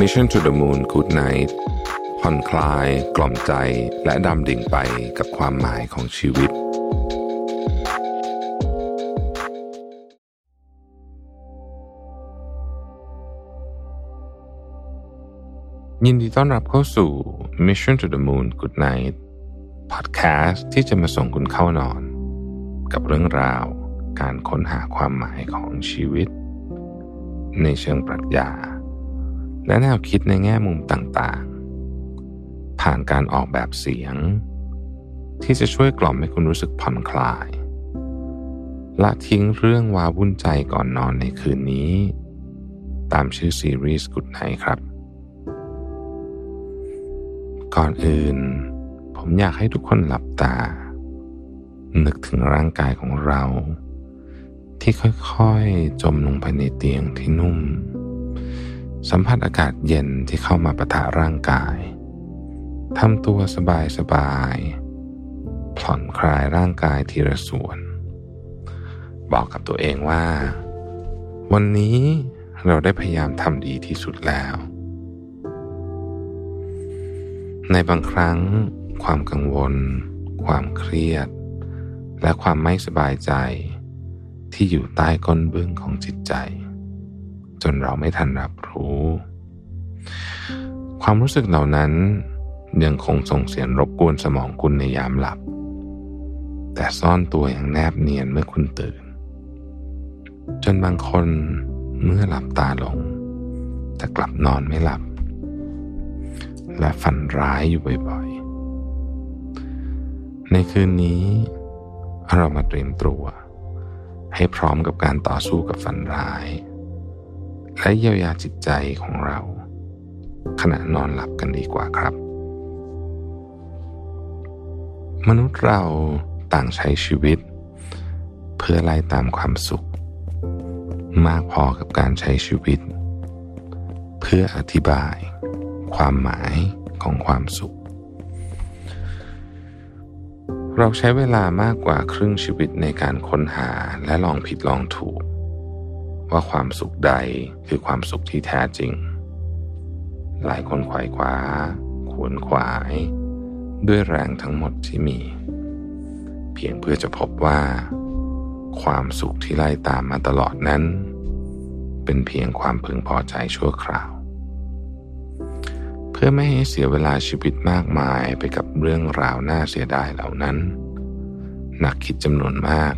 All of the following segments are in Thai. Mission to the Moon Good Night ผ่อนคลายกล่อมใจและดำดิ่งไปกับความหมายของชีวิตยินดีต้อนรับเข้าสู่ Mission to the Moon Good Night Podcast ที่จะมาส่งคุณเข้านอนกับเรื่องราวการค้นหาความหมายของชีวิตในเชิงปรัชญาและแนวคิดในแง่มุมต่างๆผ่านการออกแบบเสียงที่จะช่วยกล่อมให้คุณรู้สึกผ่อนคลายละทิ้งเรื่องวาวุ่นใจก่อนนอนในคืนนี้ตามชื่อซีรีส์ Good Night ครับก่อนอื่นผมอยากให้ทุกคนหลับตานึกถึงร่างกายของเราที่ค่อยๆจมลงไปในเตียงที่นุ่มสัมผัสอากาศเย็นที่เข้ามาปะทะร่างกายทำตัวสบายๆผ่อนคลายร่างกายทีละส่วนบอกกับตัวเองว่าวันนี้เราได้พยายามทำดีที่สุดแล้วในบางครั้งความกังวลความเครียดและความไม่สบายใจที่อยู่ใต้ก้นบึ้งของจิตใจจนเราไม่ทันรับรู้ความรู้สึกเหล่านั้นยังคงส่งเสียงรบกวนสมองคุณในยามหลับแต่ซ่อนตัวอย่างแนบเนียนเมื่อคุณตื่นจนบางคนเมื่อหลับตาลงแต่กลับนอนไม่หลับและฝันร้ายอยู่บ่อยๆในคืนนี้เรามาเตรียมตัวให้พร้อมกับการต่อสู้กับฝันร้ายและเยียวยาจิตใจของเราขณะนอนหลับกันดีกว่าครับมนุษย์เราต่างใช้ชีวิตเพื่อไล่ตามความสุขมากพอกับการใช้ชีวิตเพื่ออธิบายความหมายของความสุขเราใช้เวลามากกว่าครึ่งชีวิตในการค้นหาและลองผิดลองถูกว่าความสุขใดคือความสุขที่แท้จริงหลายคนไขว่คว้าขวนขวายด้วยแรงทั้งหมดที่มีเพียงเพื่อจะพบว่าความสุขที่ไล่ตามมาตลอดนั้นเป็นเพียงความพึงพอใจชั่วคราวเพื่อไม่ให้เสียเวลาชีวิตมากมายไปกับเรื่องราวน่าเสียดายเหล่านั้นนักคิดจำนวนมาก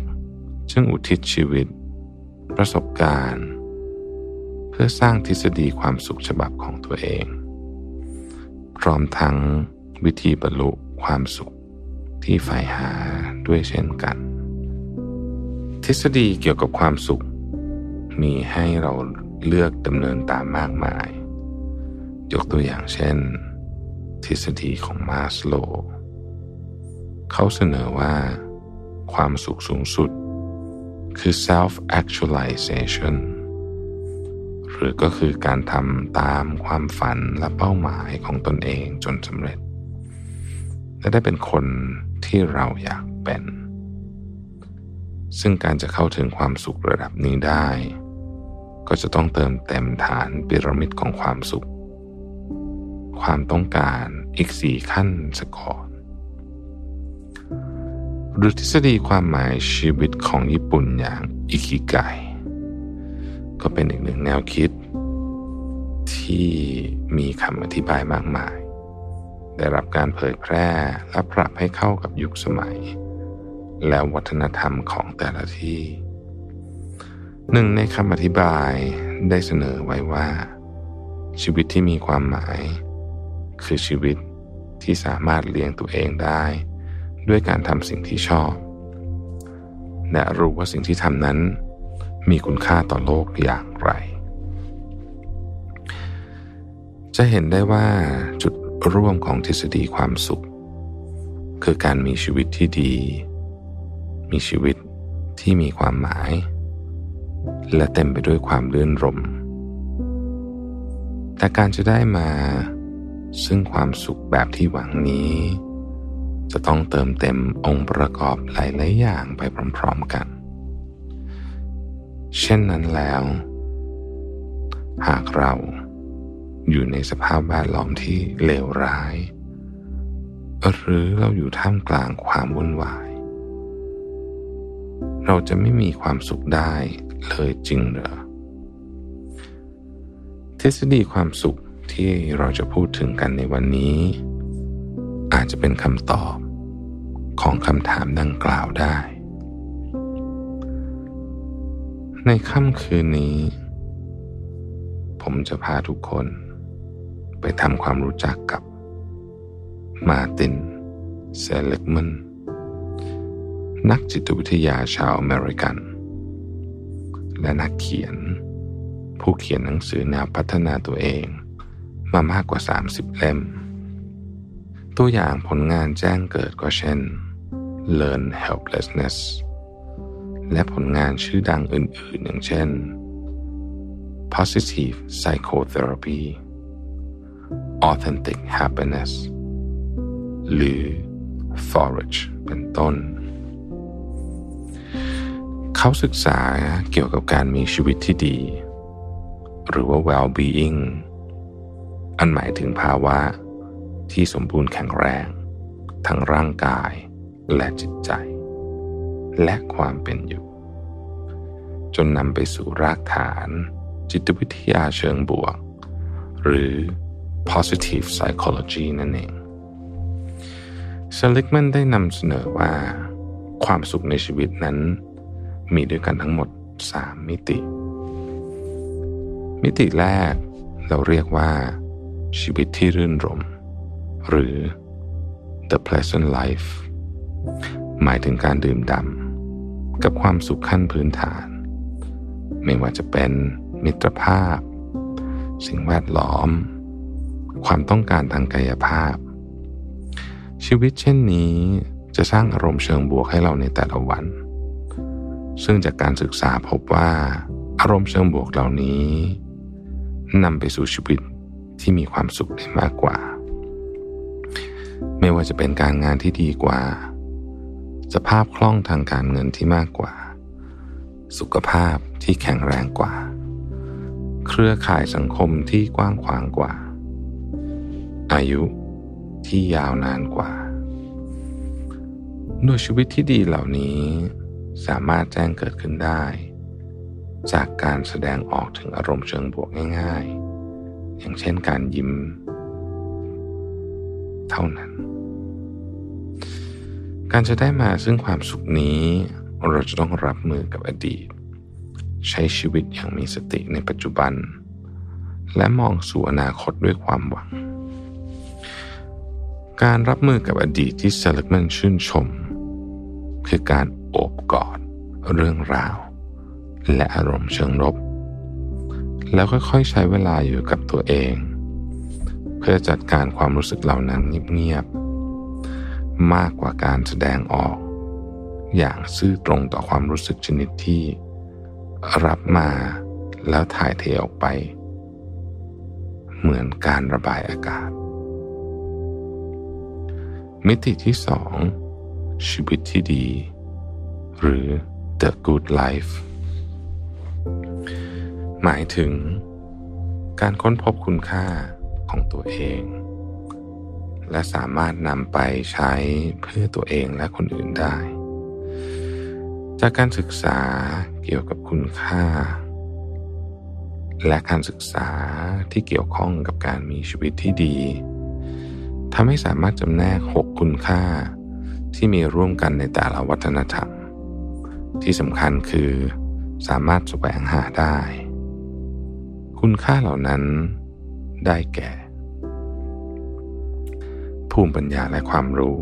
จึงอุทิศชีวิตประสบการณ์เพื่อสร้างทฤษฎีความสุขฉบับของตัวเองพร้อมทั้งวิธีบรรลุความสุขที่ใฝ่หาด้วยเช่นกันทฤษฎีเกี่ยวกับความสุขมีให้เราเลือกดำเนินตามมากมายยกตัวอย่างเช่นทฤษฎีของมาสโลว์เขาเสนอว่าความสุขสูงสุดคือ self-actualization หรือก็คือการทำตามความฝันและเป้าหมายของตนเองจนสำเร็จและได้เป็นคนที่เราอยากเป็นซึ่งการจะเข้าถึงความสุขระดับนี้ได้ก็จะต้องเติมเต็มฐานพีระมิดของความสุขความต้องการอีก4ขั้นสะก่อนหรือทฤษฎีความหมายชีวิตของญี่ปุ่นอย่างอิคิไกก็เป็นอีกหนึ่งแนวคิดที่มีคำอธิบายมากมายได้รับการเผยแพร่และปรับให้เข้ากับยุคสมัยและวัฒนธรรมของแต่ละที่หนึ่งในคำอธิบายได้เสนอไว้ว่าชีวิตที่มีความหมายคือชีวิตที่สามารถเลี้ยงตัวเองได้ด้วยการทำสิ่งที่ชอบและรู้ว่าสิ่งที่ทำนั้นมีคุณค่าต่อโลกอย่างไรจะเห็นได้ว่าจุดร่วมของทฤษฎีความสุขคือการมีชีวิตที่ดีมีชีวิตที่มีความหมายและเต็มไปด้วยความรื่นรมย์แต่การจะได้มาซึ่งความสุขแบบที่หวังนี้จะต้องเติมเต็มองค์ประกอบหลายๆอย่างไปพร้อมๆกันเช่นนั้นแล้วหากเรา อยู่ในสภาพแวดล้อมที่เลวร้ายหรือเราอยู่ท่ามกลางความวุ่นวายเราจะไม่มีความสุขได้เลยจริงเหรอทฤษฎีความสุขที่เราจะพูดถึงกันในวันนี้อาจจะเป็นคำตอบของคำถามดังกล่าวได้ในค่ำคืนนี้ผมจะพาทุกคนไปทำความรู้จักกับมาร์ติน เซลิกแมนนักจิตวิทยาชาวอเมริกันและนักเขียนผู้เขียนหนังสือแนวพัฒนาตัวเองมามากกว่า30 เล่มตัวอย่างผลงานแจ้งเกิดก็เช่น Learned Helplessness และผลงานชื่อดังอื่นๆอย่างเช่น Positive Psychotherapy Authentic Happiness หรือ Forage เป็นต้นเขาศึกษาเกี่ยวกับการมีชีวิตที่ดีหรือว่า Well-being อันหมายถึงภาวะที่สมบูรณ์แข็งแรงทั้งร่างกายและจิตใจและความเป็นอยู่จนนำไปสู่รากฐานจิตวิทยาเชิงบวกหรือ Positive Psychology นั่นเอง Seligman ได้นำเสนอว่าความสุขในชีวิตนั้นมีด้วยกันทั้งหมด3มิติมิติแรกเราเรียกว่าชีวิตที่รื่นรมหรือ the pleasant life หมายถึงการดื่มด่ำกับความสุขขั้นพื้นฐานไม่ว่าจะเป็นมิตรภาพสิ่งแวดล้อมความต้องการทางกายภาพชีวิตเช่นนี้จะสร้างอารมณ์เชิงบวกให้เราในแต่ละวันซึ่งจากการศึกษาพบว่าอารมณ์เชิงบวกเหล่านี้นำไปสู่ชีวิตที่มีความสุขได้มากกว่าไม่ว่าจะเป็นการงานที่ดีกว่าสภาพคล่องทางการเงินที่มากกว่าสุขภาพที่แข็งแรงกว่าเครือข่ายสังคมที่กว้างขวางกว่าอายุที่ยาวนานกว่าโดยชีวิตที่ดีเหล่านี้สามารถแจ้งเกิดขึ้นได้จากการแสดงออกถึงอารมณ์เชิงบวกง่ายๆอย่างเช่นการยิ้มเท่านั้นการจะได้มาซึ่งความสุขนี้เราจะต้องรับมือกับอดีตใช้ชีวิตอย่างมีสติในปัจจุบันและมองสู่อนาคตด้วยความหวังการรับมือกับอดีตที่เซลิกแมนชื่นชมคือการโอบกอดเรื่องราวและอารมณ์เชิงลบแล้วค่อยๆใช้เวลาอยู่กับตัวเองเพื่อจัดการความรู้สึกเหล่านั้นเงียบๆมากกว่าการแสดงออกอย่างซื่อตรงต่อความรู้สึกชนิดที่รับมาแล้วถ่ายเทออกไปเหมือนการระบายอากาศมิติที่2ชีวิตที่ดีหรือ the good life หมายถึงการค้นพบคุณค่าของตัวเองและสามารถนำไปใช้เพื่อตัวเองและคนอื่นได้จากการศึกษาเกี่ยวกับคุณค่าและการศึกษาที่เกี่ยวข้องกับการมีชีวิตที่ดีทำให้สามารถจำแนก6คุณค่าที่มีร่วมกันในแต่ละวัฒนธรรมที่สำคัญคือสามารถแสวงหาได้คุณค่าเหล่านั้นได้แก่ภูมิปัญญาและความรู้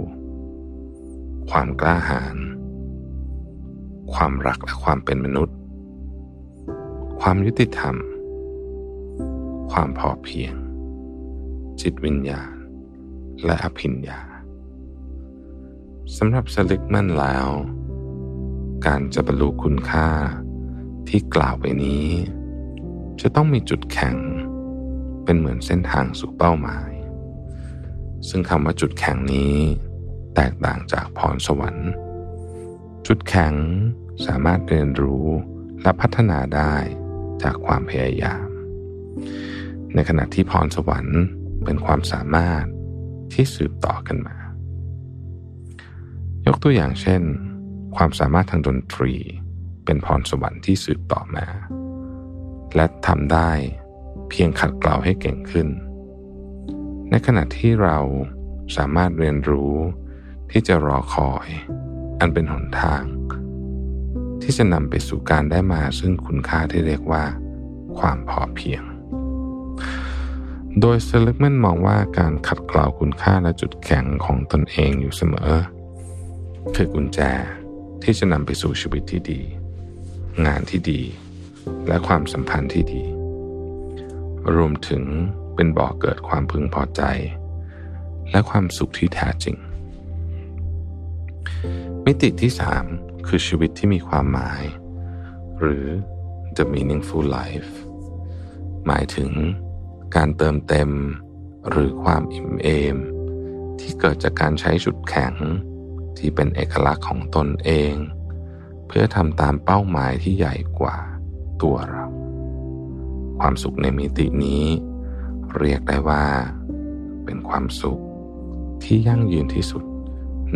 ความกล้าหาญความรักและความเป็นมนุษย์ความยุติธรรมความพอเพียงจิตวิญญาณและอภิญญาสำหรับเซลิกแมนแล้วการจะบรรลุคุณค่าที่กล่าวไปนี้จะต้องมีจุดแข็งเป็นเหมือนเส้นทางสู่เป้าหมายซึ่งคำว่าจุดแข็งนี้แตกต่างจากพรสวรรค์จุดแข็งสามารถเรียนรู้และพัฒนาได้จากความพยายาม ในขณะที่พรสวรรค์เป็นความสามารถที่สืบต่อกันมายกตัวอย่างเช่นความสามารถทางดนตรีเป็นพรสวรรค์ที่สืบต่อมาและทำได้เพียงขัดเกลาให้เก่งขึ้นในขณะที่เราสามารถเรียนรู้ที่จะรอคอยอันเป็นหนทางที่จะนำไปสู่การได้มาซึ่งคุณค่าที่เรียกว่าความพอเพียงโดยเซเลกแมนมองว่าการขัดเกลาคุณค่าและจุดแข็งของตนเองอยู่เสมอคือกุญแจที่จะนำไปสู่ชีวิตที่ดีงานที่ดีและความสัมพันธ์ที่ดีรวมถึงเป็นบ่อเกิดความพึงพอใจและความสุขที่แท้จริงมิติที่3คือชีวิตที่มีความหมายหรือ the meaningful life หมายถึงการเติมเต็มหรือความอิ่มเอมที่เกิดจากการใช้จุดแข็งที่เป็นเอกลักษณ์ของตนเองเพื่อทำตามเป้าหมายที่ใหญ่กว่าตัวเราความสุขในมิตินี้เรียกได้ว่าเป็นความสุขที่ยั่งยืนที่สุด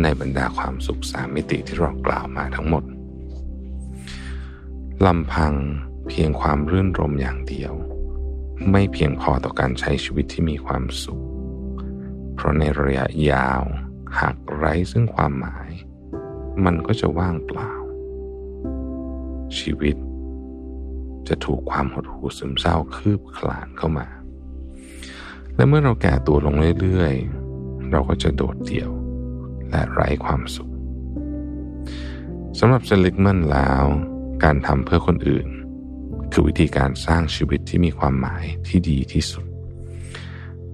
ในบรรดาความสุข3มิติที่เรากล่าวมาทั้งหมดลำพังเพียงความรื่นรมอย่างเดียวไม่เพียงพอต่อการใช้ชีวิตที่มีความสุขเพราะในระยะยาวหากไร้ซึ่งความหมายมันก็จะว่างเปล่าชีวิตจะถูกความหดหู่ซึมเศร้าคืบคลานเข้ามาและเมื่อเราแก่ตัวลงเรื่อยๆเราก็จะโดดเดี่ยวและไร้ความสุขสำหรับเซลิกแมนแล้วการทำเพื่อคนอื่นคือวิธีการสร้างชีวิตที่มีความหมายที่ดีที่สุด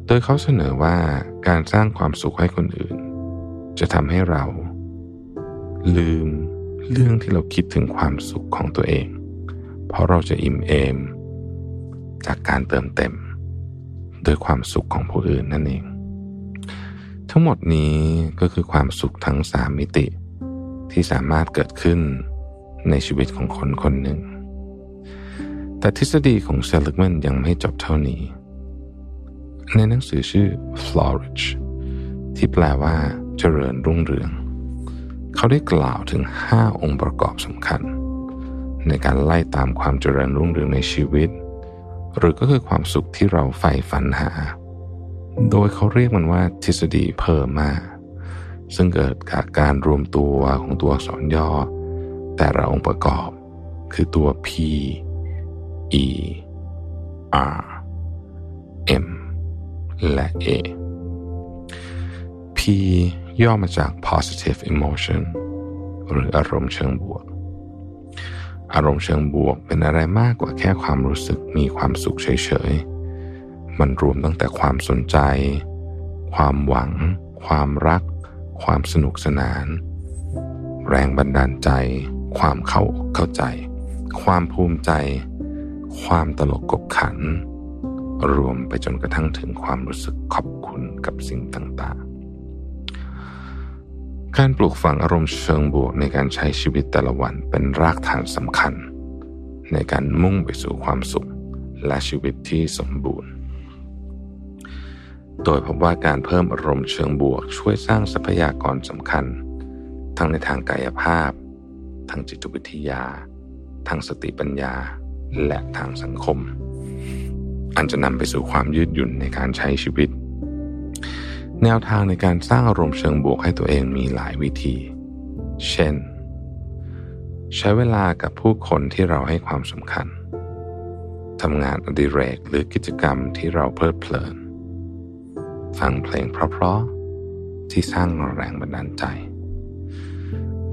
โดยเขาเสนอว่าการสร้างความสุขให้คนอื่นจะทำให้เราลืมเรื่องที่เราคิดถึงความสุขของตัวเองเพราะเราจะอิ่มเอมจากการเติมเต็มด้วยความสุขของผู้อื่นนั่นเองทั้งหมดนี้ก็คือความสุขทั้ง3มิติที่สามารถเกิดขึ้นในชีวิตของคนคนหนึ่งแต่ทฤษฎีของเซลิกแมนยังไม่จบเท่านี้ในหนังสือชื่อ Flourish ที่แปลว่าเจริญรุ่งเรืองเขาได้กล่าวถึง5องค์ประกอบสำคัญในการไล่ตามความเจริญรุ่งเรืองในชีวิตหรือก็คือความสุขที่เราใฝ่ฝันหาโดยเขาเรียกมันว่าทฤษฎีเพอร์มาซึ่งเกิดจากการรวมตัวของตัวอักษรย่อแต่ละองค์ประกอบคือตัว P E R M และ A P ย่อมาจาก Positive Emotion หรืออารมณ์เชิงบวกอารมณ์เชิงบวกเป็นอะไรมากกว่าแค่ความรู้สึกมีความสุขเฉยๆมันรวมตั้งแต่ความสนใจความหวังความรักความสนุกสนานแรงบันดาลใจความเข้าใจความภูมิใจความตลกกบขันรวมไปจนกระทั่งถึงความรู้สึกขอบคุณกับสิ่งต่างๆการปลูกฝังอารมณ์เชิงบวกในการใช้ชีวิตแต่ละวันเป็นรากฐานสำคัญในการมุ่งไปสู่ความสุขและชีวิตที่สมบูรณ์โดยพบว่าการเพิ่มอารมณ์เชิงบวกช่วยสร้างทรัพยากรสำคัญทั้งในทางกายภาพทางจิตวิทยาทางสติปัญญาและทางสังคมอันจะนำไปสู่ความยืดหยุ่นในการใช้ชีวิตแนวทางในการสร้างอารมณ์เชิงบวกให้ตัวเองมีหลายวิธีเช่นใช้เวลากับผู้คนที่เราให้ความสำคัญทำงานอดิเรกหรือกิจกรรมที่เราเพลิดเพลินฟังเพลงเพราะๆที่สร้างแรงบันดาลใจ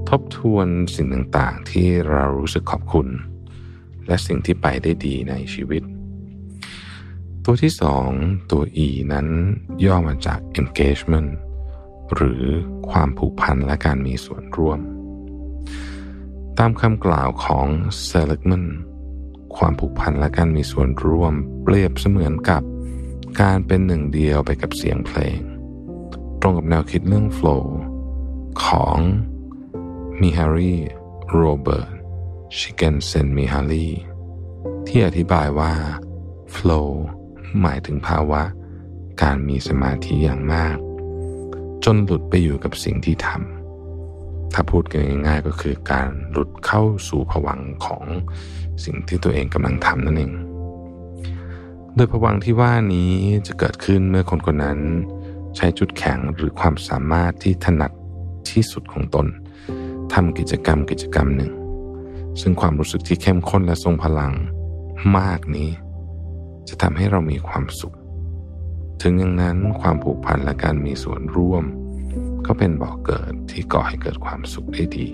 ทบทวนสิ่งต่างๆที่เรารู้สึกขอบคุณและสิ่งที่ไปได้ดีในชีวิตตัวที่2ตัว E นั้นย่อมาจาก engagement หรือความผูกพันและการมีส่วนร่วมตามคำกล่าวของ Seligman ความผูกพันและการมีส่วนร่วมเปรียบเสมือนกับการเป็นหนึ่งเดียวไปกับเสียงเพลงตรงกับแนวคิดเรื่อง Flow ของ Mihaly Csikszentmihalyi ที่อธิบายว่า Flow หมายถึงภาวะการมีสมาธิอย่างมากจนหลุดไปอยู่กับสิ่งที่ทำถ้าพูดกันง่ายๆก็คือการหลุดเข้าสู่ภวังค์ของสิ่งที่ตัวเองกำลังทำนั่นเองโดยภวังค์ที่ว่านี้จะเกิดขึ้นเมื่อคนคนนั้นใช้จุดแข็งหรือความสามารถที่ถนัดที่สุดของตนทำกิจกรรมหนึ่งซึ่งความรู้สึกที่เข้มข้นและทรงพลังมากนี้จะทำให้เรามีความสุขถึงอย่างนั้นความผูกพันและการมีส่วนร่วมก็เป็นบ่อเกิดที่ก่อให้เกิดความสุขได้ดี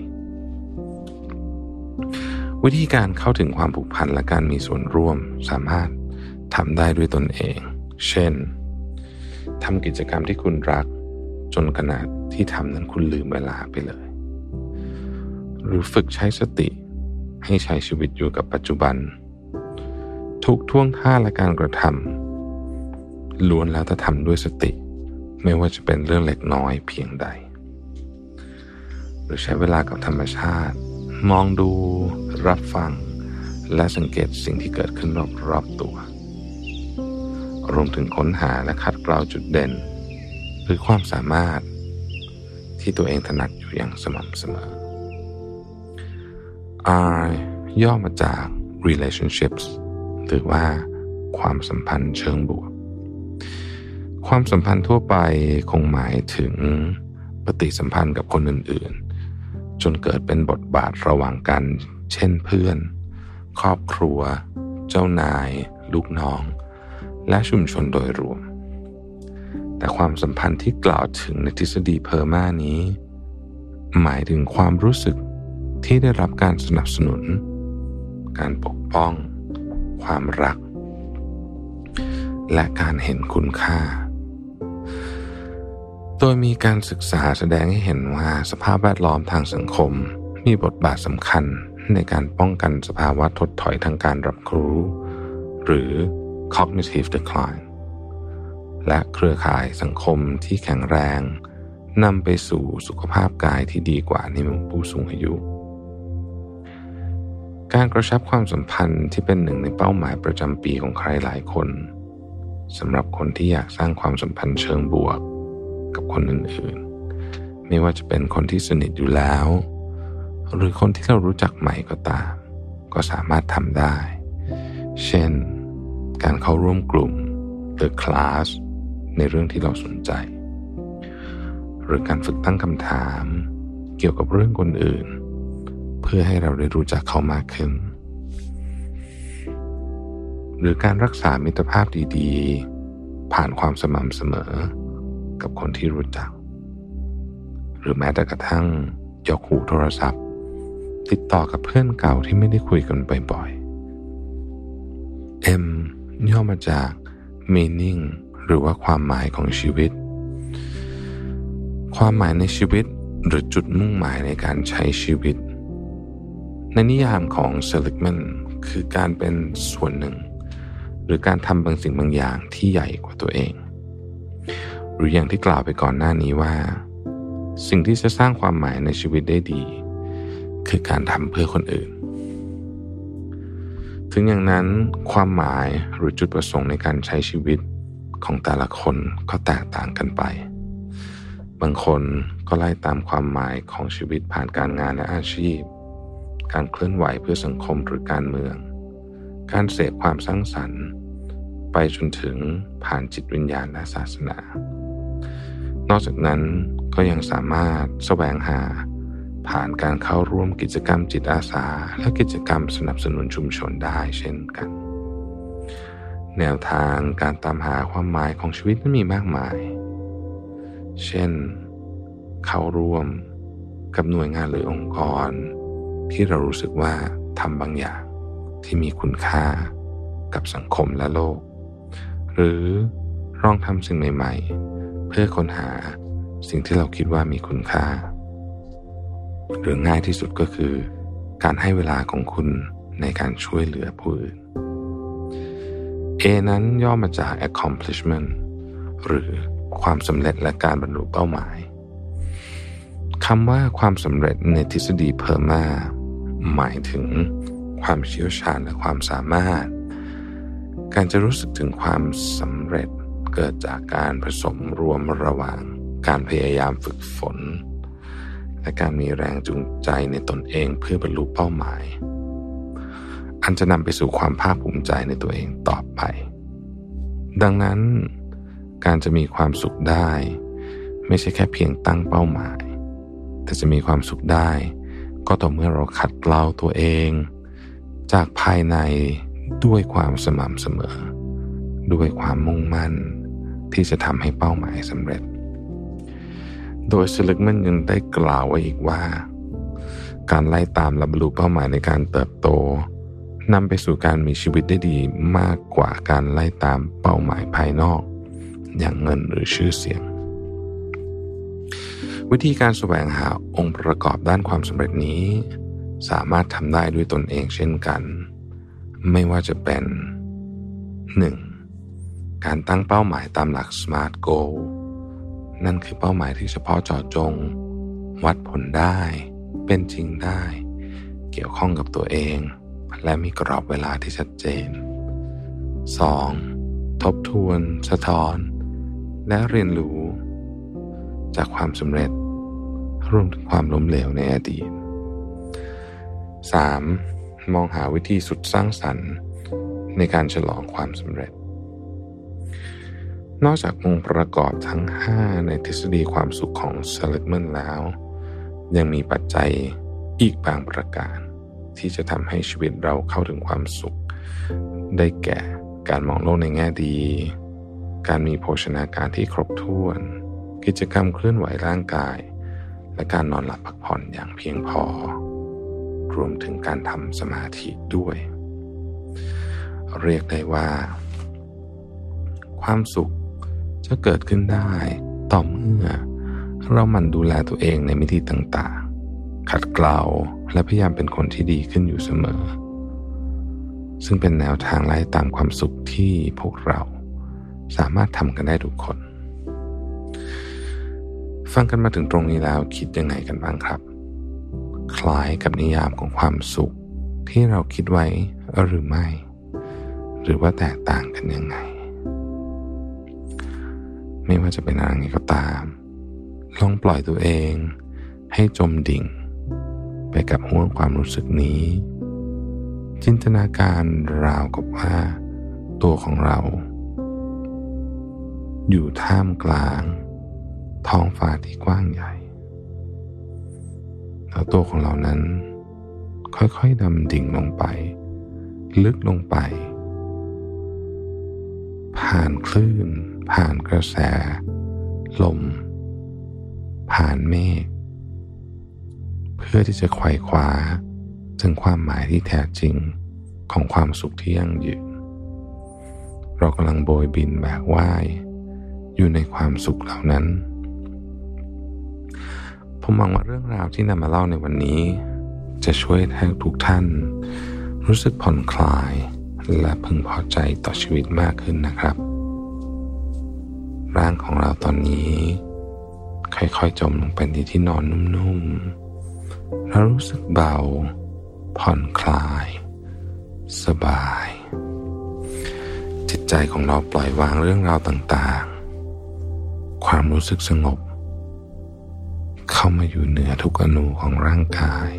วิธีการเข้าถึงความผูกพันและการมีส่วนร่วมสามารถทำได้ด้วยตนเองเช่นทำกิจกรรมที่คุณรักจนขนาดที่ทำนั้นคุณลืมเวลาไปเลยหรือฝึกใช้สติให้ใช้ชีวิตอยู่กับปัจจุบันทุกท่วงท่าและการกระทำล้วนแล้วแต่ทำด้วยสติไม่ว่าจะเป็นเรื่องเล็กน้อยเพียงใดหรือใช้เวลากับธรรมชาติมองดูรับฟังและสังเกตสิ่งที่เกิดขึ้นรอบตัวรวมถึงค้นหาและคัดกรองจุดเด่นหรือความสามารถที่ตัวเองถนัดอยู่อย่างสม่ำเสมอ R ย่อมาจาก relationships หรือว่าความสัมพันธ์เชิงบวกความสัมพันธ์ทั่วไปคงหมายถึงปฏิสัมพันธ์กับคนอื่นๆจนเกิดเป็นบทบาทระหว่างกันเช่นเพื่อนครอบครัวเจ้านายลูกน้องและชุมชนโดยรวมแต่ความสัมพันธ์ที่กล่าวถึงในทฤษฎีเพอร์มานี้หมายถึงความรู้สึกที่ได้รับการสนับสนุนการปกป้องความรักและการเห็นคุณค่าโดยมีการศึกษาแสดงให้เห็นว่าสภาพแวดล้อมทางสังคมมีบทบาทสำคัญในการป้องกันสภาวะถดถอยทางการรับรู้หรือ cognitive decline และเครือข่ายสังคมที่แข็งแรงนำไปสู่สุขภาพกายที่ดีกว่าในหมู่ผู้สูงอายุการกระชับความสัมพันธ์ที่เป็นหนึ่งในเป้าหมายประจำปีของใครหลายคนสำหรับคนที่อยากสร้างความสัมพันธ์เชิงบวกกับคนอื่นๆไม่ว่าจะเป็นคนที่สนิทอยู่แล้วหรือคนที่เรารู้จักใหม่ก็ตามก็สามารถทำได้เช่นการเข้าร่วมกลุ่มหรือคลาสในเรื่องที่เราสนใจหรือการฝึกตั้งคำถามเกี่ยวกับเรื่องคนอื่นเพื่อให้เราได้รู้จักเขามากขึ้นหรือการรักษามิตรภาพดีๆผ่านความสม่ำเสมอกับคนที่รู้จักหรือแม้แต่กระทั่งยกหูโทรศัพท์ติดต่อกับเพื่อนเก่าที่ไม่ได้คุยกันบ่อยๆ M ย่อมาจาก meaning หรือว่าความหมายของชีวิตความหมายในชีวิตหรือจุดมุ่งหมายในการใช้ชีวิตในนิยามของ Seligman คือการเป็นส่วนหนึ่งหรือการทำบางสิ่งบางอย่างที่ใหญ่กว่าตัวเองหรืออย่างที่กล่าวไปก่อนหน้านี้ว่าสิ่งที่จะสร้างความหมายในชีวิตได้ดีคือการทำเพื่อคนอื่นถึงอย่างนั้นความหมายหรือจุดประสงค์ในการใช้ชีวิตของแต่ละคนก็แตกต่างกันไปบางคนก็ไล่ตามความหมายของชีวิตผ่านการงานและอาชีพการเคลื่อนไหวเพื่อสังคมหรือการเมืองการเสพความสร้างสรรค์ไปจนถึงผ่านจิตวิญญาณและศาสนานอกจากนั้นก็ยังสามารถแสวงหาผ่านการเข้าร่วมกิจกรรมจิตอาสาและกิจกรรมสนับสนุนชุมชนได้เช่นกันแนวทางการตามหาความหมายของชีวิตนั้นมีมากมายเช่นเข้าร่วมกับหน่วยงานหรือองค์กรที่เรารู้สึกว่าทำบางอย่างที่มีคุณค่ากับสังคมและโลกหรือลองทำสิ่งใหม่ๆเพื่อค้นหาสิ่งที่เราคิดว่ามีคุณค่าหรือง่ายที่สุดก็คือการให้เวลาของคุณในการช่วยเหลือผู้อื่น A นั้นย่อมาจาก accomplishment หรือความสำเร็จและการบรรลุเป้าหมายคำว่าความสำเร็จในทฤษฎีเพอร์มาหมายถึงความเชี่ยวชาญและความสามารถ การจะรู้สึกถึงความสำเร็จเกิดจากการผสมรวมระหว่างการพยายามฝึกฝนและการมีแรงจูงใจในตนเองเพื่อบรรลุเป้าหมายอันจะนำไปสู่ความภาคภูมิใจในตัวเองต่อไปดังนั้นการจะมีความสุขได้ไม่ใช่แค่เพียงตั้งเป้าหมายแต่จะมีความสุขได้ก็ต่อเมื่อเราขัดเกลาตัวเองจากภายในด้วยความสม่ำเสมอด้วยความมุ่งมั่นที่จะทำให้เป้าหมายสำเร็จโดยเซลิกมันยังได้กล่าวไว้อีกว่าการไล่ตามและบรรลุเป้าหมายในการเติบโตนำไปสู่การมีชีวิตได้ดีมากกว่าการไล่ตามเป้าหมายภายนอกอย่างเงินหรือชื่อเสียงวิธีการแสวงหาองค์ประกอบด้านความสำเร็จนี้สามารถทำได้ด้วยตนเองเช่นกันไม่ว่าจะเป็น 1. การตั้งเป้าหมายตามหลัก SMART Goal นั่นคือเป้าหมายที่เฉพาะเจาะจงวัดผลได้เป็นจริงได้เกี่ยวข้องกับตัวเองและมีกรอบเวลาที่ชัดเจน 2. ทบทวนสะท้อนและเรียนรู้จากความสำเร็จรวมถึงความล้มเหลวในอดีต 3. มองหาวิธีสุดสร้างสรรค์ในการฉลองความสำเร็จนอกจากองค์ประกอบทั้ง 5 ในทฤษฎีความสุขของเซลิกแมนแล้วยังมีปัจจัยอีกบางประการที่จะทำให้ชีวิตเราเข้าถึงความสุขได้แก่การมองโลกในแง่ดีการมีโภชนาการที่ครบถ้วนกิจกรรมเคลื่อนไหวร่างกายและการนอนหลับพักผ่อนอย่างเพียงพอรวมถึงการทำสมาธิด้วยเรียกได้ว่าความสุขจะเกิดขึ้นได้ต่อเมื่อเราหมั่นดูแลตัวเองในมิติต่างๆขัดเกลาและพยายามเป็นคนที่ดีขึ้นอยู่เสมอซึ่งเป็นแนวทางไล่ตามความสุขที่พวกเราสามารถทำกันได้ทุกคนฟังกันมาถึงตรงนี้แล้วคิดยังไงกันบ้างครับคล้ายกับนิยามของความสุขที่เราคิดไว้หรือไม่หรือว่าแตกต่างกันยังไงไม่ว่าจะเป็นอะไรก็ตามลองปล่อยตัวเองให้จมดิ่งไปกับห้วงความรู้สึกนี้จินตนาการราวกับว่าตัวของเราอยู่ท่ามกลางท้องฟ้าที่กว้างใหญ่แล้วตัวของเรานั้นค่อยๆดำดิ่งลงไปลึกลงไปผ่านคลื่นผ่านกระแสลมผ่านเมฆเพื่อที่จะไขว่คว้าถึงความหมายที่แท้จริงของความสุขที่ยั่งยืนเรากำลังโบยบินแบกว่ายอยู่ในความสุขเหล่านั้นผมหวังว่าเรื่องราวที่นำมาเล่าในวันนี้จะช่วยให้ทุกท่านรู้สึกผ่อนคลายและพึงพอใจต่อชีวิตมากขึ้นนะครับร่างของเราตอนนี้ค่อยๆจมลงไปในที่นอนนุ่มๆเรารู้สึกเบาผ่อนคลายสบายจิตใจของเราปล่อยวางเรื่องราวต่างๆความรู้สึกสงบเข้ามาอยู่เหนือทุกอนูของร่างกาย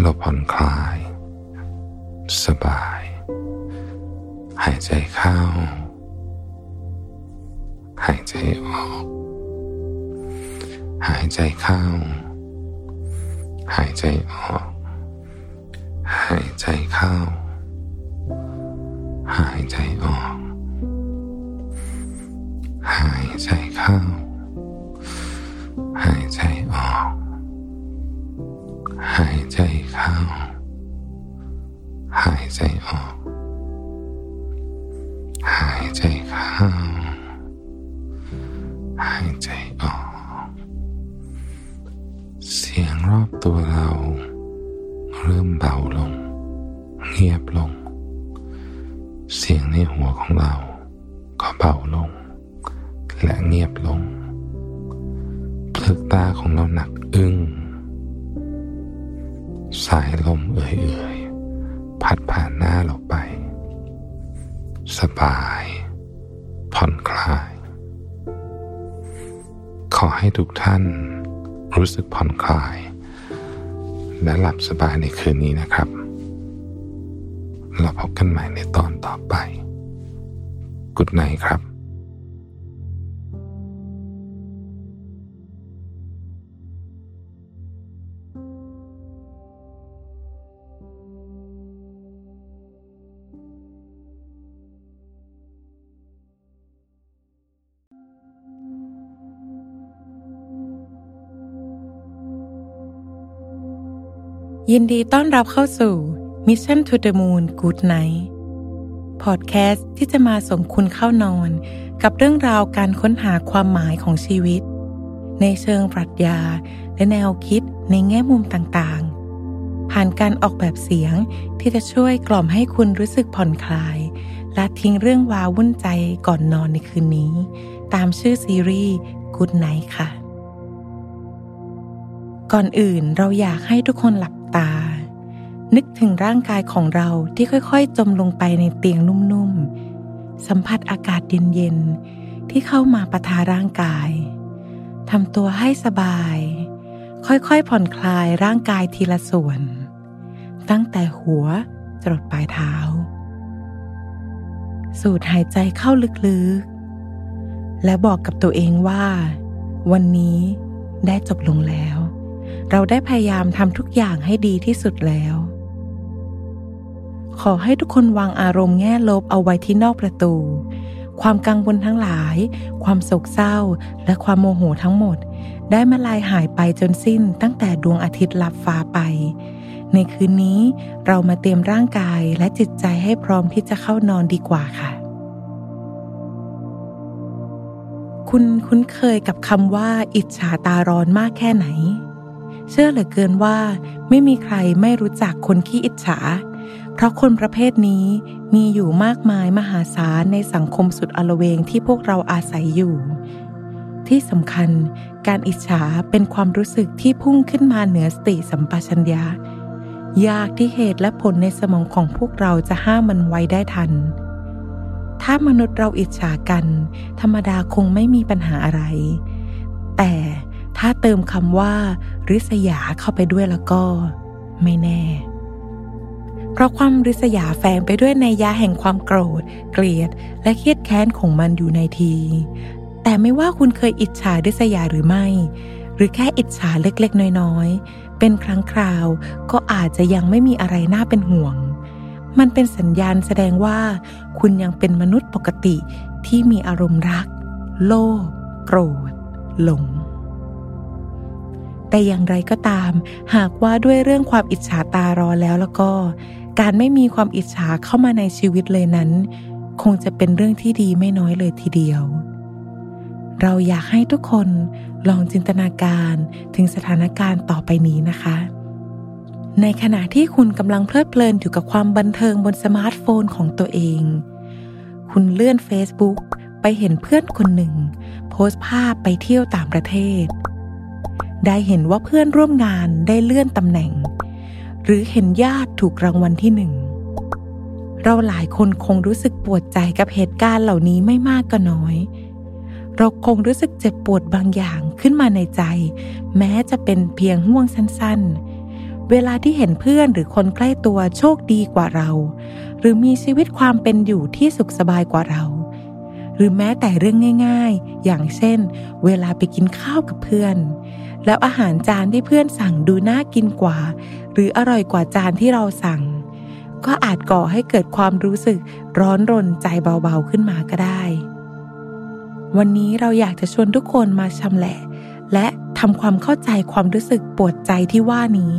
เราผ่อนคลายสบายหายใจเข้าหายใจออกหายใจเข้าหายใจออกหายใจเข้าหายใจออกหายใจเข้าหายใจออกหายใจเข้าหายใจออกหายใจเข้าหายใจออกเสียงรอบตัวเราเริ่มเบาลงเงียบลงเสียงในหัวของเราก็เบาลงและเงียบลงเปลือกตาของเราหนักอึ้งสายลมเอื่อยๆพัดผ่านหน้าเราไป สบายผ่อนคลายขอให้ทุกท่านรู้สึกผ่อนคลายและหลับสบายในคืนนี้นะครับเราพบกันใหม่ในตอนต่อไป Good night ครับยินดีต้อนรับเข้าสู่ Mission to the Moon Good Night พอดแคสต์ที่จะมาส่งคุณเข้านอนกับเรื่องราวการค้นหาความหมายของชีวิตในเชิงปรัชญาและแนวคิดในแง่มุมต่างๆผ่านการออกแบบเสียงที่จะช่วยกล่อมให้คุณรู้สึกผ่อนคลายและทิ้งเรื่องวาวุ่นใจก่อนนอนในคืนนี้ตามชื่อซีรีส์ Good Night ค่ะก่อนอื่นเราอยากให้ทุกคนหลับตานึกถึงร่างกายของเราที่ค่อยๆจมลงไปในเตียงนุ่มๆสัมผัสอากาศเย็นๆที่เข้ามาปะทะร่างกายทำตัวให้สบายค่อยๆผ่อนคลายร่างกายทีละส่วนตั้งแต่หัวจรดปลายเท้าสูดหายใจเข้าลึกๆและบอกกับตัวเองว่าวันนี้ได้จบลงแล้วเราได้พยายามทำทุกอย่างให้ดีที่สุดแล้วขอให้ทุกคนวางอารมณ์แง่ลบเอาไว้ที่นอกประตูความกังวลทั้งหลายความโศกเศร้าและความโมโหทั้งหมดได้มาลายหายไปจนสิ้นตั้งแต่ดวงอาทิตย์ลับฟ้าไปในคืนนี้เรามาเตรียมร่างกายและจิตใจให้พร้อมที่จะเข้านอนดีกว่าค่ะคุณคุ้นเคยกับคำว่าอิจฉาตาร้อนมากแค่ไหนเชื่อเหลือเกินว่าไม่มีใครไม่รู้จักคนขี้อิจฉาเพราะคนประเภทนี้มีอยู่มากมายมหาศาลในสังคมสุดอลเวงที่พวกเราอาศัยอยู่ที่สำคัญการอิจฉาเป็นความรู้สึกที่พุ่งขึ้นมาเหนือสติสัมปชัญญะยากที่เหตุและผลในสมองของพวกเราจะห้ามมันไว้ได้ทันถ้ามนุษย์เราอิจฉากันธรรมดาคงไม่มีปัญหาอะไรแต่ถ้าเติมคำว่าริษยาเข้าไปด้วยแล้วก็ไม่แน่เพราะความริษยาแฝงไปด้วยนัยยะแห่งความโกรธเกลียดและเครียดแค้นของมันอยู่ในทีแต่ไม่ว่าคุณเคยอิจฉาริษยาหรือไม่หรือแค่อิจฉาเล็กๆน้อยๆเป็นครั้งคราวก็อาจจะยังไม่มีอะไรน่าเป็นห่วงมันเป็นสัญญาณแสดงว่าคุณยังเป็นมนุษย์ปกติที่มีอารมณ์รักโลภโกรธหลงแต่อย่างไรก็ตามหากว่าด้วยเรื่องความอิจฉาตาร้อนแล้วก็การไม่มีความอิจฉาเข้ามาในชีวิตเลยนั้นคงจะเป็นเรื่องที่ดีไม่น้อยเลยทีเดียวเราอยากให้ทุกคนลองจินตนาการถึงสถานการณ์ต่อไปนี้นะคะในขณะที่คุณกำลังเพลิดเพลินอยู่กับความบันเทิงบนสมาร์ทโฟนของตัวเองคุณเลื่อน Facebook ไปเห็นเพื่อนคนหนึ่งโพสต์ภาพไปเที่ยวต่างประเทศได้เห็นว่าเพื่อนร่วมงานได้เลื่อนตำแหน่งหรือเห็นญาติถูกรางวัลที่หนึ่งเราหลายคนคงรู้สึกปวดใจกับเหตุการณ์เหล่านี้ไม่มากก็น้อยเราคงรู้สึกเจ็บปวดบางอย่างขึ้นมาในใจแม้จะเป็นเพียงห่วงสั้นๆเวลาที่เห็นเพื่อนหรือคนใกล้ตัวโชคดีกว่าเราหรือมีชีวิตความเป็นอยู่ที่สุขสบายกว่าเราหรือแม้แต่เรื่องง่ายๆอย่างเช่นเวลาไปกินข้าวกับเพื่อนแล้วอาหารจานที่เพื่อนสั่งดูน่ากินกว่าหรืออร่อยกว่าจานที่เราสั่งก็อาจก่อให้เกิดความรู้สึกร้อนรนใจเบาๆขึ้นมาก็ได้วันนี้เราอยากจะชวนทุกคนมาชำแหละและทำความเข้าใจความรู้สึกปวดใจที่ว่านี้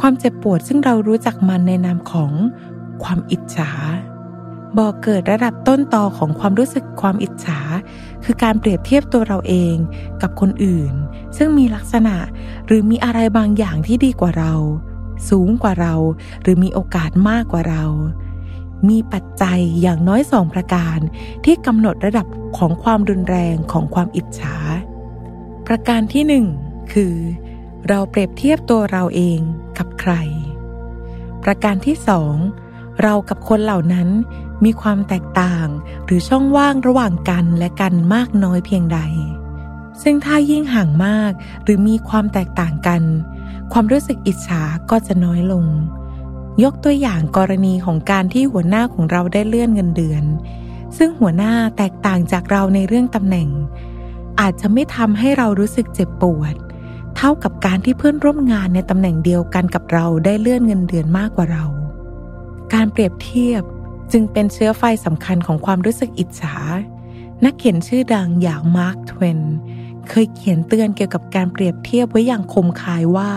ความเจ็บปวดซึ่งเรารู้จักมันในนามของความอิจฉาบ่อเกิดระดับต้นตอของความรู้สึกความอิจฉาคือการเปรียบเทียบตัวเราเองกับคนอื่นซึ่งมีลักษณะหรือมีอะไรบางอย่างที่ดีกว่าเราสูงกว่าเราหรือมีโอกาสมากกว่าเรามีปัจจัยอย่างน้อย2ประการที่กำหนดระดับของความรุนแรงของความอิจฉาประการที่1คือเราเปรียบเทียบตัวเราเองกับใครประการที่2 เรากับคนเหล่านั้นมีความแตกต่างหรือช่องว่างระหว่างกันและกันมากน้อยเพียงใดซึ่งถ้ายิ่งห่างมากหรือมีความแตกต่างกันความรู้สึกอิจฉาก็จะน้อยลงยกตัวอย่างกรณีของการที่หัวหน้าของเราได้เลื่อนเงินเดือนซึ่งหัวหน้าแตกต่างจากเราในเรื่องตำแหน่งอาจจะไม่ทำให้เรารู้สึกเจ็บปวดเท่ากับการที่เพื่อนร่วมงานในตำแหน่งเดียวกันกับเราได้เลื่อนเงินเดือนมากกว่าเราการเปรียบเทียบจึงเป็นเชื้อไฟสำคัญของความรู้สึกอิจฉานักเขียนชื่อดังอย่างมาร์ค ทเวนเคยเขียนเตือนเกี่ยวกับการเปรียบเทียบไว้อย่างคมคายว่า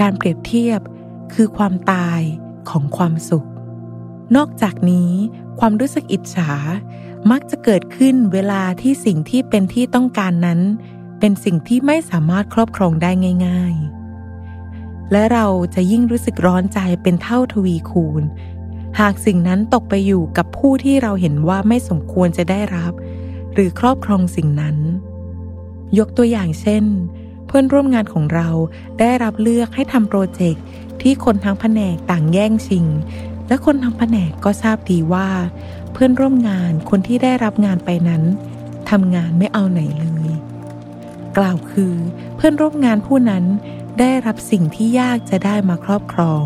การเปรียบเทียบคือความตายของความสุขนอกจากนี้ความรู้สึกอิจฉามักจะเกิดขึ้นเวลาที่สิ่งที่เป็นที่ต้องการนั้นเป็นสิ่งที่ไม่สามารถครอบครองได้ง่ายๆและเราจะยิ่งรู้สึกร้อนใจเป็นเท่าทวีคูณหากสิ่งนั้นตกไปอยู่กับผู้ที่เราเห็นว่าไม่สมควรจะได้รับหรือครอบครองสิ่งนั้นยกตัวอย่างเช่นเพื่อนร่วมงานของเราได้รับเลือกให้ทำโปรเจกต์ที่คนทั้งแผนกต่างแย่งชิงและคนทั้งแผนกก็ทราบดีว่าเพื่อนร่วมงานคนที่ได้รับงานไปนั้นทำงานไม่เอาไหนเลยกล่าวคือเพื่อนร่วมงานผู้นั้นได้รับสิ่งที่ยากจะได้มาครอบครอง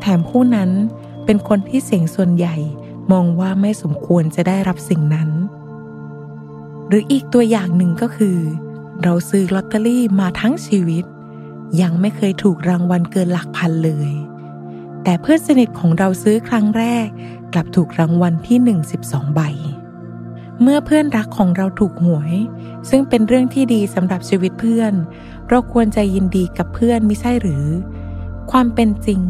แถมผู้นั้นเป็นคนที่เสียงส่วนใหญ่มองว่าไม่สมควรจะได้รับสิ่งนั้นหรืออีกตัวอย่างหนึ่งก็คือเราซื้อลอตเตอรี่มาทั้งชีวิตยังไม่เคยถูกรางวัลเกินหลักพันเลยแต่เพื่อนสนิทของเราซื้อครั้งแรกกลับถูกรางวัลที่112ใบเมื่อเพื่อนรักของเราถูกหวยซึ่งเป็นเรื่องที่ดีสำหรับชีวิตเพื่อนเราควรจะยินดีกับเพื่อนมิใช่หรือความเป็นจริง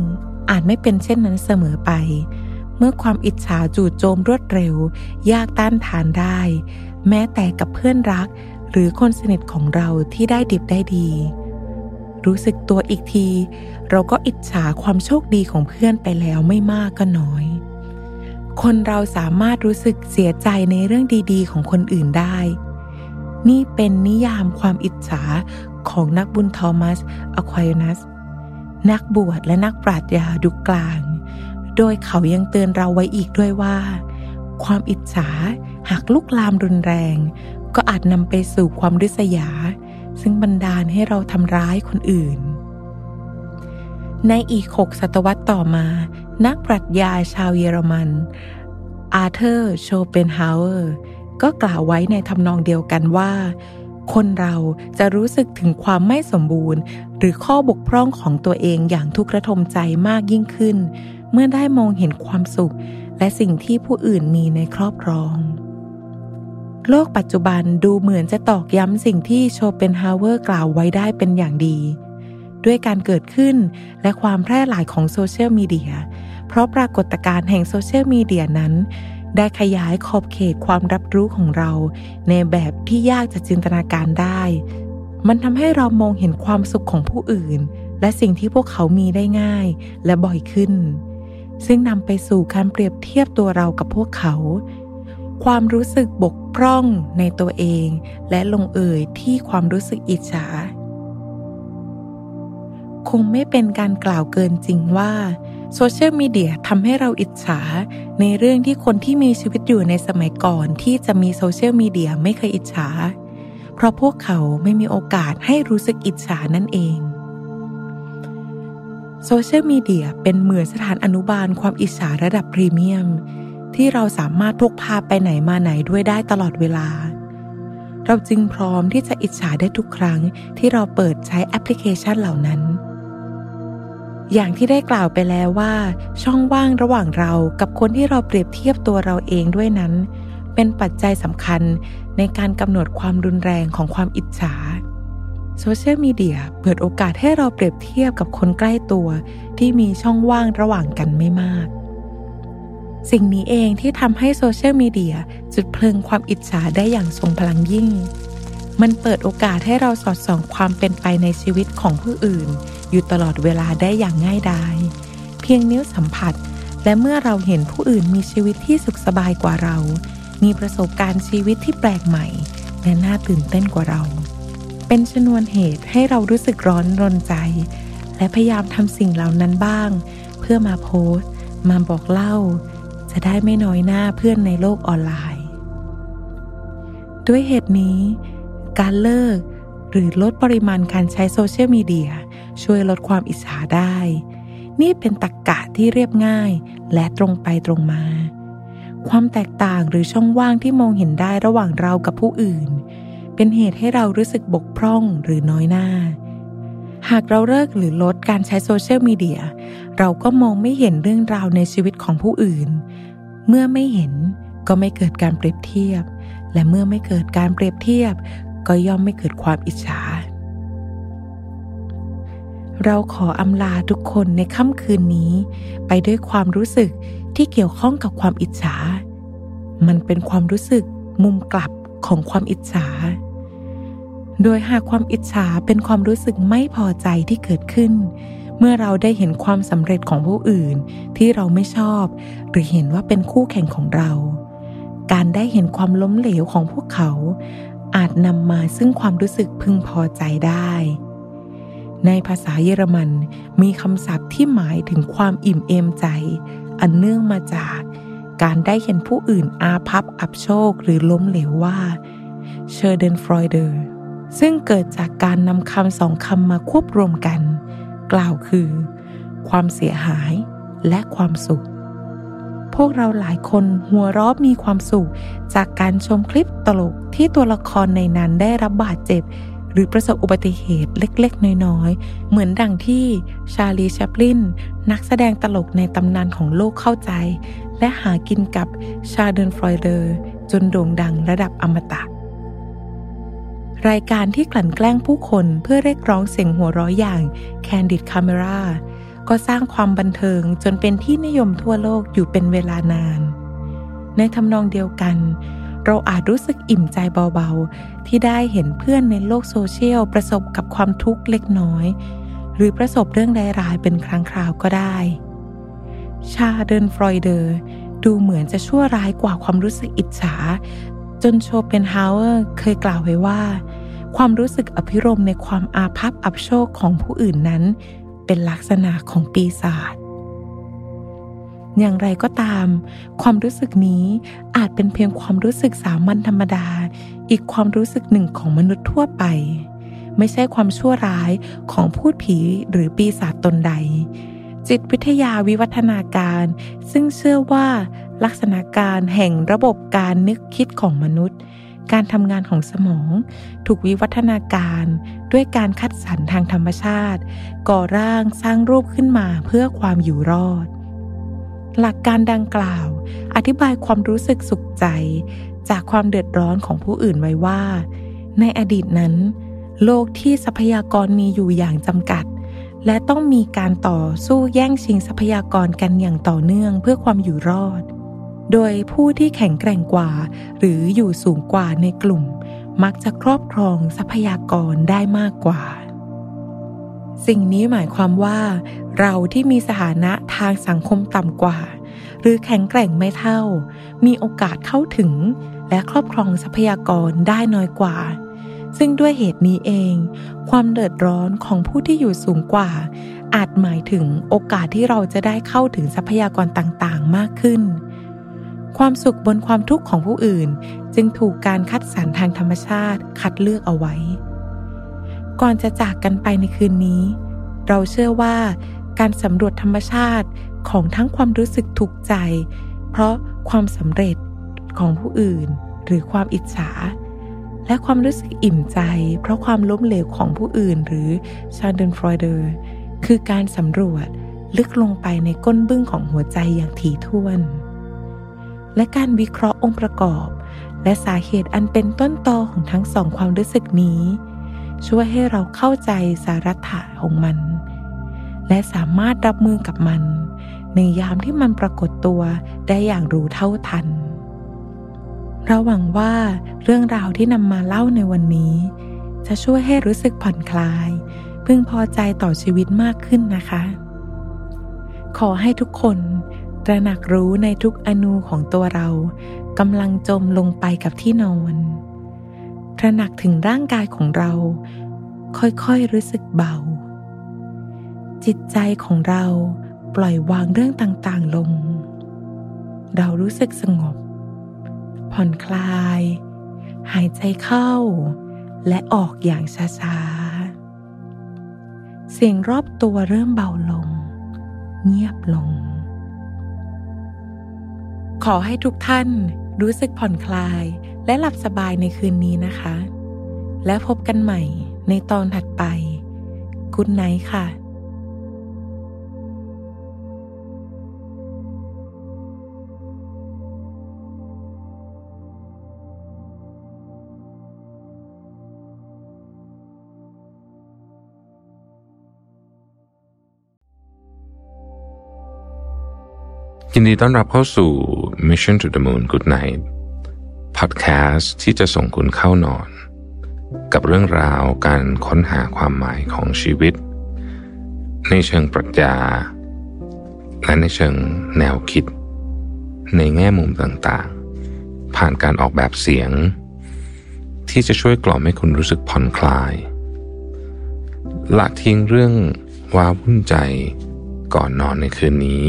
อาจไม่เป็นเช่นนั้นเสมอไปเมื่อความอิจฉาจู่โจมรวดเร็วยากต้านทานได้แม้แต่กับเพื่อนรักหรือคนสนิทของเราที่ได้ดิบได้ดีรู้สึกตัวอีกทีเราก็อิจฉาความโชคดีของเพื่อนไปแล้วไม่มากก็น้อยคนเราสามารถรู้สึกเสียใจในเรื่องดีๆของคนอื่นได้นี่เป็นนิยามความอิจฉาของนักบุญทอมัสอะควายนัสนักบวชและนักปราชญายุคกลางโดยเขายังเตือนเราไว้อีกด้วยว่าความอิจฉาหากลุกลามรุนแรงก็อาจนำไปสู่ความริษยาซึ่งบันดาลให้เราทำร้ายคนอื่นในอีก6ศตวรรษต่อมานักปรัชญาชาวเยอรมันอาร์เธอร์โชเปนฮาวเวอร์ก็กล่าวไว้ในทำนองเดียวกันว่าคนเราจะรู้สึกถึงความไม่สมบูรณ์หรือข้อบกพร่องของตัวเองอย่างทุกข์ระทมใจมากยิ่งขึ้นเมื่อได้มองเห็นความสุขและสิ่งที่ผู้อื่นมีในครอบครองโลกปัจจุบันดูเหมือนจะตอกย้ำสิ่งที่โชเปนฮาวเวอร์กล่าวไว้ได้เป็นอย่างดีด้วยการเกิดขึ้นและความแพร่หลายของโซเชียลมีเดียเพราะปรากฏการณ์แห่งโซเชียลมีเดียนั้นได้ขยายขอบเขตความรับรู้ของเราในแบบที่ยากจะจินตนาการได้มันทำให้เรามองเห็นความสุขของผู้อื่นและสิ่งที่พวกเขามีได้ง่ายและบ่อยขึ้นซึ่งนำไปสู่การเปรียบเทียบตัวเรากับพวกเขาความรู้สึกบกพร่องในตัวเองและลงเอยที่ความรู้สึกอิจฉาคงไม่เป็นการกล่าวเกินจริงว่าโซเชียลมีเดียทำให้เราอิจฉาในเรื่องที่คนที่มีชีวิตอยู่ในสมัยก่อนที่จะมีโซเชียลมีเดียไม่เคยอิจฉาเพราะพวกเขาไม่มีโอกาสให้รู้สึกอิจฉานั่นเองโซเชียลมีเดียเป็นเหมือนสถานอนุบาลความอิจฉาระดับพรีเมียมที่เราสามารถพกพาไปไหนมาไหนด้วยได้ตลอดเวลาเราจึงพร้อมที่จะอิจฉาได้ทุกครั้งที่เราเปิดใช้แอปพลิเคชันเหล่านั้นอย่างที่ได้กล่าวไปแล้วว่าช่องว่างระหว่างเรากับคนที่เราเปรียบเทียบตัวเราเองด้วยนั้นเป็นปัจจัยสำคัญในการกำหนดความรุนแรงของความอิจฉาโซเชียลมีเดียเปิดโอกาสให้เราเปรียบเทียบกับคนใกล้ตัวที่มีช่องว่างระหว่างกันไม่มากสิ่งนี้เองที่ทำให้โซเชียลมีเดียจุดเพลิงความอิจฉาได้อย่างทรงพลังยิ่งมันเปิดโอกาสให้เราสอดส่องความเป็นไปในชีวิตของผู้อื่นอยู่ตลอดเวลาได้อย่างง่ายดายเพียงนิ้วสัมผัสและเมื่อเราเห็นผู้อื่นมีชีวิตที่สุขสบายกว่าเรามีประสบการณ์ชีวิตที่แปลกใหม่และน่าตื่นเต้นกว่าเราเป็นชนวนเหตุให้เรารู้สึกร้อนรนใจและพยายามทำสิ่งเหล่านั้นบ้างเพื่อมาโพสต์ มาบอกเล่าจะได้ไม่น้อยหน้าเพื่อนในโลกออนไลน์ด้วยเหตุนี้การเลิกหรือลดปริมาณการใช้โซเชียลมีเดียช่วยลดความอิจฉาได้นี่เป็นตรรกะที่เรียบง่ายและตรงไปตรงมาความแตกต่างหรือช่องว่างที่มองเห็นได้ระหว่างเรากับผู้อื่นเป็นเหตุให้เรารู้สึกบกพร่องหรือน้อยหน้าหากเราเลิกหรือลดการใช้โซเชียลมีเดียเราก็มองไม่เห็นเรื่องราวในชีวิตของผู้อื่นเมื่อไม่เห็นก็ไม่เกิดการเปรียบเทียบและเมื่อไม่เกิดการเปรียบเทียบก็ย่อมไม่เกิดความอิจฉาเราขออำลาทุกคนในค่ำคืนนี้ไปด้วยความรู้สึกที่เกี่ยวข้องกับความอิจฉามันเป็นความรู้สึกมุมกลับของความอิจฉาโดยหากความอิจฉาเป็นความรู้สึกไม่พอใจที่เกิดขึ้นเมื่อเราได้เห็นความสำเร็จของผู้อื่นที่เราไม่ชอบหรือเห็นว่าเป็นคู่แข่งของเราการได้เห็นความล้มเหลวของพวกเขาอาจนำมาซึ่งความรู้สึกพึงพอใจได้ในภาษาเยอรมันมีคำศัพท์ที่หมายถึงความอิ่มเอมใจอันเนื่องมาจากการได้เห็นผู้อื่นอาภัพอับโชคหรือล้มเหลวว่า Schadenfreude ซึ่งเกิดจากการนำคำสองคำมาควบรวมกันกล่าวคือความเสียหายและความสุขพวกเราหลายคนหัวเราะมีความสุขจากการชมคลิปตลกที่ตัวละครในนั้นได้รับบาดเจ็บหรือประสบอุบัติเหตุเล็กๆน้อยๆเหมือนดังที่ชาร์ลีแชปลินนักแสดงตลกในตำนานของโลกเข้าใจและหากินกับชาเดนฟรอยเดอร์จนโด่งดังระดับอมตะรายการที่กลั่นแกล้งผู้คนเพื่อเรียกร้องเสียงหัวเราะอย่าง Candid Camera ก็สร้างความบันเทิงจนเป็นที่นิยมทั่วโลกอยู่เป็นเวลานานในทำนองเดียวกันเราอาจรู้สึกอิ่มใจเบาๆที่ได้เห็นเพื่อนในโลกโซเชียลประสบกับความทุกข์เล็กน้อยหรือประสบเรื่องร้ายๆเป็นครั้งคราวก็ได้ชาเดนฟรอยเดอร์ดูเหมือนจะชั่วร้ายกว่าความรู้สึกอิจฉาจนโชเปนฮาวเออร์เคยกล่าวไว้ว่าความรู้สึกอภิรมย์ในความอาภัพอับโชคของผู้อื่นนั้นเป็นลักษณะของปีศาจอย่างไรก็ตามความรู้สึกนี้อาจเป็นเพียงความรู้สึกสามัญธรรมดาอีกความรู้สึกหนึ่งของมนุษย์ทั่วไปไม่ใช่ความชั่วร้ายของพูดผีหรือปีศาจตนใดจิตวิทยาวิวัฒนาการซึ่งเชื่อว่าลักษณะการแห่งระบบการนึกคิดของมนุษย์การทำงานของสมองถูกวิวัฒนาการด้วยการคัดสรรทางธรรมชาติก่อร่างสร้างรูปขึ้นมาเพื่อความอยู่รอดหลักการดังกล่าวอธิบายความรู้สึกสุขใจจากความเดือดร้อนของผู้อื่นไว้ว่าในอดีตนั้นโลกที่ทรัพยากรมีอยู่อย่างจำกัดและต้องมีการต่อสู้แย่งชิงทรัพยากรกันอย่างต่อเนื่องเพื่อความอยู่รอดโดยผู้ที่แข็งแกร่งกว่าหรืออยู่สูงกว่าในกลุ่มมักจะครอบครองทรัพยากรได้มากกว่าสิ่งนี้หมายความว่าเราที่มีสถานะทางสังคมต่ำกว่าหรือแข็งแกร่งไม่เท่ามีโอกาสเข้าถึงและครอบครองทรัพยากรได้น้อยกว่าซึ่งด้วยเหตุนี้เองความเดือดร้อนของผู้ที่อยู่สูงกว่าอาจหมายถึงโอกาสที่เราจะได้เข้าถึงทรัพยากรต่างๆมากขึ้นความสุขบนความทุกข์ของผู้อื่นจึงถูกการคัดสรรทางธรรมชาติคัดเลือกเอาไว้ก่อนจะจากกันไปในคืนนี้เราเชื่อว่าการสำรวจธรรมชาติของทั้งความรู้สึกถูกใจเพราะความสำเร็จของผู้อื่นหรือความอิจฉาและความรู้สึกอิ่มใจเพราะความล้มเหลวของผู้อื่นหรือชาเดนฟรอยเดอร์คือการสำรวจลึกลงไปในก้นบึ้งของหัวใจอย่างถี่ถ้วนและการวิเคราะห์องค์ประกอบและสาเหตุอันเป็นต้นตอของทั้งสองความรู้สึกนี้ช่วยให้เราเข้าใจสาระของมันและสามารถรับมือกับมันในยามที่มันปรากฏตัวได้อย่างรู้เท่าทันเราหวังว่าเรื่องราวที่นำมาเล่าในวันนี้จะช่วยให้รู้สึกผ่อนคลายพึงพอใจต่อชีวิตมากขึ้นนะคะขอให้ทุกคนตระหนักรู้ในทุกอณูของตัวเรากำลังจมลงไปกับที่นอนตระหนักถึงร่างกายของเราค่อยๆรู้สึกเบาจิตใจของเรา ปล่อยวางเรื่องต่างๆลงเรารู้สึกสงบผ่อนคลายหายใจเข้าและออกอย่างช้าๆเสียงรอบตัวเริ่มเบาลงเงียบลงขอให้ทุกท่านรู้สึกผ่อนคลายและหลับสบายในคืนนี้นะคะแล้วพบกันใหม่ในตอนถัดไป Good Night ค่ะยินดีต้อนรับเข้าสู่ Mission to the Moon Good Night Podcast ที่จะส่งคุณเข้านอนกับเรื่องราวการค้นหาความหมายของชีวิตในเชิงปรัชญาและในเชิงแนวคิดในแง่มุมต่างๆผ่านการออกแบบเสียงที่จะช่วยกล่อมให้คุณรู้สึกผ่อนคลายละทิ้งเรื่องว้าวุ่นใจก่อนนอนในคืนนี้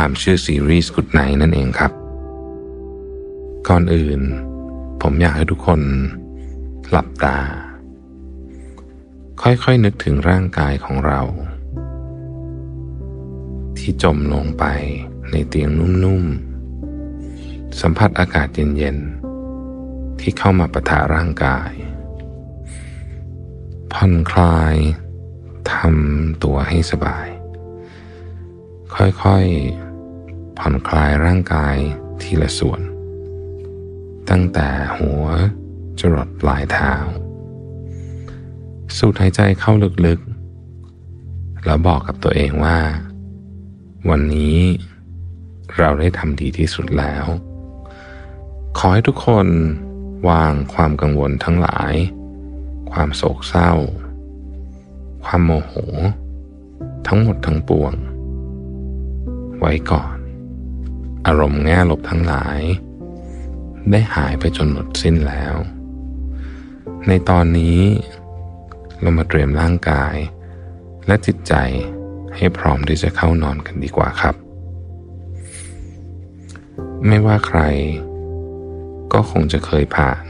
ตามชื่อซีรีส์ Good Night นั่นเองครับก่อนอื่นผมอยากให้ทุกคนหลับตาค่อยๆนึกถึงร่างกายของเราที่จมลงไปในเตียงนุ่มๆสัมผัสอากาศเย็นๆที่เข้ามาปะทะร่างกายผ่อนคลายทำตัวให้สบายค่อยๆผ่อนคลายร่างกายทีละส่วนตั้งแต่หัวจรดปลายเท้าสูดหายใจเข้าลึกๆแล้วบอกกับตัวเองว่าวันนี้เราได้ทำดีที่สุดแล้วขอให้ทุกคนวางความกังวลทั้งหลายความโศกเศร้าความโมโหทั้งหมดทั้งปวงไว้ก่อนอารมณ์แง่ลบทั้งหลายได้หายไปจนหมดสิ้นแล้วในตอนนี้เรามาเตรียมร่างกายและจิตใจให้พร้อมที่จะเข้านอนกันดีกว่าครับไม่ว่าใครก็คงจะเคยผ่าน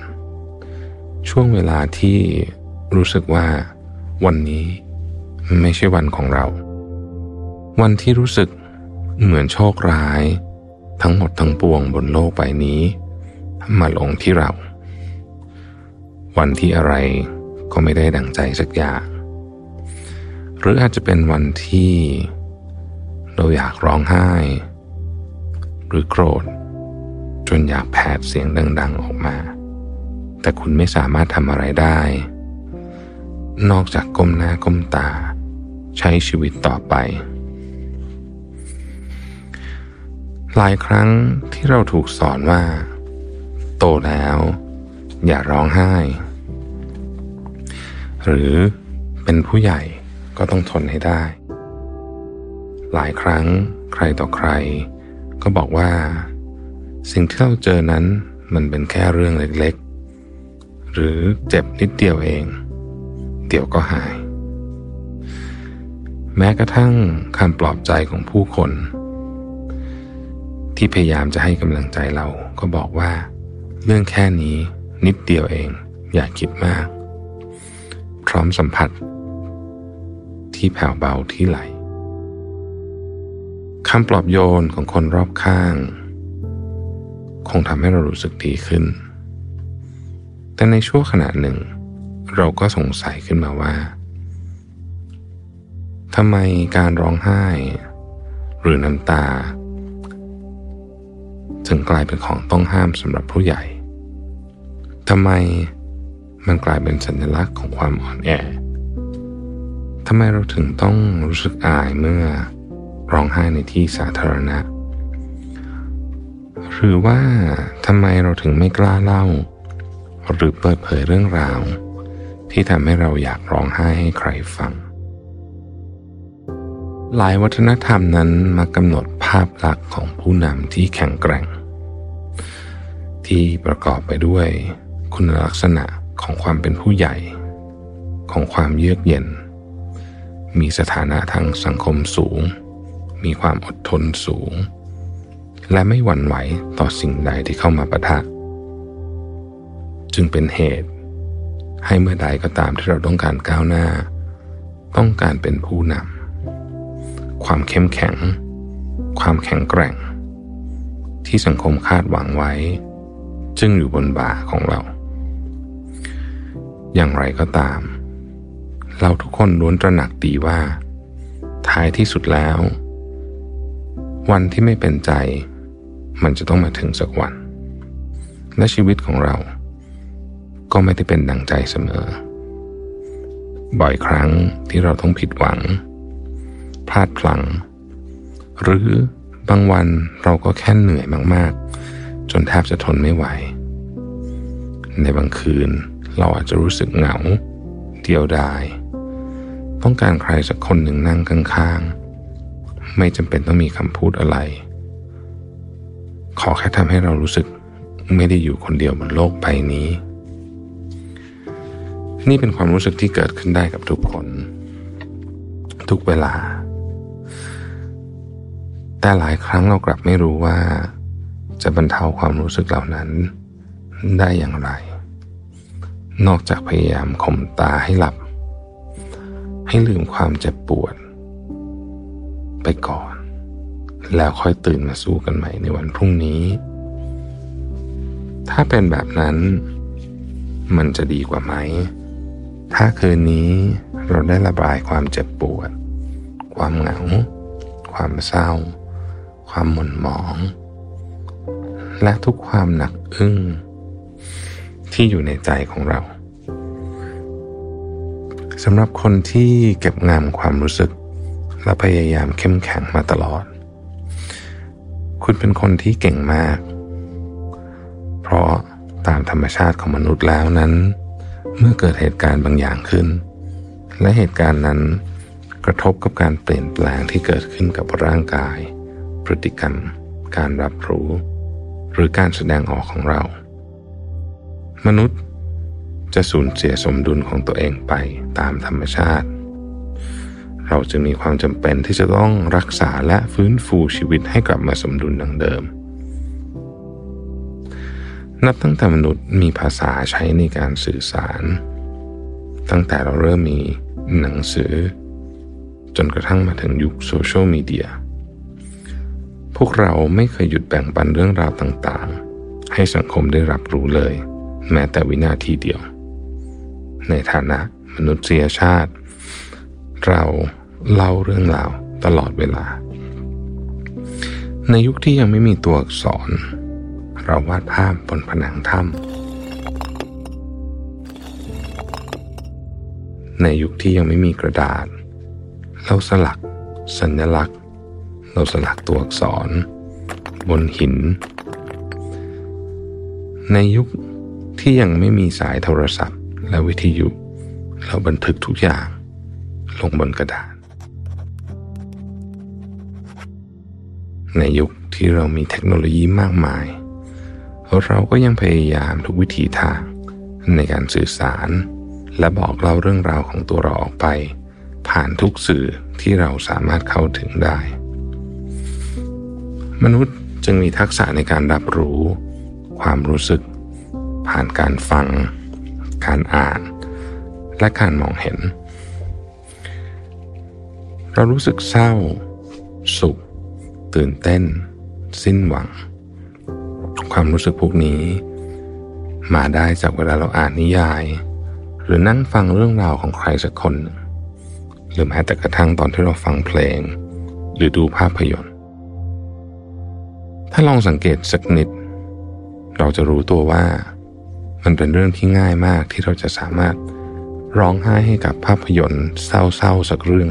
ช่วงเวลาที่รู้สึกว่าวันนี้ไม่ใช่วันของเราวันที่รู้สึกเหมือนโชคร้ายทั้งหมดทั้งปวงบนโลกใบนี้มาลงที่เราวันที่อะไรก็ไม่ได้ดั่งใจสักอย่างหรืออาจจะเป็นวันที่เราอยากร้องไห้หรือโกรธจนอยากแผดเสียงดังๆออกมาแต่คุณไม่สามารถทำอะไรได้นอกจากก้มหน้าก้มตาใช้ชีวิตต่อไปหลายครั้งที่เราถูกสอนว่าโตแล้วอย่าร้องไห้หรือเป็นผู้ใหญ่ก็ต้องทนให้ได้หลายครั้งใครต่อใครก็บอกว่าสิ่งที่เราเจอนั้นมันเป็นแค่เรื่องเล็กๆหรือเจ็บนิดเดียวเองเดี๋ยวก็หายแม้กระทั่งคำปลอบใจของผู้คนที่พยายามจะให้กำลังใจเราก็บอกว่าเรื่องแค่นี้นิดเดียวเองอย่าคิดมากพร้อมสัมผัสที่แผ่วเบาที่ไหลคำปลอบโยนของคนรอบข้างคงทำให้เรารู้สึกดีขึ้นแต่ในช่วงขณะหนึ่งเราก็สงสัยขึ้นมาว่าทำไมการร้องไห้หรือน้ำตาจึงกลายเป็นของต้องห้ามสำหรับผู้ใหญ่ทำไมมันกลายเป็นสัญลักษณ์ของความอ่อนแอทำไมเราถึงต้องรู้สึกอายเมื่อร้องไห้ในที่สาธารณะหรือว่าทำไมเราถึงไม่กล้าเล่าหรือเปิดเผยเรื่องราวที่ทำให้เราอยากร้องไห้ให้ใครฟังหลายวัฒนธรรมนั้นมากำหนดภาพลักษณ์ของผู้นำที่แข็งแกร่งที่ประกอบไปด้วยคุณลักษณะของความเป็นผู้ใหญ่ของความเยือกเย็นมีสถานะทางสังคมสูง มีความอดทนสูงและไม่หวั่นไหวต่อสิ่งใดที่เข้ามาปะทะจึงเป็นเหตุให้เมื่อใดก็ตามที่เราต้องการก้าวหน้าต้องการเป็นผู้นำความเข้มแข็งความแข็งแกร่งที่สังคมคาดหวังไว้จึงอยู่บนบ่าของเราอย่างไรก็ตามเราทุกคนล้วนตระหนักดีว่าท้ายที่สุดแล้ววันที่ไม่เป็นใจมันจะต้องมาถึงสักวันและชีวิตของเราก็ไม่ได้เป็นดังใจเสมอบ่อยครั้งที่เราต้องผิดหวังพลาดพลั้งหรือบางวันเราก็แค่เหนื่อยมากๆจนแทบจะทนไม่ไหวในบางคืนเราอาจจะรู้สึกเหงาเดียวดายต้องการใครสักคนหนึ่งนั่งข้างๆไม่จำเป็นต้องมีคำพูดอะไรขอแค่ทำให้เรารู้สึกไม่ได้อยู่คนเดียวบนโลกใบนี้นี่เป็นความรู้สึกที่เกิดขึ้นได้กับทุกคนทุกเวลาแต่หลายครั้งเรากลับไม่รู้ว่าจะบรรเทาความรู้สึกเหล่านั้นได้อย่างไรนอกจากพยายามข่มตาให้หลับให้ลืมความเจ็บปวดไปก่อนแล้วค่อยตื่นมาสู้กันใหม่ในวันพรุ่งนี้ถ้าเป็นแบบนั้นมันจะดีกว่าไหมถ้าคืนนี้เราได้ระบายความเจ็บปวดความเหงาความเศร้าความหม่นหมองและทุกความหนักอึ้งที่อยู่ในใจของเราสำหรับคนที่เก็บงำความรู้สึกและพยายามเข้มแข็งมาตลอดคุณเป็นคนที่เก่งมากเพราะตามธรรมชาติของมนุษย์แล้วนั้นเมื่อเกิดเหตุการณ์บางอย่างขึ้นและเหตุการณ์นั้นกระทบกับการเปลี่ยนแปลงที่เกิดขึ้นกับร่างกายพฤติกรรมการรับรู้หรือการแสดงออกของเรามนุษย์จะสูญเสียสมดุลของตัวเองไปตามธรรมชาติเราจึงมีความจำเป็นที่จะต้องรักษาและฟื้นฟูชีวิตให้กลับมาสมดุลดังเดิมนับตั้งแต่มนุษย์มีภาษาใช้ในการสื่อสารตั้งแต่เราเริ่มมีหนังสือจนกระทั่งมาถึงยุคโซเชียลมีเดียพวกเราไม่เคยหยุดแบ่งปันเรื่องราวต่างๆให้สังคมได้รับรู้เลยแม้แต่วินาทีเดียวในฐานะมนุษยชาติเราเล่าเรื่องราวตลอดเวลาในยุคที่ยังไม่มีตัวอักษรเราวาดภาพบนผนังถ้ำในยุคที่ยังไม่มีกระดาษเราสลักสัญลักษณ์เราสลักตัวอักษรบนหินในยุคที่ยังไม่มีสายโทรศัพท์และวิทยุเราบันทึกทุกอย่างลงบนกระดาษในยุคที่เรามีเทคโนโลยีมากมายเราก็ยังพยายามทุกวิถีทางในการสื่อสารและบอกเล่าเรื่องราวของตัวเราออกไปผ่านทุกสื่อที่เราสามารถเข้าถึงได้มนุษย์จึงมีทักษะในการรับรู้ความรู้สึกผ่านการฟังการอ่านและการมองเห็นเรารู้สึกเศร้าสุขตื่นเต้นสิ้นหวังความรู้สึกพวกนี้มาได้จากเวลาเราอ่านนิยายหรือนั่งฟังเรื่องราวของใครสักคนหรือแม้แต่กระทั่งตอนที่เราฟังเพลงหรือดูภาพยนตร์ถ้าลองสังเกตสักนิดเราจะรู้ตัวว่ามันเป็นเรื่องที่ง่ายมากที่เราจะสามารถร้องไห้ให้กับภาพยนตร์เศร้าๆสักเรื่อง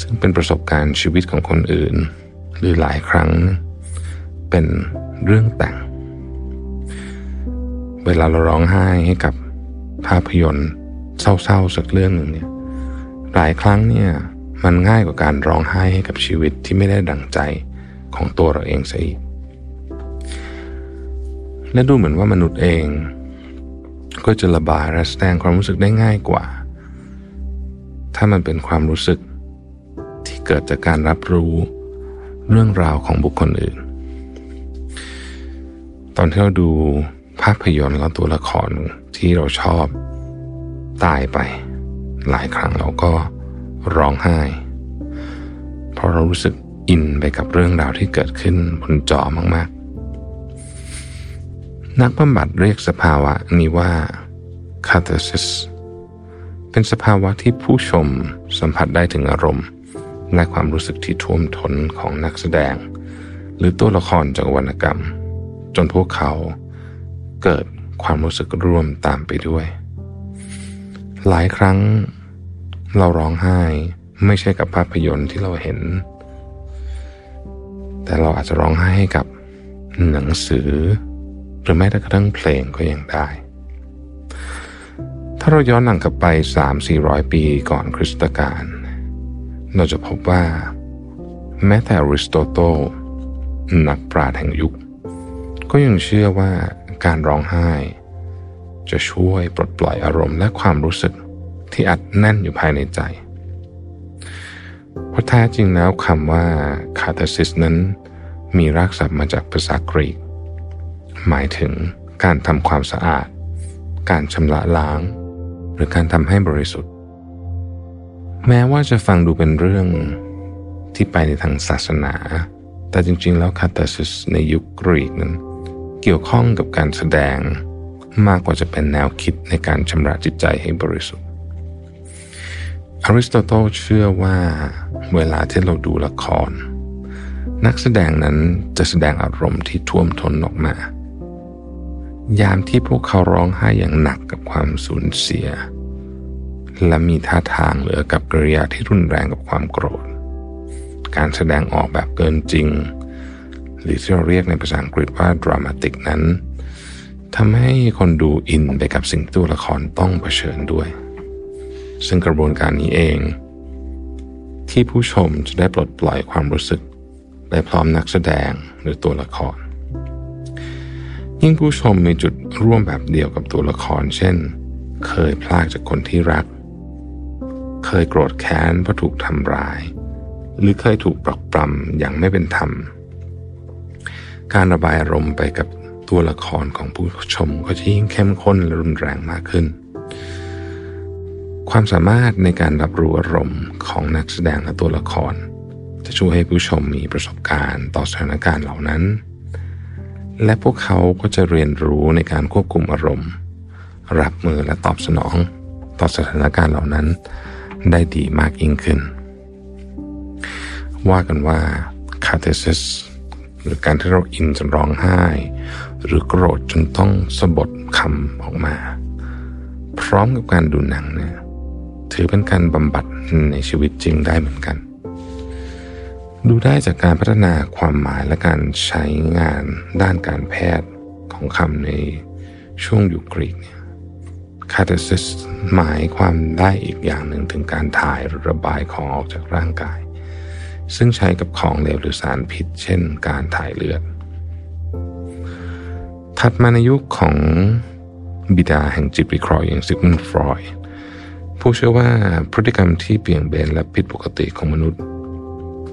ซึ่งเป็นประสบการณ์ชีวิตของคนอื่นหรือหลายครั้งเป็นเรื่องแต่งเวลาเราร้องไห้ให้กับภาพยนตร์เศร้าๆสักเรื่องหนึ่งเนี่ยหลายครั้งเนี่ยมันง่ายกว่าการร้องไห้ให้กับชีวิตที่ไม่ได้ดังใจของตัวเราเองซะอีกและดูเหมือนว่ามนุษย์เองก็จะระบายและแสดงความรู้สึกได้ง่ายกว่าถ้ามันเป็นความรู้สึกที่ เกิดจากการรับรู้เรื่องราวของบุคคลอื่นตอนที่เราดูภาพยนตร์แล้วตัวละครที่เราชอบตายไปหลายครั้งเราก็ร้องไห้เพราะเรารู้สึกอินไปกับเรื่องราวที่เกิดขึ้นบนจอมากๆนักบำบัดเรียกสภาวะนี้ว่า catharsis เป็นสภาวะที่ผู้ชมสัมผัสได้ถึงอารมณ์และความรู้สึกที่ท่วมท้นของนักแสดงหรือตัวละครจากวรรณกรรมจนพวกเขาเกิดความรู้สึกร่วมตามไปด้วยหลายครั้งเราร้องไห้ไม่ใช่กับภาพยนตร์ที่เราเห็นแต่เราอาจจะร้องไห้กับหนังสือหรือแม้แต่กระทั่งเพลงก็ยังได้ถ้าเราย้อนหลังกลับไป 300-400 ปีก่อนคริสตกาลเราจะพบว่าแม้แต่อริสโตเติลนักปราชญ์แห่งยุคก็ยังเชื่อว่าการร้องไห้จะช่วยปลดปล่อยอารมณ์และความรู้สึกที่อัดแน่นอยู่ภายในใจเพราะแท้จริงแล้วคำว่า catharsis นั้นมีรากศัพท์มาจากภาษากรีกหมายถึงการทำความสะอาดการชำระล้างหรือการทำให้บริสุทธิ์แม้ว่าจะฟังดูเป็นเรื่องที่ไปในทางศาสนาแต่จริงๆแล้ว catharsis ในยุคกรีกนั้นเกี่ยวข้องกับการแสดงมากกว่าจะเป็นแนวคิดในการชำระจิตใจให้บริสุทธิ์อริสโตเติลเชื่อว่าเวลาที่เราดูละครนักแสดงนั้นจะแสดงอารมณ์ที่ท่วมท้นออกมายามที่พวกเขาร้องไห้อย่างหนักกับความสูญเสียและมีท่าทางเหลือกับกริยาที่รุนแรงกับความโกรธการแสดงออกแบบเกินจริงหรือที่เราเรียกในภาษาอังกฤษว่า dramatic นั้นทำให้คนดูอินไปกับสิ่งที่ตัวละครต้องเผชิญด้วยซึ่งกระบวนการนี้เองที่ผู้ชมจะได้ปลดปล่อยความรู้สึกได้พร้อมนักแสดงหรือตัวละครยิ่งผู้ชมมีจุดร่วมแบบเดียวกับตัวละครเช่นเคยพลากจากคนที่รักเคยโกรธแค้นเพราะถูกทำร้ายหรือเคยถูกปรักปรำอย่างไม่เป็นธรรมการระบายอารมณ์ไปกับตัวละครของผู้ชมก็จะยิ่งเข้มข้นและรุนแรงมากขึ้นความสามารถในการรับรู้อารมณ์ของนักแสดงและตัวละครจะช่วยให้ผู้ชมมีประสบการณ์ต่อสถานการณ์เหล่านั้นและพวกเขาก็จะเรียนรู้ในการควบคุมอารมณ์รับมือและตอบสนองต่อสถานการณ์เหล่านั้นได้ดีมากยิ่งขึ้นว่ากันว่า catharsis หรือการที่เราอินจนร้องไห้หรือโกรธจนต้องสะบัดคำออกมาพร้อมกับการดูหนังเนี่ยถือเป็นการบำบัดในชีวิตจริงได้เหมือนกันดูได้จากการพัฒนาความหมายและการใช้งานด้านการแพทย์ของคำในช่วงยุคกรีกเนี่ย catharsis หมายความได้อีกอย่างหนึ่งถึงการถ่ายหรือระบายของออกจากร่างกายซึ่งใช้กับของเหลวหรือสารพิษเช่นการถ่ายเลือดถัดมาในยุคของบิดาแห่งจิตวิเคราะห์อย่างซิกมุนด์ฟรอยด์ผู้เชื่อว่าพฤติกรรมที่เปลี่ยนแปลงและผิดปกติของมนุษย์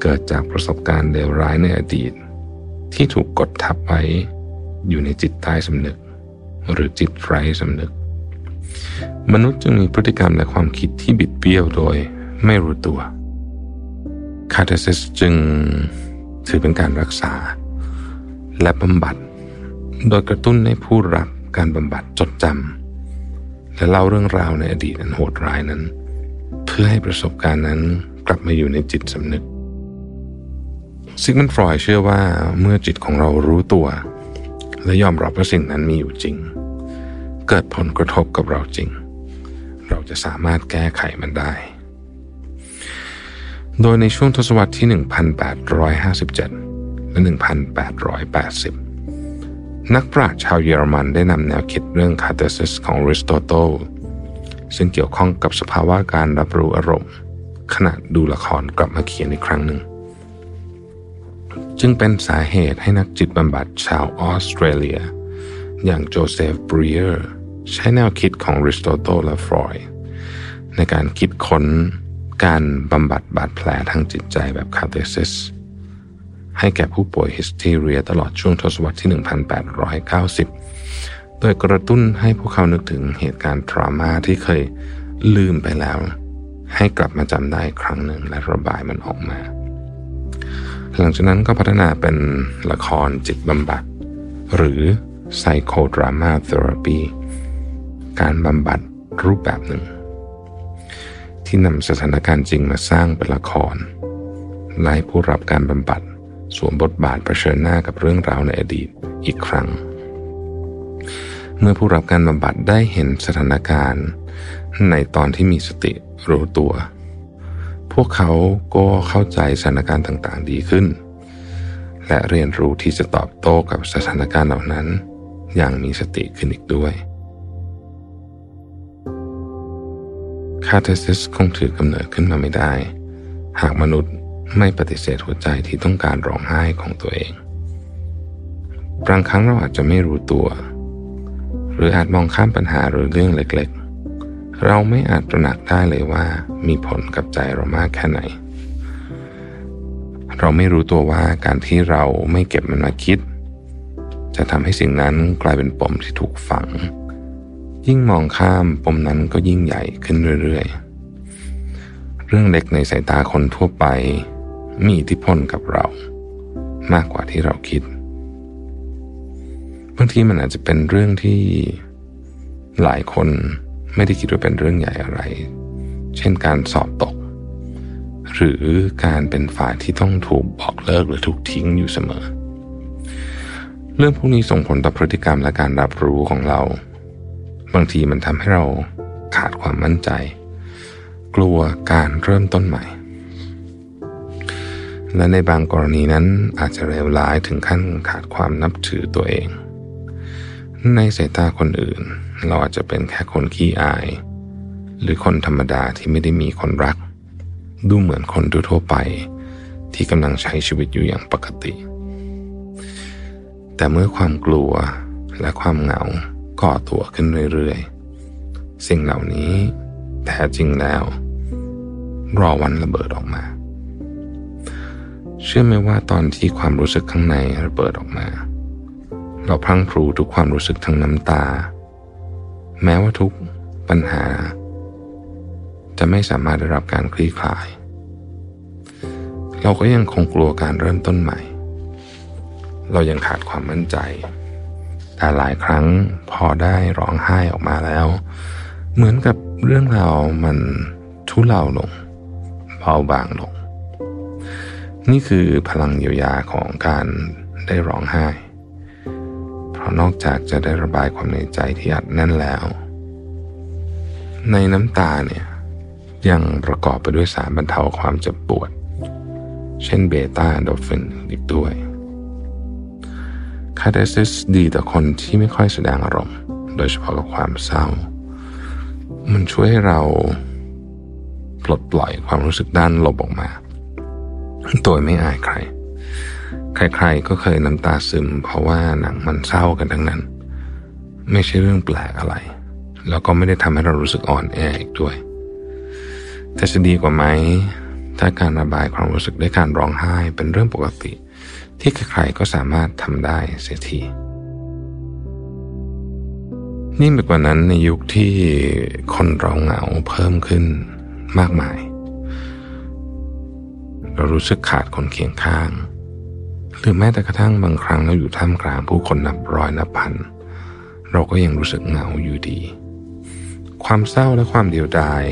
เกิดจากประสบการณ์เลวร้ายในอดีตที่ถูกกดทับไว้อยู่ในจิตใต้สำนึกหรือจิตไร้สำนึกมนุษย์จึงมีพฤติกรรมและความคิดที่บิดเบี้ยวโดยไม่รู้ตัว catharsis จึงถือเป็นการรักษาและบำบัดโดยกระตุ้นให้ผู้รับการบำบัดจดจำและเล่าเรื่องราวในอดีตอันโหดร้ายนั้นเพื่อให้ประสบการณ์นั้นกลับมาอยู่ในจิตสำนึกซิกมุนด์ฟรอยด์เชื่อว่าเมื่อจิตของเรารู้ตัวและยอมรับว่าสิ่งนั้นมีอยู่จริงเกิดผลกระทบกับเราจริงเราจะสามารถแก้ไขมันได้โดยในช่วงทศวรรษที่ 1857 และ 1880นักปราชญ์ชาวเยอรมันได้นำแนวคิดเรื่อง catharsis ของอริสโตเติลซึ่งเกี่ยวข้องกับสภาวะการรับรู้อารมณ์ขณะดูละครกลับมาเขียนอีกครั้งหนึ่งจึงเป็นสาเหตุให้นักจิตบำบัดชาวออสเตรเลียอย่างโจเซฟบรีเออร์ใช้แนวคิดของอริสโตเติลและฟรอยด์ในการคิดค้น การบำบัดบาดแผลทางจิตใจแบบคาเทซิสให้แก่ผู้ป่วยฮิสทีเรียตลอดช่วงทศวรรษที่ 1890 โดยกระตุ้นให้พวกเขานึกถึงเหตุการณ์ทรามาที่เคยลืมไปแล้วให้กลับมาจำได้ครั้งหนึ่งและระบายมันออกมาหลังจากนั้นก็พัฒนาเป็นละครจิตบำบัดหรือ Psychodrama Therapy การบำบัดรูปแบบหนึ่งที่นำสถานการณ์จริงมาสร้างเป็นละครและผู้รับการบำบัดสวมบทบาทเผชิญหน้ากับเรื่องราวในอดีตอีกครั้งเมื่อผู้รับการบำบัดได้เห็นสถานการณ์ในตอนที่มีสติรู้ตัวพวกเขาก็เข้าใจสถานการณ์ต่างๆดีขึ้นและเรียนรู้ที่จะตอบโต้กับสถานการณ์เหล่านั้นอย่างมีสติขึ้นอีกด้วยคาเทซิสคงถือกำเนิดขึ้นมาไม่ได้หากมนุษย์ไม่ปฏิเสธหัวใจที่ต้องการร้องไห้ของตัวเองบางครั้งเราอาจจะไม่รู้ตัวหรืออาจมองข้ามปัญหาหรือเรื่องเล็กๆเราไม่อาจตระหนักได้เลยว่ามีผลกับใจเรามากแค่ไหนเราไม่รู้ตัวว่าการที่เราไม่เก็บมันมาคิดจะทำให้สิ่งนั้นกลายเป็นปมที่ถูกฝังยิ่งมองข้ามปมนั้นก็ยิ่งใหญ่ขึ้นเรื่อยๆเรื่องเล็กในสายตาคนทั่วไปมีอิทธิพลกับเรามากกว่าที่เราคิดบางทีมันอาจจะเป็นเรื่องที่หลายคนไม่ได้คิดว่าเป็นเรื่องใหญ่อะไรเช่นการสอบตกหรือการเป็นฝ่ายที่ต้องถูกบอกเลิกหรือถูกทิ้งอยู่เสมอเรื่องพวกนี้ส่งผลต่อพฤติกรรมและการรับรู้ของเราบางทีมันทำให้เราขาดความมั่นใจกลัวการเริ่มต้นใหม่และในบางกรณีนั้นอาจจะเลวร้ายถึงขั้นขาดความนับถือตัวเองในสายตาคนอื่นเราอาจจะเป็นแค่คนขี้อายหรือคนธรรมดาที่ไม่ได้มีคนรักดูเหมือนคนทั่วไปที่กำลังใช้ชีวิตอยู่อย่างปกติแต่เมื่อความกลัวและความเหงาก่อตัวขึ้นเรื่อยๆสิ่งเหล่านี้แท้จริงแล้วรอวันระเบิดออกมาเชื่อไหมว่าตอนที่ความรู้สึกข้างในระเบิดออกมาเราพรั่งพรูทุกความรู้สึกทั้งน้ำตาแม้ว่าทุกปัญหาจะไม่สามารถได้รับการคลี่คลายเราก็ยังคงกลัวการเริ่มต้นใหม่เรายังขาดความมั่นใจแต่หลายครั้งพอได้ร้องไห้ออกมาแล้วเหมือนกับเรื่องราวมันทุเลาลงเบาบางลงนี่คือพลังเยียวยาของการได้ร้องไห้เพราะนอกจากจะได้ระบายความในใจที่อัดแน่นแล้วในน้ำตาเนี่ยยังประกอบไปด้วยสารบรรเทาความเจ็บปวดเช่นเบต้าเอนโดรฟินอีกด้วยคาเทซิสดีต่อคนที่ไม่ค่อยแสดงอารมณ์โดยเฉพาะกับความเศร้ามันช่วยให้เราปลดปล่อยความรู้สึกด้านลบออกมาโดยไม่อายใครใครๆก็เคยน้ำตาซึมเพราะว่าหนังมันเศร้ากันทั้งนั้นไม่ใช่เรื่องแปลกอะไรแล้วก็ไม่ได้ทำให้เรารู้สึกอ่อนแออีกด้วยแต่จะดีกว่าไหมถ้าการระบายความรู้สึกด้วยการร้องไห้เป็นเรื่องปกติที่ใครๆก็สามารถทำได้เสียทีนี่มากกว่านั้นในยุคที่คนเราเหงาเพิ่มขึ้นมากมายเรารู้สึกขาดคนเคียงข้างหรือแม้แต่กระทั่งบางครั้งเราอยู่ท่ามกลางผู้คนนับร้อยนับพันเราก็ยังรู้สึกเหงาอยู่ดีความเศร้าและความเดียวดาย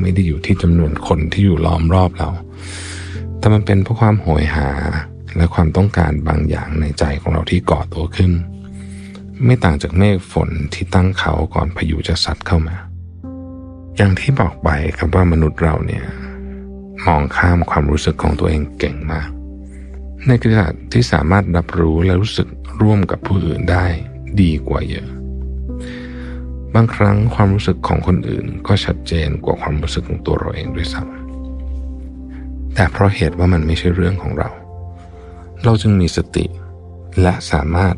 ไม่ได้อยู่ที่จำนวนคนที่อยู่ล้อมรอบเราแต่มันเป็นเพราะความโหยหาและความต้องการบางอย่างในใจของเราที่ก่อตัวขึ้นไม่ต่างจากเมฆฝนที่ตั้งเขาก่อนพายุจะซัดเข้ามาอย่างที่บอกไปครับว่ามนุษย์เราเนี่ยมองข้ามความรู้สึกของตัวเองเก่งมากในขณะที่สามารถรับรู้และรู้สึกร่วมกับผู้อื่นได้ดีกว่าเยอะบางครั้งความรู้สึกของคนอื่นก็ชัดเจนกว่าความรู้สึกของตัวเราเองด้วยซ้ำแต่เพราะเหตุว่ามันไม่ใช่เรื่องของเราจึงมีสติและสามารถ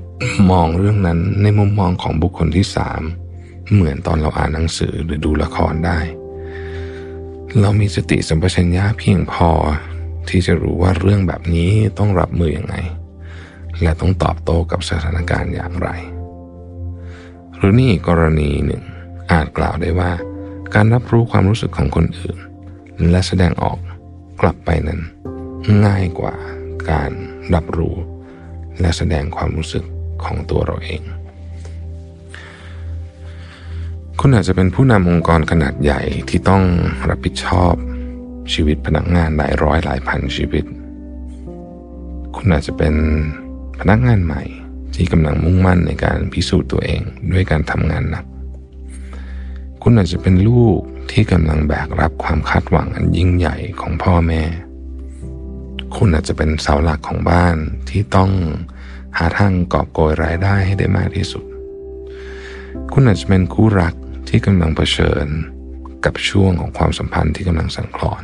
มองเรื่องนั้นในมุมมองของบุคคลที่3เหมือนตอนเราอ่านหนังสือหรือดูละครได้ เรามีสติสัมปชัญญะเพียงพอที่จะรู้ว่าเรื่องแบบนี้ต้องรับมืออย่างไรและต้องตอบโต้กับสถานการณ์อย่างไรหรือนี่กรณีหนึ่งอาจกล่าวได้ว่าการรับรู้ความรู้สึกของคนอื่นและแสดงออกกลับไปนั้นง่ายกว่าการรับรู้และแสดงความรู้สึกของตัวเราเองคุณอาจจะเป็นผู้นำองค์กรขนาดใหญ่ที่ต้องรับผิดชอบชีวิตพนักงานหลายร้อยหลายพันชีวิตคุณอาจจะเป็นพนักงานใหม่ที่กำลังมุ่งมั่นในการพิสูจน์ตัวเองด้วยการทำงานหนักคุณอาจจะเป็นลูกที่กำลังแบกรับความคาดหวังอันยิ่งใหญ่ของพ่อแม่คุณอาจจะเป็นเสาหลักของบ้านที่ต้องหาทางกอบโกยรายได้ให้ได้มากที่สุดคุณอาจจะเป็นคู่รักที่กำลังเผชิญกับช่วงของความสัมพันธ์ที่กำลังสั่นคลอน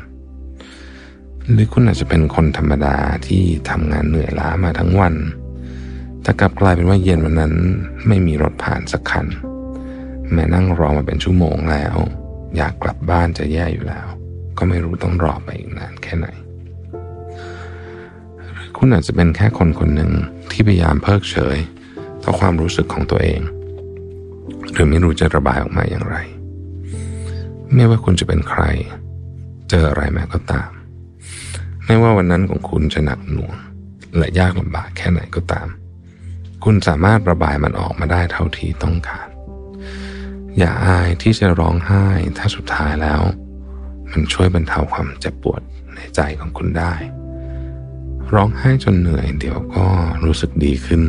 หรือคุณอาจจะเป็นคนธรรมดาที่ทำงานเหนื่อยล้ามาทั้งวันแต่กลับกลายเป็นว่าเย็นวันนั้นไม่มีรถผ่านสักคันแม้นั่งรอมาเป็นชั่วโมงแล้วอยากกลับบ้านจะแย่อยู่แล้วก็ไม่รู้ต้องรอไปอีกนานแค่ไหนหรือคุณอาจจะเป็นแค่คนคนหนึ่งที่พยายามเพิกเฉยต่อความรู้สึกของตัวเองหรือไม่รู้จะระบายออกมาอย่างไรไม่ว่าคุณจะเป็นใครเจออะไรมาก็ตามไม่ว่าวันนั้นของคุณจะหนักหน่วงและยากลำบากแค่ไหนก็ตามคุณสามารถระบายมันออกมาได้เท่าที่ต้องการอย่าอายที่จะร้องไห้ถ้าสุดท้ายแล้วมันช่วยบรรเทาความเจ็บปวดในใจของคุณได้ร้องไห้จนเหนื่อยเดี๋ยวก็รู้สึกดีขึ้น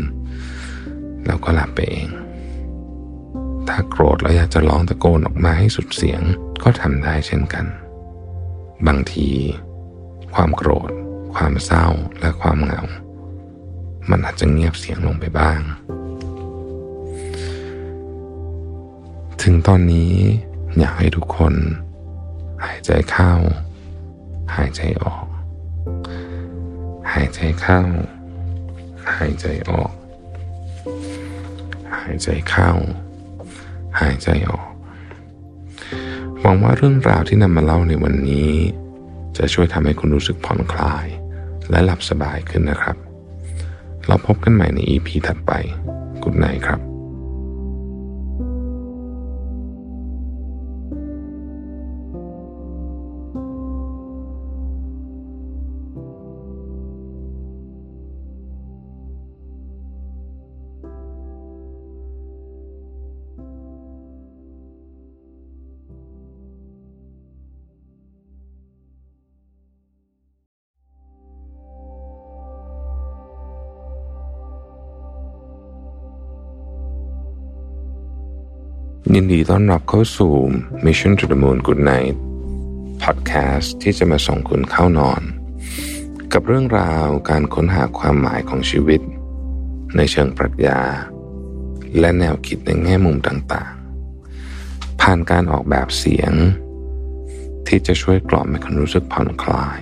แล้วก็หลับไปเองถ้าโกรธแล้วอยากจะร้องตะโกนออกมาให้สุดเสียงก็ทำได้เช่นกันบางทีความโกรธความเศร้าและความเหงามันอาจจะเงียบเสียงลงไปบ้างถึงตอนนี้อยากให้ทุกคนหายใจเข้าหายใจออกหายใจเข้าหายใจออกหายใจเข้าหายใจออกหวังว่าเรื่องราวที่นำมาเล่าในวันนี้จะช่วยทำให้คุณรู้สึกผ่อนคลายและหลับสบายขึ้นนะครับเราพบกันใหม่ใน EP ถัดไป Good Night ครับยินดีต้อนรับเข้าสู่ Mission to the Moon Good Night Podcast ที่จะมาส่งคุณเข้านอนกับเรื่องราวการค้นหาความหมายของชีวิตในเชิงปรัชญาและแนวคิดในแง่มุมต่างๆผ่านการออกแบบเสียงที่จะช่วยกล่อมให้คุณรู้สึกผ่อนคลาย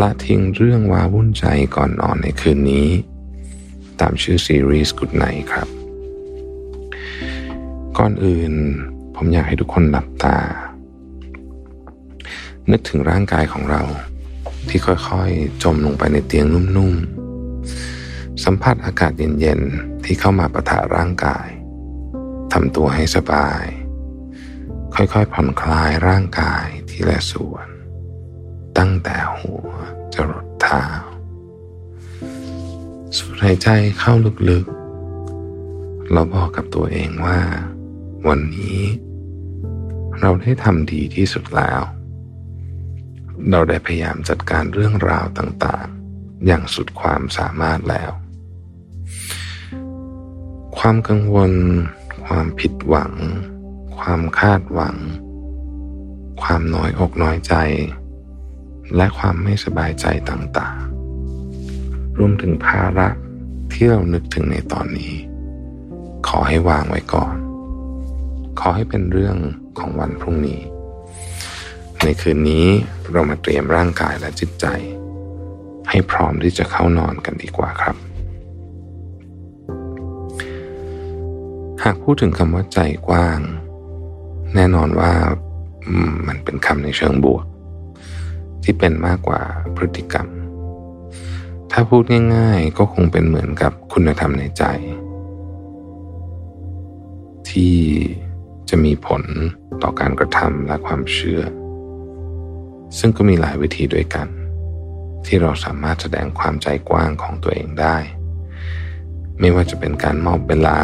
ละทิ้งเรื่องว้าวุ่นใจก่อนนอนในคืนนี้ตามชื่อซีรีส์ Good Night ครับก่อนอื่นผมอยากให้ทุกคนหลับตานึกถึงร่างกายของเราที่ค่อยๆจมลงไปในเตียงนุ่มๆสัมผัสอากาศเย็นๆที่เข้ามาปะทะร่างกายทำตัวให้สบายค่อยๆผ่อนคลายร่างกายทีละส่วนตั้งแต่หัวจรดเท้าสูดหายใจเข้าลึกๆเราบอกกับตัวเองว่าวันนี้เราได้ทำดีที่สุดแล้วเราได้พยายามจัดการเรื่องราวต่างๆอย่างสุดความสามารถแล้วความกังวลความผิดหวังความคาดหวังความน้อยอกน้อยใจและความไม่สบายใจต่างๆรวมถึงภาระที่เรานึกถึงในตอนนี้ขอให้วางไว้ก่อนขอให้เป็นเรื่องของวันพรุ่งนี้ในคืนนี้เรามาเตรียมร่างกายและจิตใจให้พร้อมที่จะเข้านอนกันดีกว่าครับหากพูดถึงคำว่าใจกว้างแน่นอนว่า มันเป็นคำในเชิงบวกที่เป็นมากกว่าพฤติกรรมถ้าพูดง่ายๆก็คงเป็นเหมือนกับคุณธรรมในใจที่จะมีผลต่อการกระทำและความเชื่อซึ่งก็มีหลายวิธีด้วยกันที่เราสามารถแสดงความใจกว้างของตัวเองได้ไม่ว่าจะเป็นการมอบเวลา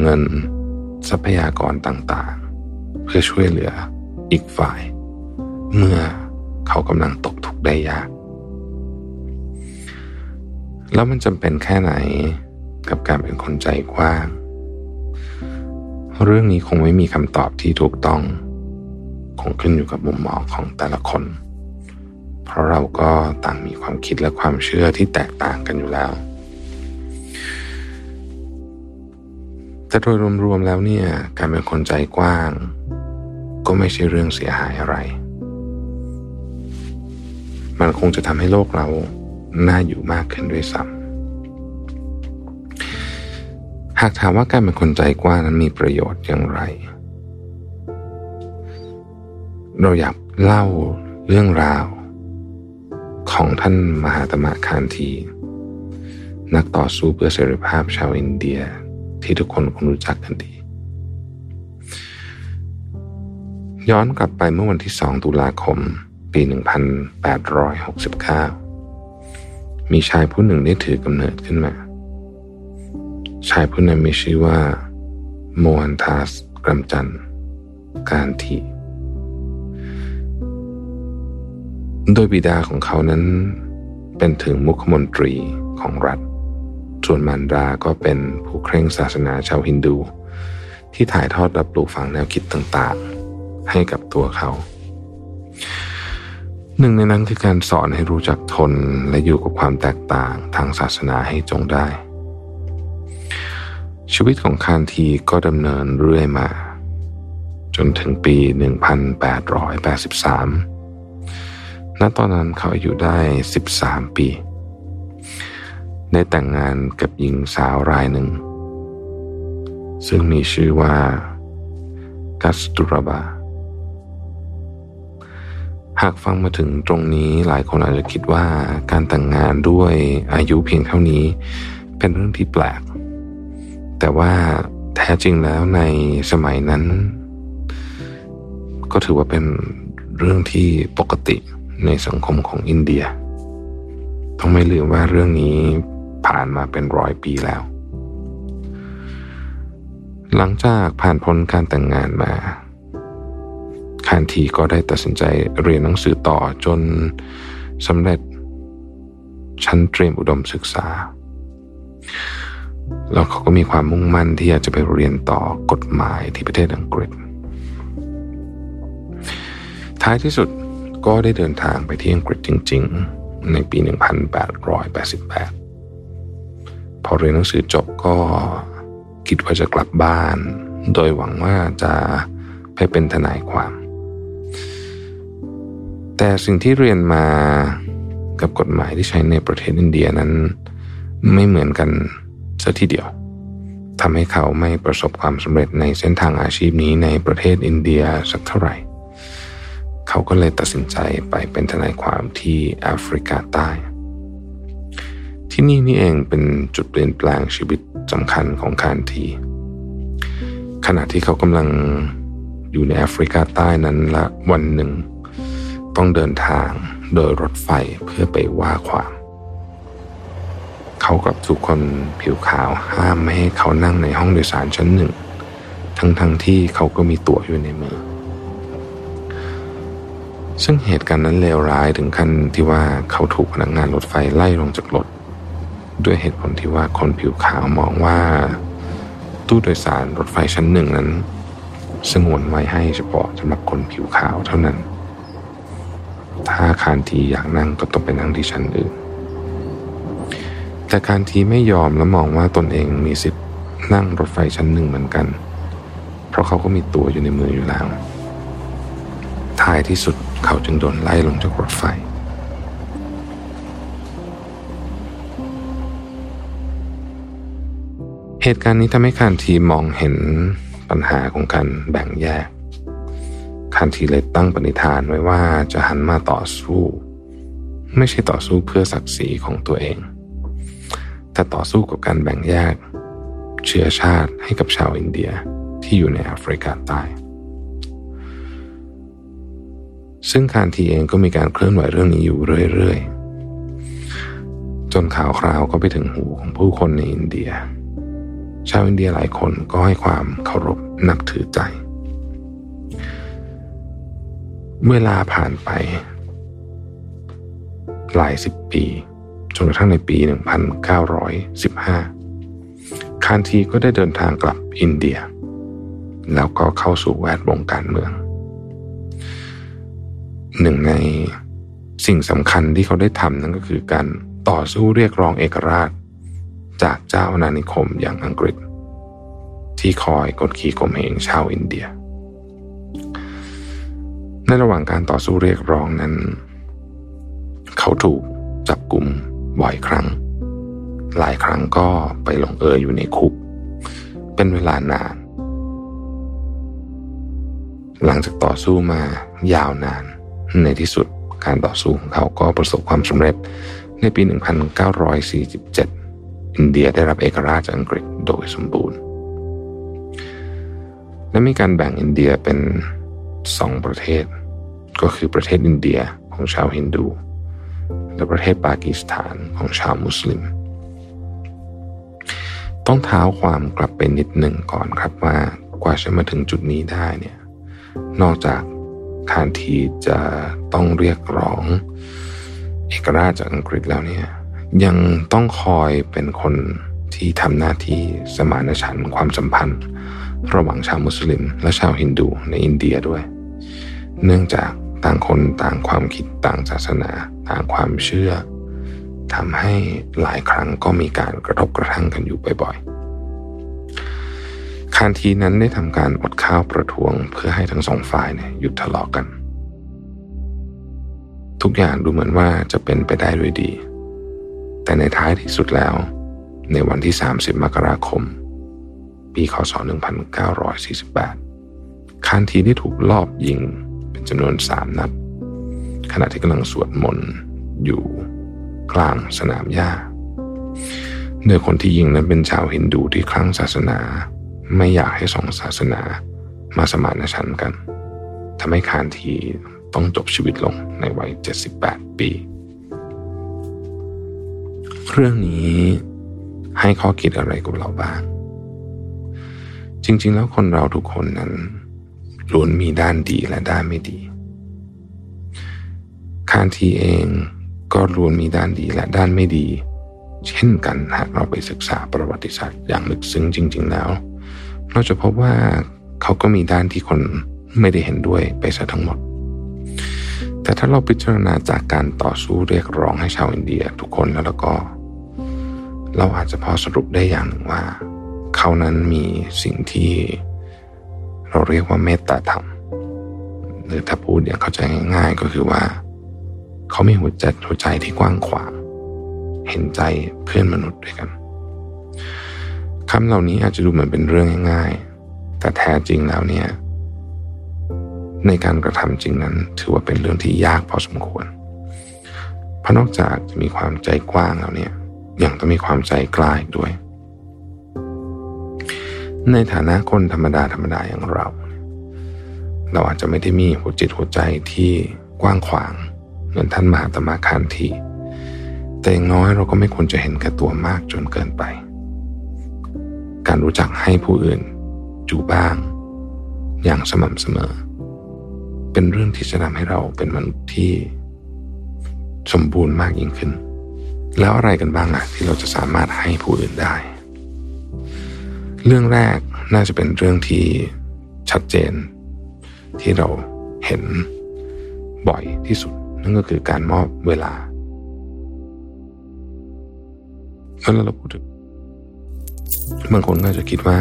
เงินทรัพยากรต่างๆเพื่อช่วยเหลืออีกฝ่ายเมื่อเขากำลังตกทุกข์ได้ยากแล้วมันจำเป็นแค่ไหนกับการเป็นคนใจกว้างเรื่องนี้คงไม่มีคำตอบที่ถูกต้องคงขึ้นอยู่กับมุมมองของแต่ละคนเพราะเราก็ต่างมีความคิดและความเชื่อที่แตกต่างกันอยู่แล้วแต่โดยรวมๆแล้วเนี่ยการเป็นคนใจกว้างก็ไม่ใช่เรื่องเสียหายอะไรมันคงจะทำให้โลกเราน่าอยู่มากขึ้นด้วยซ้ำหากถามว่าการเป็นคนใจกว้างนั้นมีประโยชน์อย่างไรเราอยากเล่าเรื่องราวของท่านมหาตมะคานธีนักต่อสู้เพื่อเสรีภาพชาวอินเดียที่ทุกคนคงรู้จักกันดีย้อนกลับไปเมื่อวันที่2ตุลาคมปี1869มีชายผู้หนึ่งได้ถือกำเนิดขึ้นมาชายผู้นั้นมีชื่อว่าโมฮันทัส กรัมจันด์ กานธีโดยบิดาของเขานั้นเป็นถึงมุขมนตรีของรัฐส่วนมารดาก็เป็นผู้เคร่งศาสนาชาวฮินดูที่ถ่ายทอดและปลูกฝังแนวคิดต่างๆให้กับตัวเขาหนึ่งในนั้นคือการสอนให้รู้จักทนและอยู่กับความแตกต่างทางศาสนาให้จงได้ชีวิตของคานธีก็ดำเนินเรื่อยมาจนถึงปี 1883 ณ ตอนนั้นเขาอายุได้ 13 ปีได้แต่งงานกับหญิงสาวรายหนึ่งซึ่งมีชื่อว่ากัสตุราบาหากฟังมาถึงตรงนี้หลายคนอาจจะคิดว่าการแต่งงานด้วยอายุเพียงเท่านี้เป็นเรื่องที่แปลกแต่ว่าแท้จริงแล้วในสมัยนั้นก็ถือว่าเป็นเรื่องที่ปกติในสังคมของอินเดียต้องไม่ลืมว่าเรื่องนี้ผ่านมาเป็นร้อยปีแล้วหลังจากผ่านพ้นการแต่งงานมาคานธีก็ได้ตัดสินใจเรียนหนังสือต่อจนสำเร็จชั้นเตรียมอุดมศึกษาแล้วเขาก็มีความมุ่งมั่นที่อยากจะไปเรียนต่อกฎหมายที่ประเทศอังกฤษท้ายที่สุดก็ได้เดินทางไปที่อังกฤษจริงๆในปี 1888 พอเรียนหนังสือจบก็คิดว่าจะกลับบ้านโดยหวังว่าจะไปเป็นทนายความแต่สิ่งที่เรียนมากับกฎหมายที่ใช้ในประเทศอินเดียนั้นไม่เหมือนกันซะทีเดียวทำให้เขาไม่ประสบความสำเร็จในเส้นทางอาชีพนี้ในประเทศอินเดียสักเท่าไหร่เขาก็เลยตัดสินใจไปเป็นทนายความที่แอฟริกาใต้ที่นี่เองเป็นจุดเปลี่ยนแปลงชีวิตสำคัญของคานธีขณะที่เขากำลังอยู่ในแอฟริกาใต้นั้นละวันหนึ่งต้องเดินทางโดยรถไฟเพื่อไปว่าความเขากับทุกคนผิวขาวห้ามไม่ให้เขานั่งในห้องโดยสารชั้นหนึ่งทั้งที่เขาก็มีตั๋วอยู่ในมือซึ่งเหตุการณ์นั้นเลวร้ายถึงขั้นที่ว่าเขาถูกพนักงานรถไฟไล่ลงจากรถด้วยเหตุผลที่ว่าคนผิวขาวมองว่าตู้โดยสารรถไฟชั้นหนึ่งนั้นสงวนไว้ให้เฉพาะสำหรับคนผิวขาวเท่านั้นถ้าคานธีอยากนั่งก็ต้องไปนั่งที่ชั้นอื่นแต่คานธีไม่ยอมและมองว่าตนเองมีสิทธิ์นั่งรถไฟชั้นหนึ่งเหมือนกันเพราะเขาก็มีตั๋วอยู่ในมืออยู่แล้วท้ายที่สุดเขาจึงโดนไล่ลงจากรถไฟเหตุการณ์นี้ทำให้คานธีมองเห็นปัญหาของการแบ่งแยก ทันทีเลยตั้งปณิธานไว้ว่าจะหันมาต่อสู้ไม่ใช่ต่อสู้เพื่อศักดิ์ศรีของตัวเองแต่ต่อสู้กับการแบ่งแยกเชื้อชาติให้กับชาวอินเดียที่อยู่ในแอฟริกาใต้ซึ่งคานธีเองก็มีการเคลื่อนไหวเรื่องนี้อยู่เรื่อยๆจนข่าวคราวก็ไปถึงหูของผู้คนในอินเดียชาวอินเดียหลายคนก็ให้ความเคารพนับถือใจเวลาผ่านไปหลายสิบปีจนกระทั่งในปี 1915 คานธีก็ได้เดินทางกลับอินเดียแล้วก็เข้าสู่แวดวงการเมืองหนึ่งในสิ่งสำคัญที่เขาได้ทำนั่นก็คือการต่อสู้เรียกร้องเอกราชจากเจ้าอาณานิคมอย่างอังกฤษที่คอยกดขี่ข่มเหงชาวอินเดียในระหว่างการต่อสู้เรียกร้องนั้นเขาถูกจับกุมบ่อยครั้งหลายครั้งก็ไปลงเอยอยู่ในคุกเป็นเวลานานหลังจากต่อสู้มายาวนานในที่สุดการต่อสู้ของเขาก็ประสบความสำเร็จในปี 1947 อินเดียได้รับเอกราชจากอังกฤษโดยสมบูรณ์และมีการแบ่งอินเดียเป็น2ประเทศก็คือประเทศอินเดียของชาวฮินดูและประเทศปากีสถานของชาวมุสลิมต้องเท้าความกลับไปนิดหนึ่งก่อนครับว่ากว่าจะมาถึงจุดนี้ได้เนี่ยนอกจากคานธีจะต้องเรียกร้องเอกราชจากอังกฤษแล้วเนี่ยยังต้องคอยเป็นคนที่ทำหน้าที่สมานฉันท์ความสัมพันธ์ระหว่างชาวมุสลิมและชาวฮินดูในอินเดียด้วยเนื่องจากต่างคนต่างความคิดต่างศาสนาต่างความเชื่อทำให้หลายครั้งก็มีการกระทบกระทั่งกันอยู่บ่อยๆคานธีนั้นได้ทำการอดข้าวประท้วงเพื่อให้ทั้งสองฝ่ายหยุดทะเลาะกันทุกอย่างดูเหมือนว่าจะเป็นไปได้ด้วยดีแต่ในท้ายที่สุดแล้วในวันที่30มกราคมปีคศ1948คานธีได้ถูกลอบยิงเป็นจำนวน3นัดขณะที่กำลังสวดมนต์อยู่กลางสนามหญ้าโดยคนที่ยิงนั้นเป็นชาวฮินดูที่คลั่งศาสนาไม่อยากให้สองศาสนามาสมานฉันท์กันทำให้คานธีต้องจบชีวิตลงในวัย78ปีเรื่องนี้ให้ข้อคิดอะไรกับเราบ้างจริงๆแล้วคนเราทุกคนนั้นล้วนมีด้านดีและด้านไม่ดีคานธีเองก็ล้วนมีด้านดีและด้านไม่ดีเช่นกันหากเราไปศึกษาประวัติศาสตร์อย่างลึกซึ้งจริงๆแล้วเราจะพบว่าเขาก็มีด้านที่คนไม่ได้เห็นด้วยไปซะทั้งหมดแต่ถ้าเราพิจารณาจากการต่อสู้เรียกร้องให้ชาวอินเดียทุกคนแล้วก็เราอาจจะพอสรุปได้อย่างหนึ่งว่าเขานั้นมีสิ่งที่เราเรียกว่าเมตตาธรรมหรือถ้าพูดอย่างเข้าใจง่ายๆก็คือว่าเขามีหัวใจที่กว้างขวางเห็นใจเพื่อนมนุษย์ด้วยกันคำเหล่านี้อาจจะดูเหมือนเป็นเรื่องง่ายๆแต่แท้จริงแล้วเนี่ยในการกระทำจริงนั้นถือว่าเป็นเรื่องที่ยากพอสมควรเพราะนอกจากจะมีความใจกว้างแล้วเนี่ยยังต้องมีความใจกล้าอีกด้วยในฐานะคนธรรมดาอย่างเราอาจจะไม่ได้มีหัวใจที่กว้างขวางเหมือนท่านมหาตมะคานธีแต่อย่างน้อยเราก็ไม่ควรจะเห็นแก่ตัวมากจนเกินไปการรู้จักให้ผู้อื่นอยู่บ้างอย่างสม่ำเสมอเป็นเรื่องที่จะทำให้เราเป็นมนุษย์ที่สมบูรณ์มากยิ่งขึ้นแล้วอะไรกันบ้างล่ะที่เราจะสามารถให้ผู้อื่นได้เรื่องแรกน่าจะเป็นเรื่องที่ชัดเจนที่เราเห็นบ่อยที่สุดนั่นก็คือการมอบเวลาแล้วเราพูดถึงบางคนก็จะคิดว่า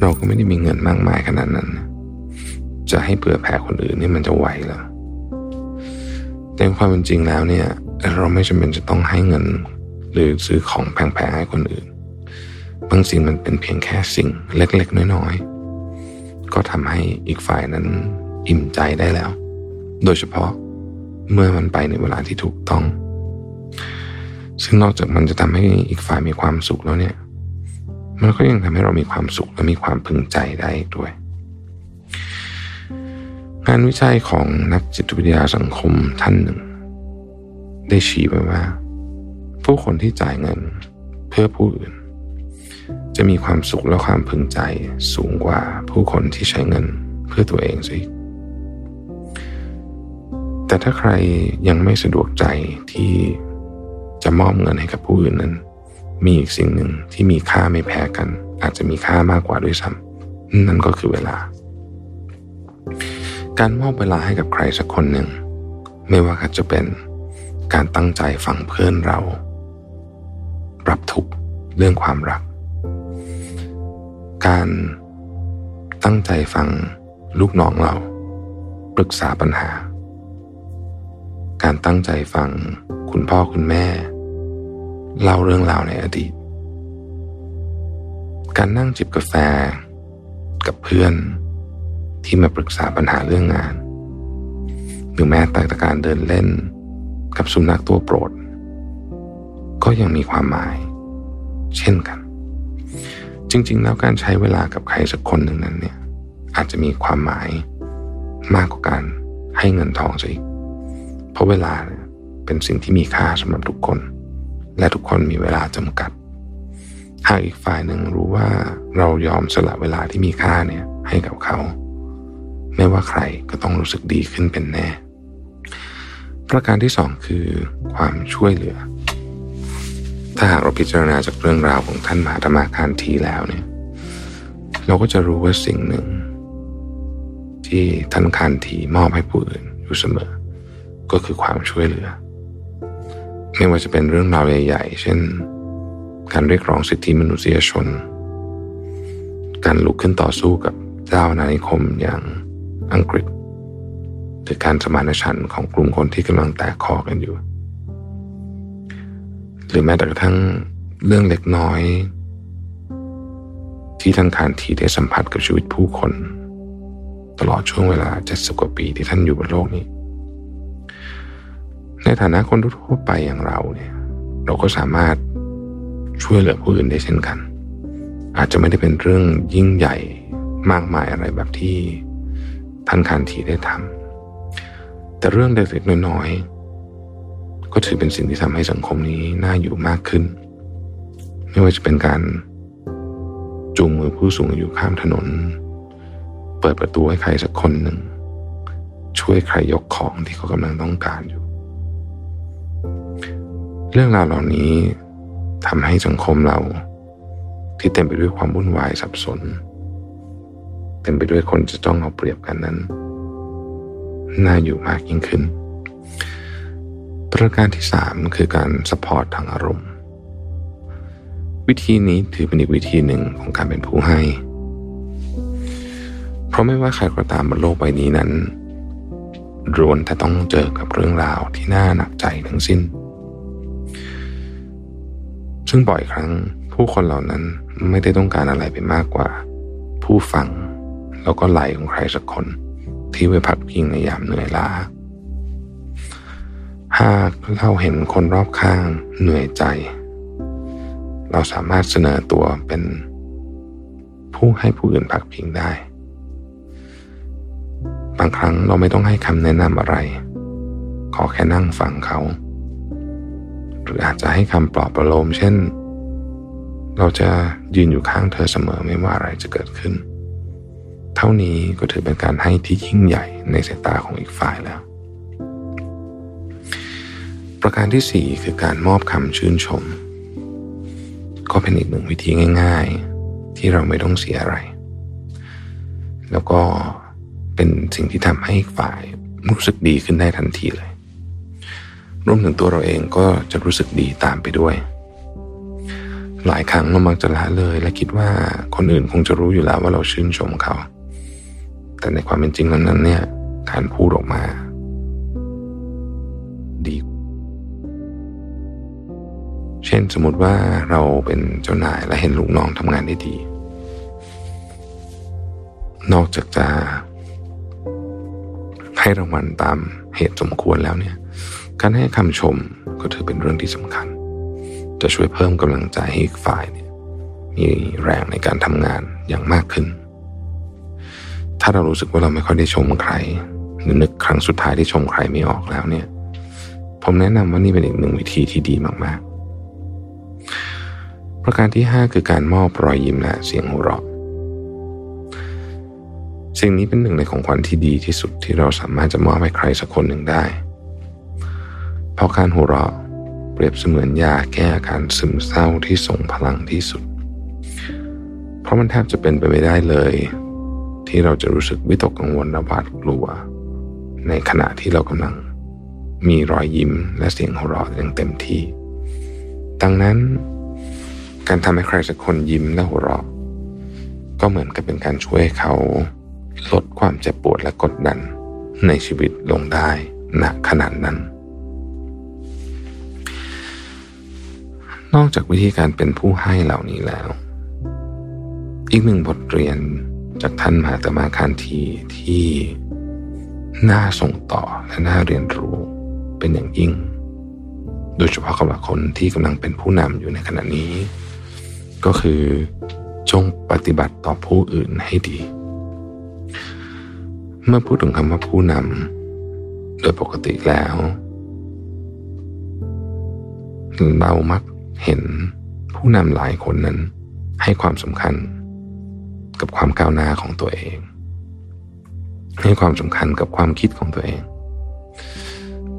เราก็ไม่ได้มีเงินมากมายขนาดนั้นจะให้เผื่อแผ่คนอื่นนี่มันจะไหวเหรอแต่ความเป็นจริงแล้วเนี่ยเราไม่จำเป็นจะต้องให้เงินหรือซื้อของแพงๆให้คนอื่นบางสิ่งมันเป็นเพียงแค่สิ่งเล็กๆน้อยๆก็ทำให้อีกฝ่ายนั้น อิ่มใจได้แล้วโดยเฉพาะเมื่อมันไปในเวลาที่ถูกต้องซึ่งนอกจากมันจะทำให้อีกฝ่ายมีความสุขแล้วเนี่ยมันก็ยังทำให้เรามีความสุขและมีความพึงใจได้ด้วยงานวิจัยของนักจิตวิทยาสังคมท่านหนึ่งได้ชี้ไว้ว่าผู้คนที่จ่ายเงินเพื่อผู้อื่นจะมีความสุขและความพึงใจสูงกว่าผู้คนที่ใช้เงินเพื่อตัวเองสิแต่ถ้าใครยังไม่สะดวกใจที่จะมอบเงินให้กับผู้อื่นนั้นมีอีกสิ่งหนึ่งที่มีค่าไม่แพ้กันอาจจะมีค่ามากกว่าด้วยซ้ำนั่นก็คือเวลาการมอบเวลาให้กับใครสักคนหนึ่งไม่ว่าจะเป็นการตั้งใจฟังเพื่อนเราปรับทุกข์เรื่องความรักการตั้งใจฟังลูกน้องเราปรึกษาปัญหาการตั้งใจฟังคุณพ่อคุณแม่เล่าเรื่องราวในอดีตการนั่งจิบกาแฟกับเพื่อนที่มาปรึกษาปัญหาเรื่องงานหรือแม้แต่การเดินเล่นกับสุนัขตัวโปรดก็ยังมีความหมายเช่นกันจริงๆแล้วการใช้เวลากับใครสักคนหนึ่งนั้นเนี่ยอาจจะมีความหมายมากกว่าการให้เงินทองซะอีกเพราะเวลาเนี่ยเป็นสิ่งที่มีค่าสำหรับทุกคนและทุกคนมีเวลาจำกัดหากอีกฝ่ายหนึ่งรู้ว่าเรายอมสละเวลาที่มีค่าเนี่ยให้กับเขาไม่ว่าใครก็ต้องรู้สึกดีขึ้นเป็นแน่ประการที่สองคือความช่วยเหลือถ้าหากเราพิจารณาจากเรื่องราวของท่านมหาธรรมาคานธีแล้วเนี่ยเราก็จะรู้ว่าสิ่งหนึ่งที่ท่านคานธีมอบให้ผู้อื่นอยู่เสมอก็คือความช่วยเหลือไม่ว่าจะเป็นเรื่องราวใหญ่ๆเช่นการเรียกร้องสิทธิมนุษยชนการลุกขึ้นต่อสู้กับเจ้าอาณานิคมอย่างอังกฤษหรือการสมานฉันท์ของกลุ่มคนที่กำลังแตกคอกันอยู่หรือแม้แต่กระทั่งเรื่องเล็กน้อยที่ท่านคานธีได้สัมผัสกับชีวิตผู้คนตลอดช่วงเวลา70กว่าปีที่ท่านอยู่บนโลกนี้ในฐานะคนทั่วไปอย่างเราเนี่ยเราก็สามารถช่วยเหลือผู้อื่นได้เช่นกันอาจจะไม่ได้เป็นเรื่องยิ่งใหญ่มากมายอะไรแบบที่ท่านคานธีได้ทำแต่เรื่องเล็กๆน้อยๆก็ถือเป็นสิ่งที่ทำให้สังคมนี้น่าอยู่มากขึ้นไม่ว่าจะเป็นการจูงมือผู้สูงอายุข้ามถนนเปิดประตูให้ใครสักคนหนึ่งช่วยใครยกของที่เขากำลังต้องการอยู่เรื่องราวเหล่านี้ทำให้สังคมเราที่เต็มไปด้วยความวุ่นวายสับสนเต็มไปด้วยคนจะต้องเอาเปรียบกันนั้นน่าอยู่มากยิ่งขึ้นประการที่สามคือการซัพพอร์ตทางอารมณ์วิธีนี้ถือเป็นอีกวิธีหนึ่งของการเป็นผู้ให้เพราะไม่ว่าใครก็ตามบนโลกใบนี้นั้นล้วนแต่ต้องเจอกับเรื่องราวที่น่าหนักใจทั้งสิ้นซึ่งบ่อยครั้งผู้คนเหล่านั้นไม่ได้ต้องการอะไรไปมากกว่าผู้ฟังแล้วก็ไหลของใครสักคนที่ไว้พักพิงในยามเหนื่อยล้าหากเราเห็นคนรอบข้างเหนื่อยใจเราสามารถเสนอตัวเป็นผู้ให้ผู้อื่นพักพิงได้บางครั้งเราไม่ต้องให้คำแนะนำอะไรขอแค่นั่งฟังเขาหรืออาจจะให้คำปลอบประโลมเช่นเราจะยืนอยู่ข้างเธอเสมอไม่ว่าอะไรจะเกิดขึ้นเท่านี้ก็ถือเป็นการให้ที่ยิ่งใหญ่ในสายตาของอีกฝ่ายแล้วประการที่สี่คือการมอบคำชื่นชมก็เป็นอีกหนึ่งวิธีง่ายๆที่เราไม่ต้องเสียอะไรแล้วก็เป็นสิ่งที่ทำให้อีกฝ่ายรู้สึกดีขึ้นได้ทันทีเลยรวมถึงตัวเราเองก็จะรู้สึกดีตามไปด้วยหลายครั้งเรามักจะละเลยและคิดว่าคนอื่นคงจะรู้อยู่แล้วว่าเราชื่นชมเขาแต่ในความเป็นจริงนั้นเนี่ยการพูดออกมาดีเช่นสมมติว่าเราเป็นเจ้านายและเห็นลูกน้องทำงานได้ดีนอกจากจะ ให้รางวัลตามเหตุสมควรแล้วเนี่ยการให้คำชมก็ถือเป็นเรื่องที่สำคัญจะช่วยเพิ่มกำลังใจให้อีกฝ่ายเนี่ยมีแรงในการทำงานอย่างมากขึ้นถ้าเรารู้สึกว่าเราไม่ค่อยได้ชมใครหรือนึกครั้งสุดท้ายที่ชมใครไม่ออกแล้วเนี่ยผมแนะนำว่านี่เป็นอีกหนึ่งวิธีที่ดีมากๆประการที่5คือการมอบรอยยิ้มและเสียงหัวเราะสิ่งนี้เป็นหนึ่งในของขวัญที่ดีที่สุดที่เราสามารถจะมอบให้ใครสักคนหนึ่งได้เพราะการหัวเราะเปรียบเสมือนยาแก้อาการซึมเศร้าที่ส่งพลังที่สุดเพราะมันแทบจะเป็นไปไม่ได้เลยที่เราจะรู้สึกวิตกกังวลและหวาดกลัวในขณะที่เรากำลังมีรอยยิ้มและเสียงหัวเราะอย่างเต็มที่ดังนั้นการทำให้ใครสักคนยิ้มและหัวเราะก็เหมือนกับเป็นการช่วยเขาลดความเจ็บปวดและกดดันในชีวิตลงได้ณขณะนั้นนอกจากวิธีการเป็นผู้ให้เหล่านี้แล้วอีกหนึ่งบทเรียนจากท่านมหาตมะคานธีที่น่าส่งต่อและน่าเรียนรู้เป็นอย่างยิ่งโดยเฉพาะสำหรับคนที่กำลังเป็นผู้นำอยู่ในขณะนี้ก็คือจงปฏิบัติต่อผู้อื่นให้ดีเมื่อพูดถึงคำว่าผู้นำโดยปกติแล้วเรามักเห็นผู้นำหลายคนนั้นให้ความสำคัญกับความก้าวหน้าของตัวเองให้ความสำคัญกับความคิดของตัวเอง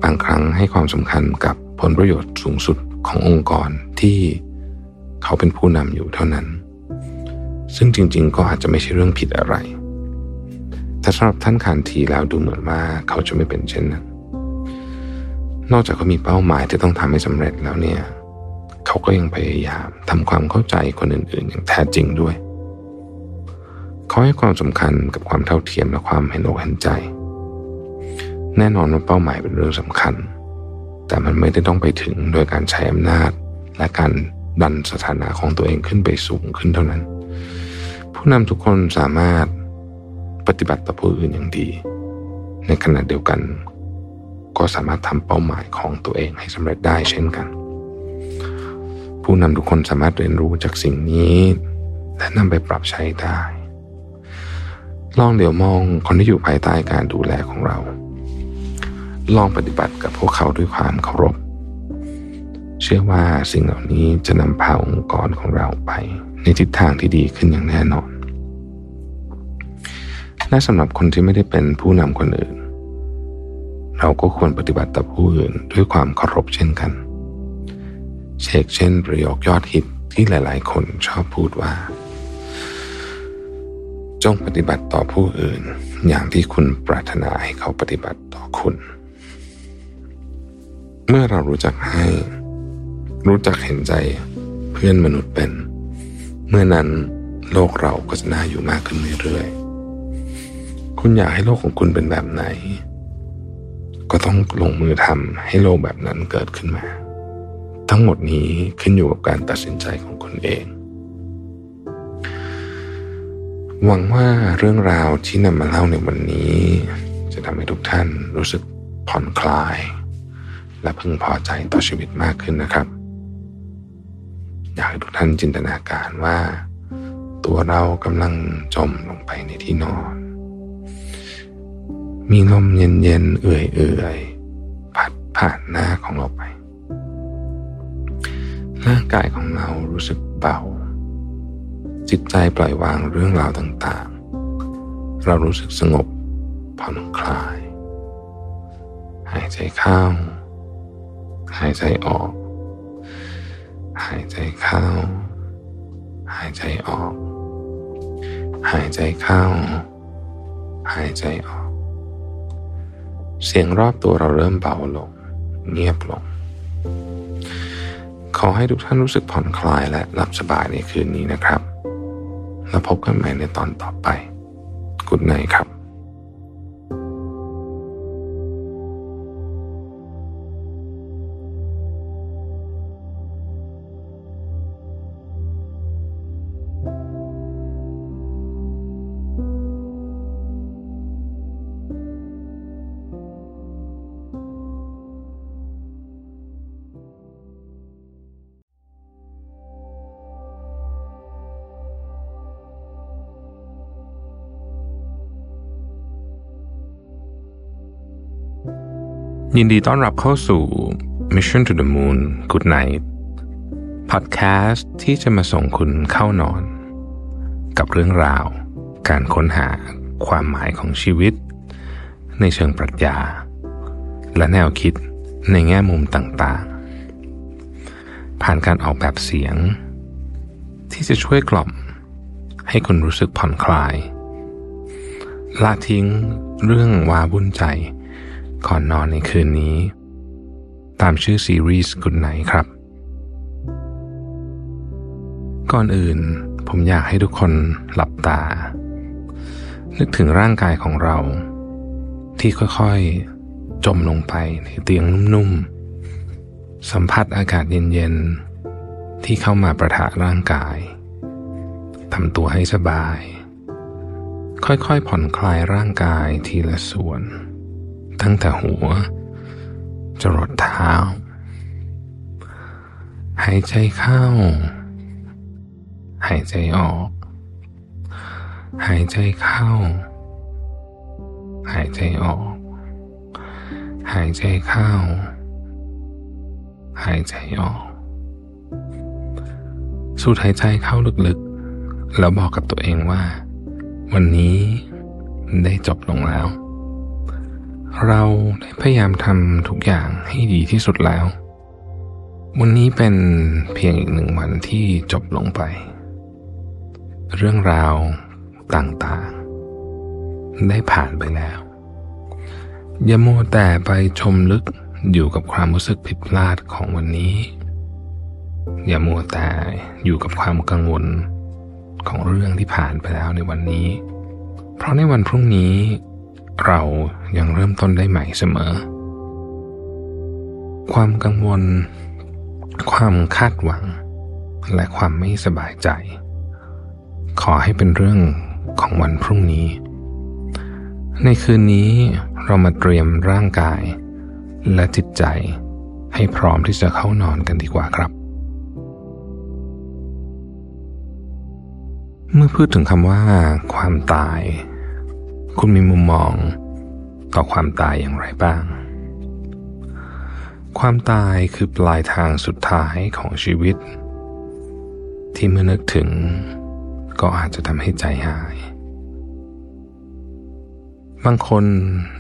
บางครั้งให้ความสำคัญกับผลประโยชน์สูงสุดขององค์กรที่เขาเป็นผู้นำอยู่เท่านั้นซึ่งจริงๆก็อาจจะไม่ใช่เรื่องผิดอะไรแต่สำหรับท่านคานธีแล้วดูเหมือนว่าเขาจะไม่เป็นเช่นนั้นนอกจากเขามีเป้าหมายที่ต้องทำให้สำเร็จแล้วเนี่ยเขาก็ยังพยายามทำความเข้าใจคนอื่นๆอย่างแท้จริงด้วยเขาให้ความสำคัญกับความเท่าเทียมและความเห็นอกเห็นใจแน่นอนว่าเป้าหมายเป็นเรื่องสำคัญแต่มันไม่ได้ต้องไปถึงโดยการใช้อำนาจและการดันสถานะของตัวเองขึ้นไปสูงขึ้นเท่านั้นผู้นำทุกคนสามารถปฏิบัติต่อผู้อื่นอย่างดีในขณะเดียวกันก็สามารถทำเป้าหมายของตัวเองให้สำเร็จได้เช่นกันผู้นำทุกคนสามารถเรียนรู้จากสิ่งนี้และนำไปปรับใช้ได้ลองเดี๋ยวมองคนที่อยู่ภายใต้การดูแลของเราลองปฏิบัติกับพวกเขาด้วยความเคารพเชื่อว่าสิ่งเหล่านี้จะนำพาองค์กรของเราไปในทิศทางที่ดีขึ้นอย่างแน่นอนและสำหรับคนที่ไม่ได้เป็นผู้นำคนอื่นเราก็ควรปฏิบัติต่อผู้อื่นด้วยความเคารพเช่นกันเช่นประโยคยอดฮิตที่หลายๆคนชอบพูดว่าจงปฏิบัติต่อผู้อื่นอย่างที่คุณปรารถนาให้เขาปฏิบัติต่อคุณเมื่อเรารู้จักให้รู้จักเห็นใจเพื่อนมนุษย์เป็นเมื่อนั้นโลกเราก็จะน่าอยู่มากขึ้นเรื่อยๆคุณอยากให้โลกของคุณเป็นแบบไหนก็ต้องลงมือทำให้โลกแบบนั้นเกิดขึ้นมาทั้งหมดนี้ขึ้นอยู่กับการตัดสินใจของคุณเองหวังว่าเรื่องราวที่นำมาเล่าในวันนี้จะทำให้ทุกท่านรู้สึกผ่อนคลายและพึงพอใจต่อชีวิตมากขึ้นนะครับอยากให้ทุกท่านจินตนาการว่าตัวเรากำลังจมลงไปในที่นอนมีลมเย็นๆเอื่อยๆพัดผ่านหน้าของเราไปร่างกายของเรารู้สึกเบาจิตใจปล่อยวางเรื่องราวต่างๆเรารู้สึกสงบผ่อนคลายหายใจเข้าหายใจออกหายใจเข้าหายใจออกหายใจเข้าหายใจออกเสียงรอบตัวเราเริ่มเบาลงเงียบลงขอให้ทุกท่านรู้สึกผ่อนคลายและหลับสบายในคืนนี้นะครับแล้วพบกันใหม่ในตอนต่อไป Good night ครับ ยินดีต้อนรับเข้าสู่ Mission to the Moon Good Night พอดแคสต์ที่จะมาส่งคุณเข้านอนกับเรื่องราวการค้นหาความหมายของชีวิตในเชิงปรัชญาและแนวคิดในแง่มุมต่างๆผ่านการออกแบบเสียงที่จะช่วยกล่อมให้คุณรู้สึกผ่อนคลายละทิ้งเรื่องวาวุ่นใจก่อนนอนในคืนนี้ตามชื่อซีรีส์Good Nightครับก่อนอื่นผมอยากให้ทุกคนหลับตานึกถึงร่างกายของเราที่ค่อยๆจมลงไปในเตียงนุ่มๆสัมผัสอากาศเย็นๆที่เข้ามาประทะร่างกายทำตัวให้สบายค่อยๆผ่อนคลายร่างกายทีละส่วนตั้งแต่หัวจรดเท้าหายใจเข้าหายใจออกหายใจเข้าหายใจออกหายใจเข้าหายใจออกสูดหายใจเข้าลึกๆแล้วบอกกับตัวเองว่าวันนี้ได้จบลงแล้วเราได้พยายามทำทุกอย่างให้ดีที่สุดแล้ววันนี้เป็นเพียงอีกหนึ่งวันที่จบลงไปเรื่องราวต่างๆได้ผ่านไปแล้วอย่ามัวแต่ไปจมลึกอยู่กับความรู้สึกผิดพลาดของวันนี้อย่ามัวแต่อยู่กับความกังวลของเรื่องที่ผ่านไปแล้วในวันนี้เพราะในวันพรุ่งนี้เรายังเริ่มต้นได้ใหม่เสมอความกังวลความคาดหวังและความไม่สบายใจขอให้เป็นเรื่องของวันพรุ่งนี้ในคืนนี้เรามาเตรียมร่างกายและจิตใจให้พร้อมที่จะเข้านอนกันดีกว่าครับเมื่อพูดถึงคำว่าความตายคุณมีมุมมองต่อความตายอย่างไรบ้างความตายคือปลายทางสุดท้ายของชีวิตที่เมื่อนึกถึงก็อาจจะทำให้ใจหายบางคน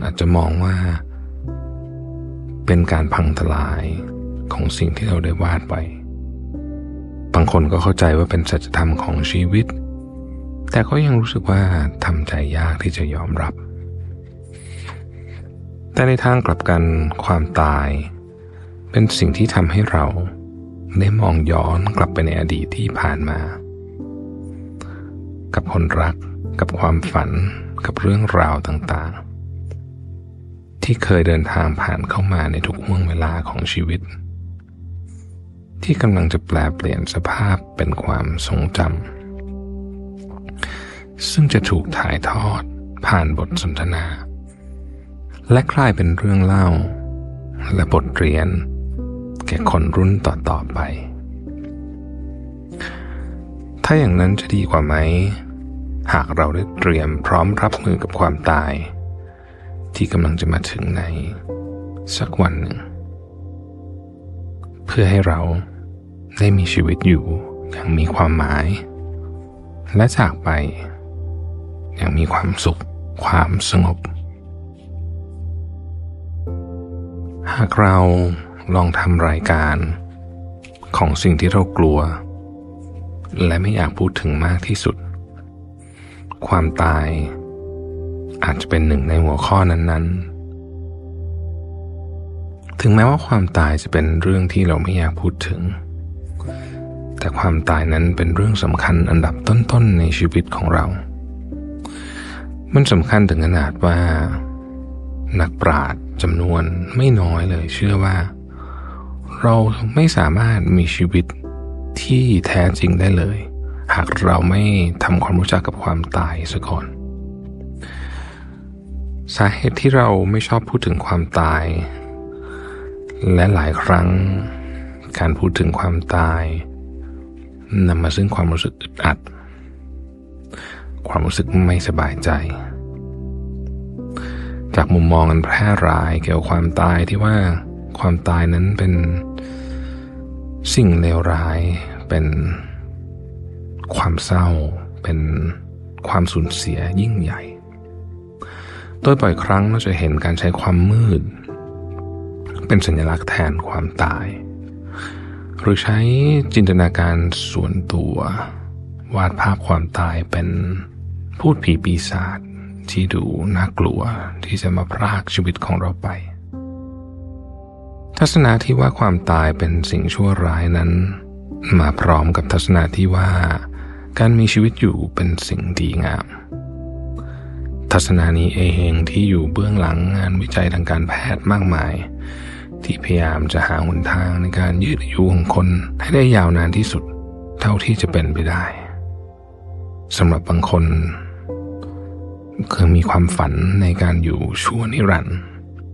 อาจจะมองว่าเป็นการพังทลายของสิ่งที่เราได้วาดไว้บางคนก็เข้าใจว่าเป็นสัจธรรมของชีวิตแต่ก็ยังรู้สึกว่าทำใจยากที่จะยอมรับแต่ในทางกลับกันความตายเป็นสิ่งที่ทำให้เราได้มองย้อนกลับไปในอดีตที่ผ่านมากับคนรักกับความฝันกับเรื่องราวต่างๆที่เคยเดินทางผ่านเข้ามาในทุกห่วงเวลาของชีวิตที่กำลังจะแปลเปลี่ยนสภาพเป็นความทรงจำซึ่งจะถูกถ่ายทอดผ่านบทสนทนาและกลายเป็นเรื่องเล่าและบทเรียนแก่คนรุ่นต่อๆไปถ้าอย่างนั้นจะดีกว่าไหมหากเราได้เตรียมพร้อมรับมือกับความตายที่กำลังจะมาถึงในสักวันหนึ่งเพื่อให้เราได้มีชีวิตอยู่อย่างมีความหมายและจากไปอย่างมีความสุขความสงบหากเราลองทำรายการของสิ่งที่เรากลัวและไม่อยากพูดถึงมากที่สุดความตายอาจจะเป็นหนึ่งในหัวข้อนั้นๆถึงแม้ว่าความตายจะเป็นเรื่องที่เราไม่อยากพูดถึงแต่ความตายนั้นเป็นเรื่องสำคัญอันดับต้นๆในชีวิตของเรามันสำคัญถึงขนาดว่านักปราชญ์จำนวนไม่น้อยเลยเชื่อว่าเราไม่สามารถมีชีวิตที่แท้จริงได้เลยหากเราไม่ทำความรู้จักกับความตายซะก่อนสาเหตุที่เราไม่ชอบพูดถึงความตายและหลายครั้งการพูดถึงความตายนำมาซึ่งความรู้สึกอึดอัดความรู้สึกไม่สบายใจ จากมุมมองอันแพร่หลายเกี่ยวกับความตายที่ว่าความตายนั้นเป็นสิ่งเลวร้ายเป็นความเศร้าเป็นความสูญเสียยิ่งใหญ่โดยบ่อยครั้งเราจะเห็นการใช้ความมืดเป็นสัญลักษณ์แทนความตายหรือใช้จินตนาการส่วนตัววาดภาพความตายเป็นพูดผีปีศาจที่ดูน่ากลัวที่จะมาพรากชีวิตของเราไปทัศนะที่ว่าความตายเป็นสิ่งชั่วร้ายนั้นมาพร้อมกับทัศนะที่ว่าการมีชีวิตอยู่เป็นสิ่งดีงามทัศนะนี้เองที่อยู่เบื้องหลังงานวิจัยทางการแพทย์มากมายที่พยายามจะหาหนทางในการยืดอายุของคนให้ได้ยาวนานที่สุดเท่าที่จะเป็นไปได้สำหรับบางคนคือมีความฝันในการอยู่ชั่วนิรันดร์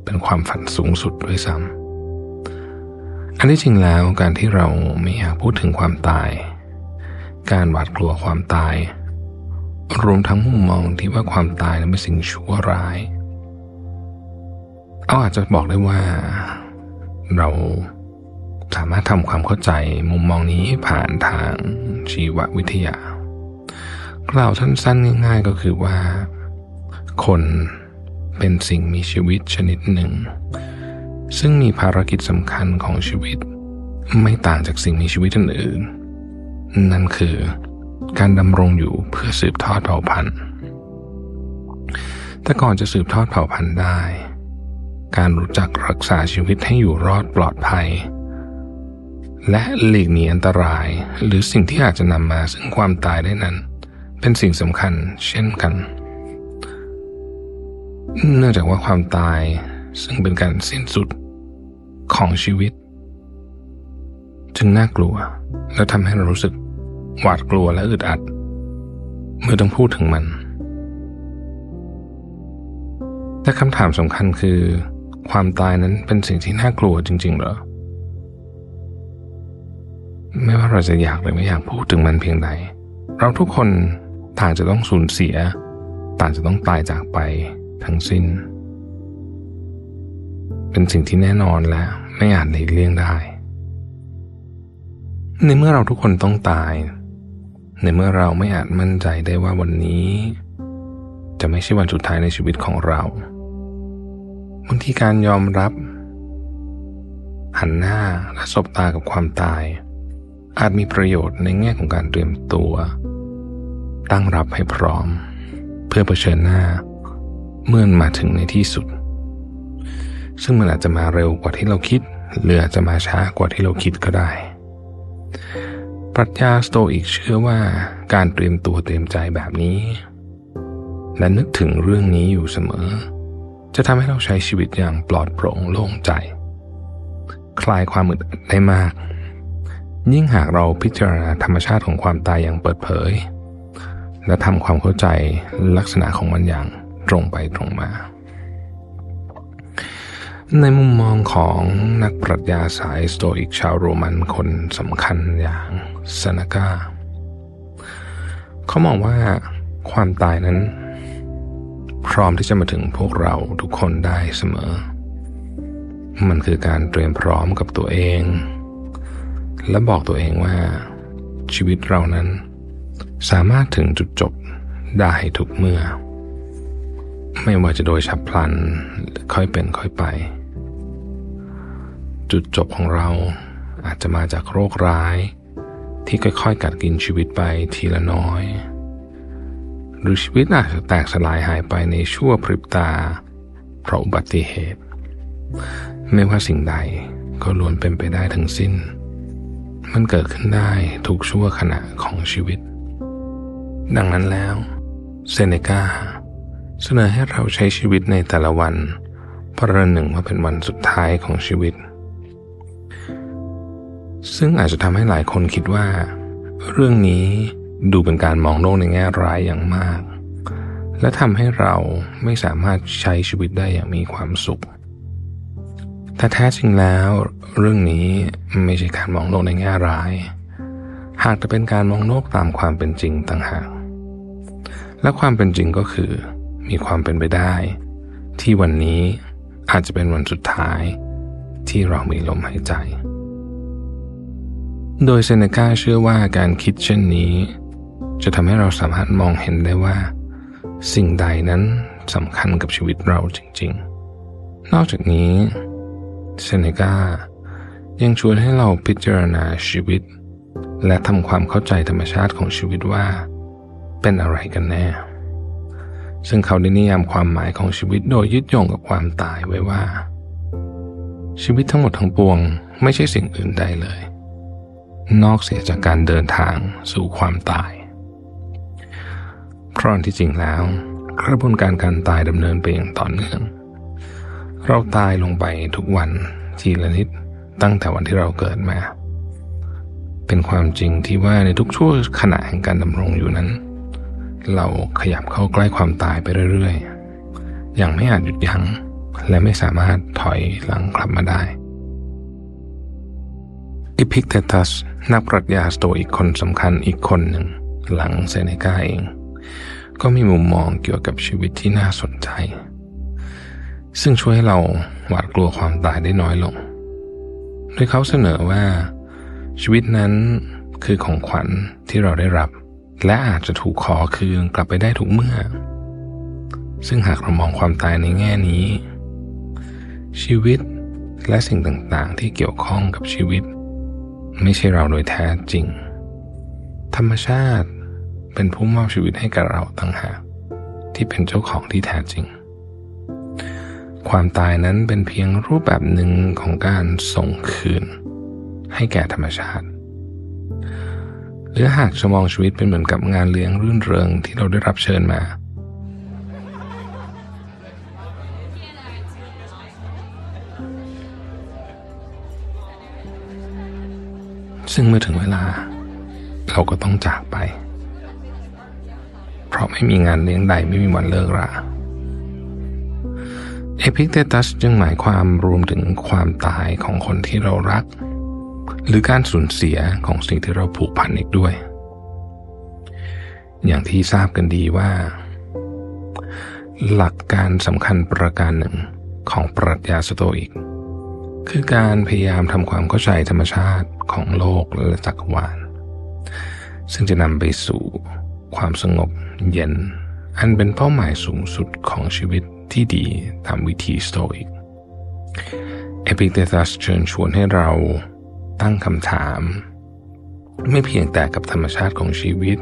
เป็นความฝันสูงสุดด้วยซ้ำอันที่จริงแล้วการที่เราไม่อยากพูดถึงความตายการหวาดกลัวความตายรวมทั้งมุมมองที่ว่าความตายนั้นเป็นสิ่งชั่วร้ายเราอาจจะบอกได้ว่าเราสามารถทำความเข้าใจมุมมองนี้ผ่านทางชีววิทยากล่าวสั้นๆง่ายๆก็คือว่าคนเป็นสิ่งมีชีวิตชนิดหนึ่งซึ่งมีภารกิจสำคัญของชีวิตไม่ต่างจากสิ่งมีชีวิตอื่นๆนั่นคือการดำรงอยู่เพื่อสืบทอดเผ่าพันธุ์แต่ก่อนจะสืบทอดเผ่าพันธุ์ได้การรู้จักรักษาชีวิตให้อยู่รอดปลอดภัยและหลีกหนีอันตรายหรือสิ่งที่อาจจะนำมาซึ่งความตายได้นั้นเป็นสิ่งสำคัญเช่นกันเนื่องจากว่าความตายซึ่งเป็นการสิ้นสุดของชีวิตจึงน่ากลัวและทำให้เรารู้สึกหวาดกลัวและอึดอัดเมื่อต้องพูดถึงมันและคำถามสำคัญคือความตายนั้นเป็นสิ่งที่น่ากลัวจริงๆเหรอไม่ว่าเราจะอยากหรือไม่อยากพูดถึงมันเพียงใดเราทุกคนต่างจะต้องสูญเสียต่างจะต้องตายจากไปทั้งสิ้นเป็นสิ่งที่แน่นอนและไม่อาจหลีกเลี่ยงได้ในเมื่อเราทุกคนต้องตายในเมื่อเราไม่อาจมั่นใจได้ว่าวันนี้จะไม่ใช่วันสุดท้ายในชีวิตของเราบางทีการยอมรับหันหน้าและสบตากับความตายอาจมีประโยชน์ในแง่ของการเตรียมตัวตั้งรับให้พร้อมเพื่อเผชิญหน้าเมื่อมาถึงในที่สุดซึ่งมันอาจจะมาเร็วกว่าที่เราคิดหรืออาจจะมาช้ากว่าที่เราคิดก็ได้ปรัชญาสโตอิกเชื่อว่าการเตรียมตัวเตรียมใจแบบนี้และนึกถึงเรื่องนี้อยู่เสมอจะทำให้เราใช้ชีวิตอย่างปลอดโปร่งโล่งใจคลายความอึดอัดได้มากยิ่งหากเราพิจารณาธรรมชาติของความตายอย่างเปิดเผยและทำความเข้าใจลักษณะของมันอย่างตรงไปตรงมาในมุมมองของนักปรัชญาสายสโตอิกชาวโรมันคนสำคัญอย่างเซเนกาเขามองว่าความตายนั้นพร้อมที่จะมาถึงพวกเราทุกคนได้เสมอมันคือการเตรียมพร้อมกับตัวเองและบอกตัวเองว่าชีวิตเรานั้นสามารถถึงจุดจบได้ทุกเมื่อไม่ว่าจะโดยฉับพลันค่อยเป็นค่อยไปจุดจบของเราอาจจะมาจากโรคร้ายที่ค่อยๆกัดกินชีวิตไปทีละน้อยหรือชีวิตอาจจะแตกสลายหายไปในชั่วพริบตาเพราะอุบัติเหตุไม่ว่าสิ่งใดก็ล้วนเป็นไปได้ทั้งสิ้นมันเกิดขึ้นได้ทุกชั่วขณะของชีวิตดังนั้นแล้วเซเนกาเสนอให้เราใช้ชีวิตในแต่ละวันประหนึ่งว่าเป็นวันสุดท้ายของชีวิตซึ่งอาจจะทำให้หลายคนคิดว่าเรื่องนี้ดูเป็นการมองโลกในแง่ร้ายอย่างมากและทำให้เราไม่สามารถใช้ชีวิตได้อย่างมีความสุขแต่แท้จริงแล้วเรื่องนี้ไม่ใช่การมองโลกในแง่ร้ายหากจะเป็นการมองโลกตามความเป็นจริงต่างหากและความเป็นจริงก็คือมีความเป็นไปได้ ที่วันนี้อาจจะเป็นวันสุดท้ายที่เรามีลมหายใจโดยเซเนกาเชื่อว่าการคิดเช่นนี้จะทำให้เราสามารถมองเห็นได้ว่าสิ่งใดนั้นสำคัญกับชีวิตเราจริงๆนอกจากนี้เซเนกายังชวนให้เราพิจารณาชีวิตและทำความเข้าใจธรรมชาติของชีวิตว่าเป็นอะไรกันแน่ซึ่งเขาได้นิยามความหมายของชีวิตโดยยึดโยงกับความตายไว้ว่าชีวิตทั้งหมดทั้งปวงไม่ใช่สิ่งอื่นใดเลยนอกเสียจากการเดินทางสู่ความตายเพราะที่จริงแล้วกระบวนการการตายดำเนินไปอย่างต่อเนื่องเราตายลงไปทุกวันทีละนิดตั้งแต่วันที่เราเกิดมาเป็นความจริงที่ว่าในทุกช่วงขณะแห่งการดำรงอยู่นั้นเราขยับเข้าใกล้ความตายไปเรื่อยๆอย่างไม่อาจหยุดยั้งและไม่สามารถถอยหลังกลับมาได้อิพิกเทตัสนักปรัชญาสโตอิกคนสำคัญอีกคนหนึ่งหลังเซเนกาเองก็มีมุมมองเกี่ยวกับชีวิตที่น่าสนใจซึ่งช่วยให้เราหวาดกลัวความตายได้น้อยลงโดยเขาเสนอว่าชีวิตนั้นคือของขวัญที่เราได้รับและอาจจะถูกขอคืนกลับไปได้ทุกเมื่อซึ่งหากเรามองความตายในแง่นี้ชีวิตและสิ่งต่างๆที่เกี่ยวข้องกับชีวิตไม่ใช่เราโดยแท้จริงธรรมชาติเป็นผู้มอบชีวิตให้กับเราต่างหากที่เป็นเจ้าของที่แท้จริงความตายนั้นเป็นเพียงรูปแบบหนึ่งของการส่งคืนให้แก่ธรรมชาติหรือหากจะมองชีวิตเป็นเหมือนกับงานเลี้ยงรื่นเริงที่เราได้รับเชิญมาซึ่งเมื่อถึงเวลาเราก็ต้องจากไปเพราะไม่มีงานเลี้ยงใดไม่มีวันเลิกราเอพิกเทตัสจึงหมายความรวมถึงความตายของคนที่เรารักหรือการสูญเสียของสิ่งที่เราผูกพันอีกด้วยอย่างที่ทราบกันดีว่าหลักการสำคัญประการหนึ่งของปรัชญาสโตอิกคือการพยายามทำความเข้าใจธรรมชาติของโลกและจักรวาลซึ่งจะนำไปสู่ความสงบเย็นอันเป็นเป้าหมายสูงสุดของชีวิตที่ดีตามวิธีสโตอิกเอพิกเทตัสเชิญชวนให้เราตั้งคำถามไม่เพียงแต่กับธรรมชาติของชีวิต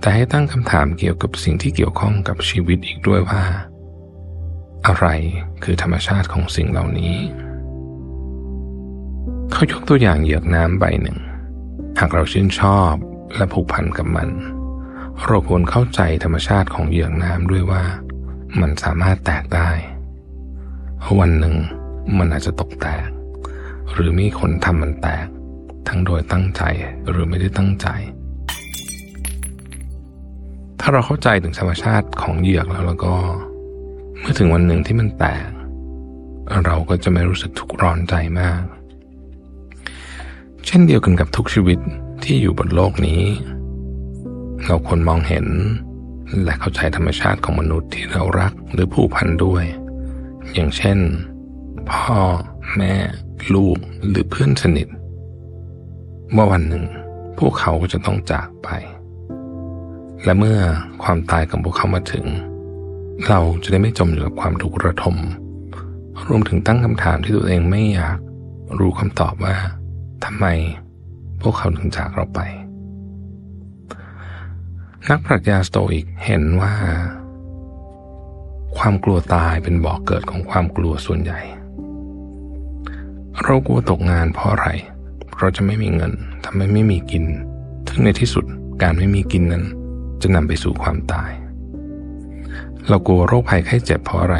แต่ให้ตั้งคำถามเกี่ยวกับสิ่งที่เกี่ยวข้องกับชีวิตอีกด้วยว่าอะไรคือธรรมชาติของสิ่งเหล่านี้เขายกตัวอย่างเหยือกน้ำใบหนึ่งหากเราชื่นชอบและผูกพันกับมันเราควรเข้าใจธรรมชาติของเหยือกน้ำด้วยว่ามันสามารถแตกได้วันหนึ่งมันอาจจะตกแตกหรือมีคนทำมันแตกทั้งโดยตั้งใจหรือไม่ได้ตั้งใจถ้าเราเข้าใจถึงธรรมชาติของเหยือกแล้วก็เมื่อถึงวันหนึ่งที่มันแตกเราก็จะไม่รู้สึกทุกข์ร้อนใจมากเช่นเดียวกันกับทุกชีวิตที่อยู่บนโลกนี้เราควรมองเห็นและเข้าใจธรรมชาติของมนุษย์ที่เรารักหรือผูกพันด้วยอย่างเช่นพ่อแม่ลูกหรือเพื่อนสนิทว่าวันหนึ่งพวกเขาก็จะต้องจากไปและเมื่อความตายของพวกเขามาถึงเราจะได้ไม่จมอยู่กับความทุกข์ระทมรวมถึงตั้งคำถามที่ตัวเองไม่อยากรู้คำตอบว่าทำไมพวกเขาถึงจากเราไปนักปรัชญาสโตอิกเห็นว่าความกลัวตายเป็นบ่อเกิดของความกลัวส่วนใหญ่เรากลัวตกงานเพราะอะไรเพราะจะไม่มีเงินทำให้ไม่มีกินถึงในที่สุดการไม่มีกินนั้นจะนำไปสู่ความตายเรากลัวโรคภัยไข้เจ็บเพราะอะไร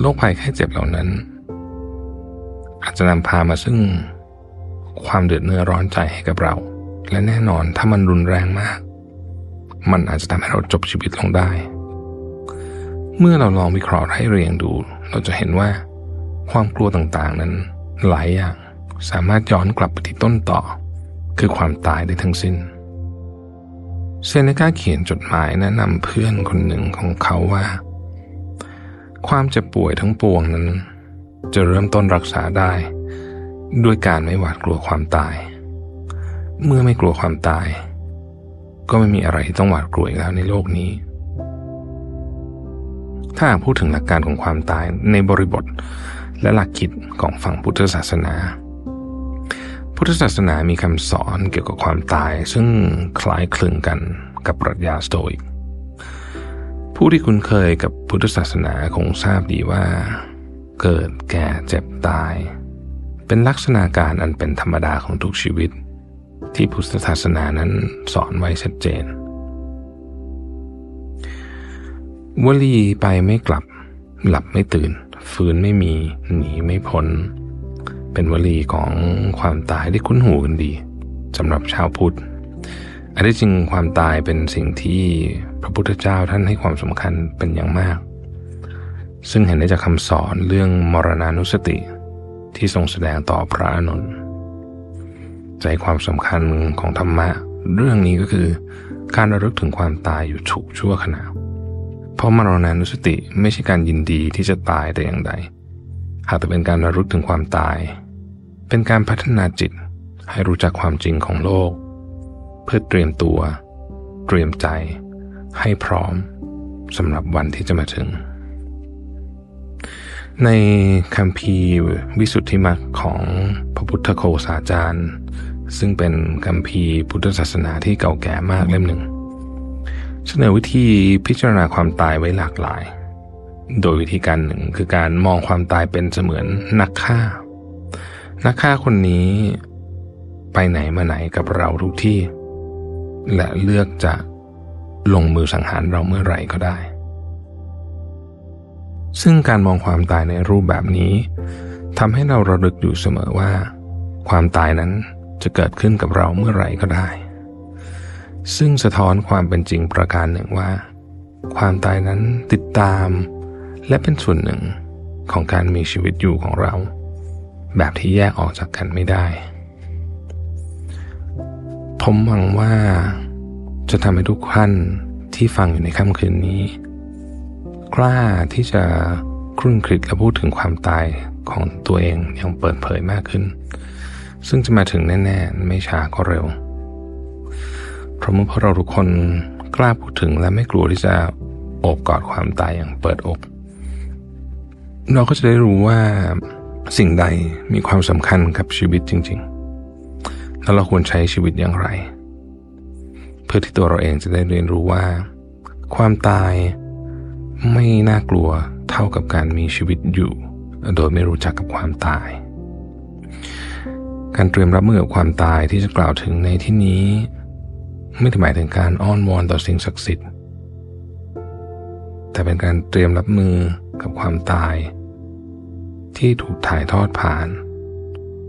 โรคภัยไข้เจ็บเหล่านั้นอาจจะนำพามาซึ่งความเดือดเนื้อร้อนใจให้กับเราและแน่นอนถ้ามันรุนแรงมากมันอาจจะทำให้เราจบชีวิตลงได้เมื่อเราลองวิเคราะห์ให้เรียงดูเราจะเห็นว่าความกลัวต่างๆนั้นหลายอย่างสามารถย้อนกลับไปที่ต้นต่อคือความตายได้ทั้งสิ้นเซเนกาเขียนจดหมายแนะนำเพื่อนคนหนึ่งของเขาว่า ความเจ็บป่วยทั้งปวงนั้นจะเริ่มต้นรักษาได้ด้วยการไม่หวาดกลัวความตายเมื่อไม่กลัวความตายก็ไม่มีอะไรที่ต้องหวาดกลัวอีกแล้วในโลกนี้ถ้าพูดถึงหลักการของความตายในบริบทและหลักคิดของฝั่งพุทธศาสนาพุทธศาสนามีคำสอนเกี่ยวกับความตายซึ่งคล้ายคลึงกันกับปรัชญาสโตอิกผู้ที่คุ้นเคยกับพุทธศาสนาคงทราบดีว่าเกิดแก่เจ็บตายเป็นลักษณะการอันเป็นธรรมดาของทุกชีวิตที่พุทธศาสนานั้นสอนไว้ชัดเจนวลีไปไม่กลับหลับไม่ตื่นฟื้นไม่มีหนีไม่พ้นเป็นวลีของความตายที่คุ้นหูกันดีสำหรับชาวพุทธอันที่จริงความตายเป็นสิ่งที่พระพุทธเจ้าท่านให้ความสำคัญเป็นอย่างมากซึ่งเห็นได้จากคำสอนเรื่องมรณานุสติที่ทรงแสดงต่อพระอานนท์ใจความสำคัญของธรรมะเรื่องนี้ก็คือการระลึกถึงความตายอยู่ทุกชั่วขณะเพราะมรณานุสติไม่ใช่การยินดีที่จะตายแต่อย่างใดหากแต่เป็นการระลึกถึงความตายเป็นการพัฒนาจิตให้รู้จักความจริงของโลกเพื่อเตรียมตัวเตรียมใจให้พร้อมสำหรับวันที่จะมาถึงในคัมภีร์วิสุทธิมรรคของพระพุทธโฆษาจารย์ซึ่งเป็นคัมภีร์พุทธศาสนาที่เก่าแก่มากเล่มหนึ่งเสนอวิธีพิจารณาความตายไว้หลากหลายโดยวิธีการหนึ่งคือการมองความตายเป็นเสมือนนักฆ่านักฆ่าคนนี้ไปไหนมาไหนกับเราทุกที่และเลือกจะลงมือสังหารเราเมื่อไหร่ก็ได้ซึ่งการมองความตายในรูปแบบนี้ทำให้เราระลึกอยู่เสมอว่าความตายนั้นจะเกิดขึ้นกับเราเมื่อไหร่ก็ได้ซึ่งสะท้อนความเป็นจริงประการหนึ่งว่าความตายนั้นติดตามและเป็นส่วนหนึ่งของการมีชีวิตอยู่ของเราแบบที่แยกออกจากกันไม่ได้ผมหวังว่าจะทำให้ทุกท่านที่ฟังอยู่ในค่ำคืนนี้กล้าที่จะครุ่นคิดและพูดถึงความตายของตัวเองอย่างเปิดเผยมากขึ้นซึ่งจะมาถึงแน่ๆไม่ช้าก็เร็วเพราะเมื่อพวกเราทุกคนกล้าพูดถึงและไม่กลัวที่จะโอบกอดความตายอย่างเปิดอกเราก็จะได้รู้ว่าสิ่งใดมีความสำคัญกับชีวิตจริงๆแล้วเราควรใช้ชีวิตอย่างไรเพื่อที่ตัวเราเองจะได้เรียนรู้ว่าความตายไม่น่ากลัวเท่ากับการมีชีวิตอยู่โดยไม่รู้จักกับความตายการเตรียมรับมือกับความตายที่จะกล่าวถึงในที่นี้ไม่ได้หมายถึงการอ้อนวอนต่อสิ่งศักดิ์สิทธิ์แต่เป็นการเตรียมรับมือกับความตายที่ถูกถ่ายทอดผ่าน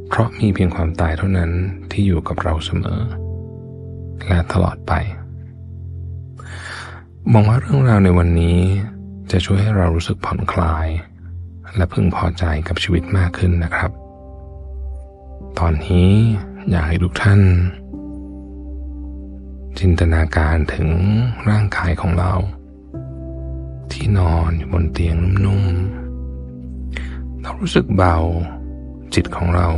เพราะมีเพียงความตายเท่านั้นที่อยู่กับเราเสมอและตลอดไปมองว่าเรื่องราวในวันนี้จะช่วยให้เรารู้สึกผ่อนคลายและพึงพอใจกับชีวิตมากขึ้นนะครับตอนนี้อยากให้ทุกท่านจินตนาการถึงร่างกายของเราที่นอนอยู่บนเตียงนุ่มๆเรารู้สึกเบาจิตของเรา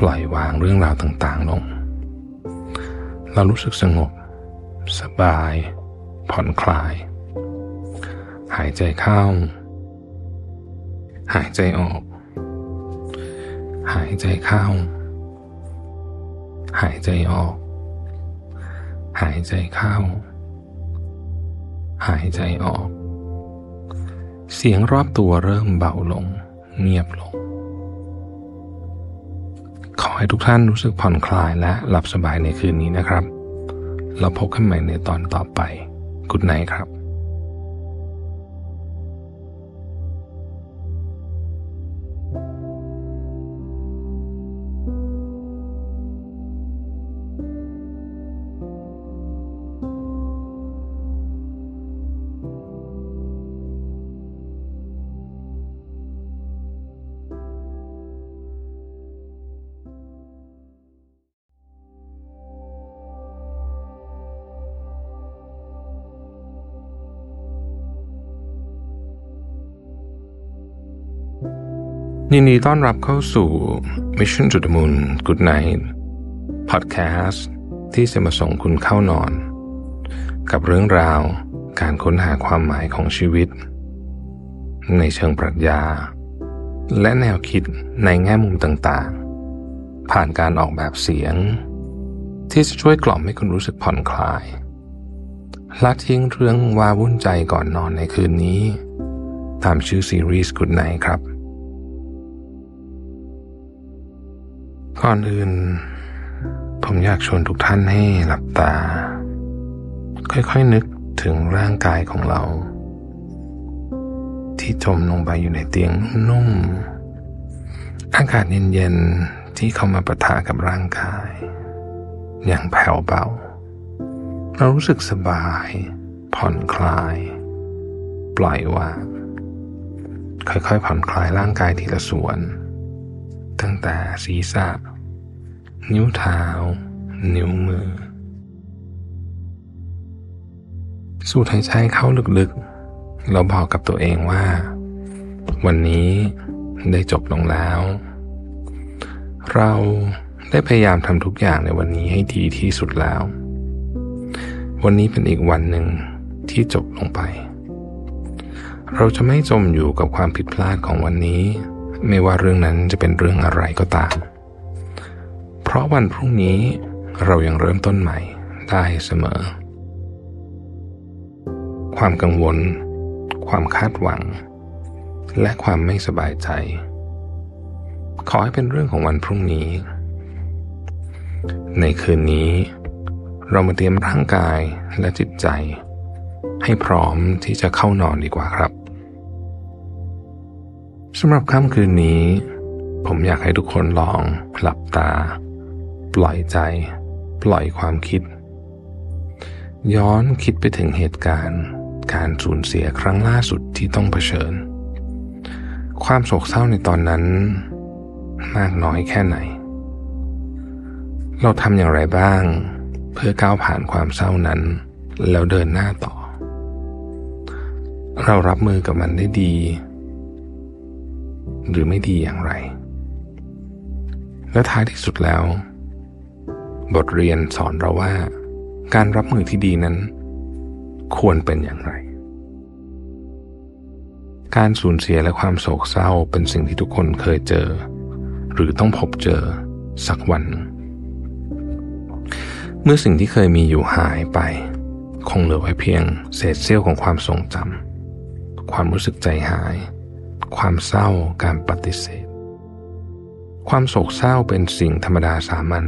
ปล่อยวางเรื่องราวต่างๆลงเรารู้สึกสงบสบายผ่อนคลายหายใจเข้าหายใจออกหายใจเข้าหายใจออกหายใจเข้าหายใจออกเสียงรอบตัวเริ่มเบาลงเงียบลงขอให้ทุกท่านรู้สึกผ่อนคลายและหลับสบายในคืนนี้นะครับเราพบกันใหม่ในตอนต่อไปGood night ครับ ยินดีต้อนรับเข้าสู่ Mission to the Moon Good Night Podcast ที่จะมาส่งคุณเข้านอนกับเรื่องราวการค้นหาความหมายของชีวิตในเชิงปรัชญาและแนวคิดในแง่มุมต่างๆผ่านการออกแบบเสียงที่จะช่วยกล่อมให้คุณรู้สึกผ่อนคลายละทิ้งเรื่องวาวุ่นใจก่อนนอนในคืนนี้ตามชื่อซีรีส์ Good Night ครับก่อนอื่นผมอยากชวนทุกท่านให้หลับตาค่อยๆนึกถึงร่างกายของเราที่จมลงไปอยู่ในเตียงนุ่มๆอากาศเย็นๆที่เข้ามาปะทะกับร่างกายอย่างแผ่วเบาเรารู้สึกสบายผ่อนคลายปล่อยวางค่อยๆผ่อนคลายร่างกายทีละส่วนตั้งแต่ศีรษะนิ้วเท้านิ้วมือสูดหายใจเข้าลึกๆแล้วบอกกับตัวเองว่าวันนี้ได้จบลงแล้วเราได้พยายามทำทุกอย่างในวันนี้ให้ดีที่สุดแล้ววันนี้เป็นอีกวันหนึ่งที่จบลงไปเราจะไม่จมอยู่กับความผิดพลาดของวันนี้ไม่ว่าเรื่องนั้นจะเป็นเรื่องอะไรก็ตามเพราะวันพรุ่งนี้เรายังเริ่มต้นใหม่ได้เสมอความกังวลความคาดหวังและความไม่สบายใจขอให้เป็นเรื่องของวันพรุ่งนี้ในคืนนี้เรามาเตรียมร่างกายและจิตใจให้พร้อมที่จะเข้านอนดีกว่าครับสำหรับค่ำคืนนี้ผมอยากให้ทุกคนลองหลับตาปล่อยใจปล่อยความคิดย้อนคิดไปถึงเหตุการณ์การสูญเสียครั้งล่าสุดที่ต้องเผชิญความโศกเศร้าในตอนนั้นมากน้อยแค่ไหนเราทำอย่างไรบ้างเพื่อก้าวผ่านความเศร้านั้นแล้วเดินหน้าต่อเรารับมือกับมันได้ดีหรือไม่ดีอย่างไรและท้ายที่สุดแล้วบทเรียนสอนเราว่าการรับมือที่ดีนั้นควรเป็นอย่างไรการสูญเสียและความโศกเศร้าเป็นสิ่งที่ทุกคนเคยเจอหรือต้องพบเจอสักวันเมื่อสิ่งที่เคยมีอยู่หายไปคงเหลือไว้เพียงเศษเสี้ยวของความทรงจำความรู้สึกใจหายความเศร้าการปฏิเสธความโศกเศร้าเป็นสิ่งธรรมดาสามัญ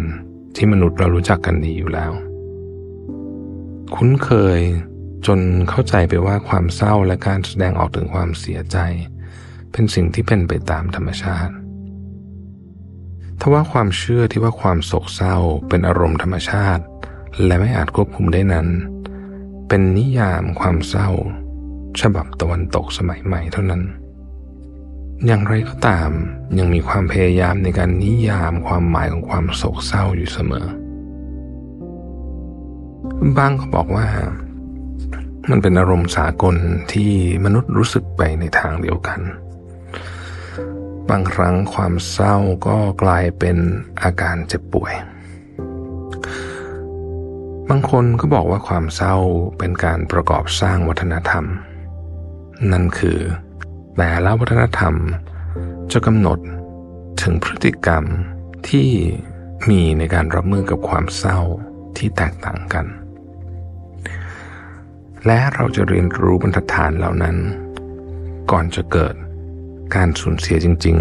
ที่มนุษย์เรารู้จักกันดีอยู่แล้วคุ้นเคยจนเข้าใจไปว่าความเศร้าและการแสดงออกถึงความเสียใจเป็นสิ่งที่เป็นไปตามธรรมชาติทว่าความเชื่อที่ว่าความโศกเศร้าเป็นอารมณ์ธรรมชาติและไม่อาจควบคุมได้นั้นเป็นนิยามความเศร้าฉบับตะวันตกสมัยใหม่เท่านั้นอย่างไรก็ตามยังมีความพยายามในการนิยามความหมายของความโศกเศร้าอยู่เสมอบางก็บอกว่ามันเป็นอารมณ์สากลที่มนุษย์รู้สึกไปในทางเดียวกันบางครั้งความเศร้าก็กลายเป็นอาการเจ็บป่วยบางคนก็บอกว่าความเศร้าเป็นการประกอบสร้างวัฒนธรรมนั่นคือแต่ละวัฒนธรรมจะกำหนดถึงพฤติกรรมที่มีในการรับมือกับความเศร้าที่แตกต่างกันและเราจะเรียนรู้บรรทัดฐานเหล่านั้นก่อนจะเกิดการสูญเสียจริง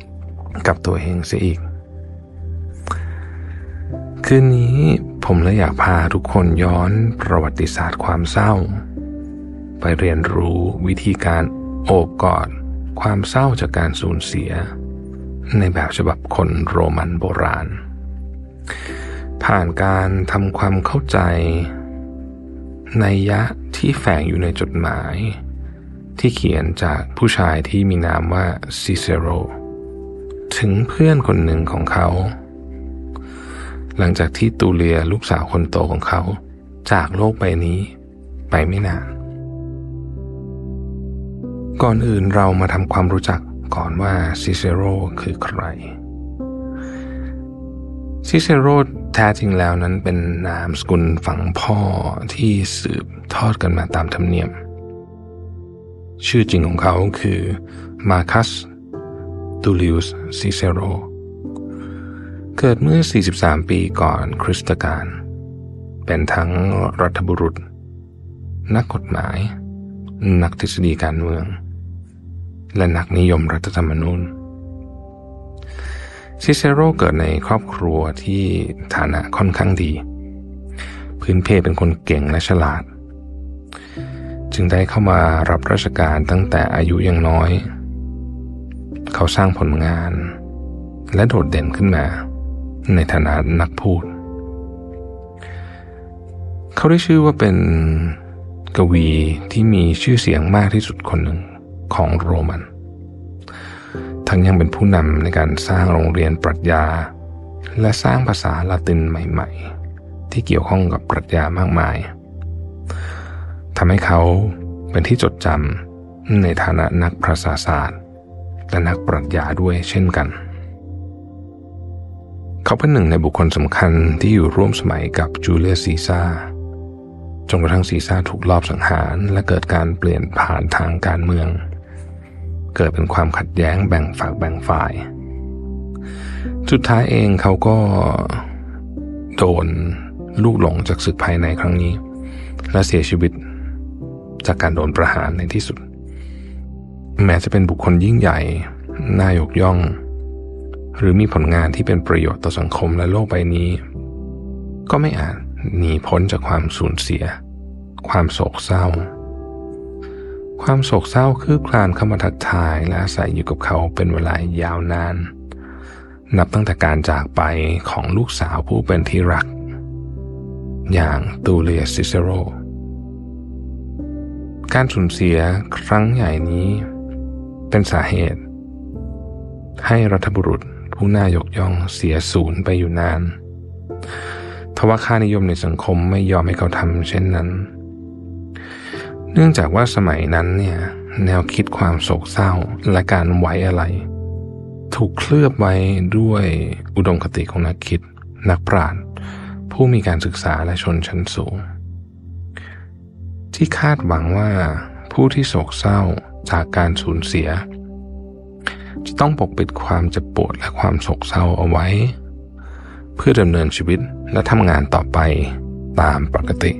ๆกับตัวเองเสียอีกคืนนี้ผมเลยอยากพาทุกคนย้อนประวัติศาสตร์ความเศร้าไปเรียนรู้วิธีการโอบกอดความเศร้าจากการสูญเสียในแบบฉบับคนโรมันโบราณผ่านการทำความเข้าใจนัยยะที่แฝงอยู่ในจดหมายที่เขียนจากผู้ชายที่มีนามว่าซิเซโรถึงเพื่อนคนหนึ่งของเขาหลังจากที่ตูเลียลูกสาวคนโตของเขาจากโลกใบนี้ไปไม่นานก่อนอื่นเรามาทำความรู้จัก ก่อนว่าซิเซโรคือใครซิเซโรแท้จริงแล้วนั้นเป็นนามสกุลฝั่งพ่อที่สืบทอดกันมาตามธรรมเนียมชื่อจริงของเขาคือมาร์คัสตูลิอุสซิเซโรเกิดเมื่อ43ปีก่อนคริสตกาลเป็นทั้งรัฐบุรุษนักกฎหมายนักทฤษฎีการเมืองและนักนิยมรัฐธรรมนูญซิเซโรเกิดในครอบครัวที่ฐานะค่อนข้างดีพื้นเพเป็นคนเก่งและฉลาดจึงได้เข้ามารับราชการตั้งแต่อายุยังน้อยเขาสร้างผลงานและโดดเด่นขึ้นมาในฐานะนักพูดเขาได้ชื่อว่าเป็นกวีที่มีชื่อเสียงมากที่สุดคนหนึ่งของโรมันทั้งยังเป็นผู้นำในการสร้างโรงเรียนปรัชญาและสร้างภาษาละตินใหม่ๆที่เกี่ยวข้องกับปรัชญามากมายทำให้เขาเป็นที่จดจำในฐานะนักภาษาศาสตร์และนักปรัชญาด้วยเช่นกันเขาเป็นหนึ่งในบุคคลสำคัญที่อยู่ร่วมสมัยกับจูเลียสซีซ่าจนกระทั่งซีซ่าถูกลอบสังหารและเกิดการเปลี่ยนผ่านทางการเมืองเกิดเป็นความขัดแย้งแบ่งฝักแบ่งฝ่ายสุดท้ายเองเขาก็โดนลูกหลงจากศึกภายในครั้งนี้และเสียชีวิตจากการโดนประหารในที่สุดแม้จะเป็นบุคคลยิ่งใหญ่น่ายกย่องหรือมีผลงานที่เป็นประโยชน์ต่อสังคมและโลกใบนี้ก็ไม่อาจหนีพ้นจากความสูญเสียความโศกเศร้าความโศกเศร้าคืบคลานเข้ามาทักทายและอาศัยอยู่กับเขาเป็นเวลายาวนานนับตั้งแต่การจากไปของลูกสาวผู้เป็นที่รักอย่างตูเลียสซิเซโรการสูญเสียครั้งใหญ่นี้เป็นสาเหตุให้รัฐบุรุษผู้น่ายกย่องเสียสูญไปอยู่นานทว่าค่านิยมในสังคมไม่ยอมให้เขาทำเช่นนั้นเนื่องจากว่าสมัยนั้นเนี่ยแนวคิดความโศกเศร้าและการไว้อะไรถูกเคลือบไว้ด้วยอุดมคติของนักคิดนักปราชญ์ผู้มีการศึกษาและชนชั้นสูงที่คาดหวังว่าผู้ที่โศกเศร้าจากการสูญเสียจะต้องปกปิดความเจ็บปวดและความโศกเศร้าเอาไว้เพื่อดำเนินชีวิตและทำงานต่อไปตามปกติ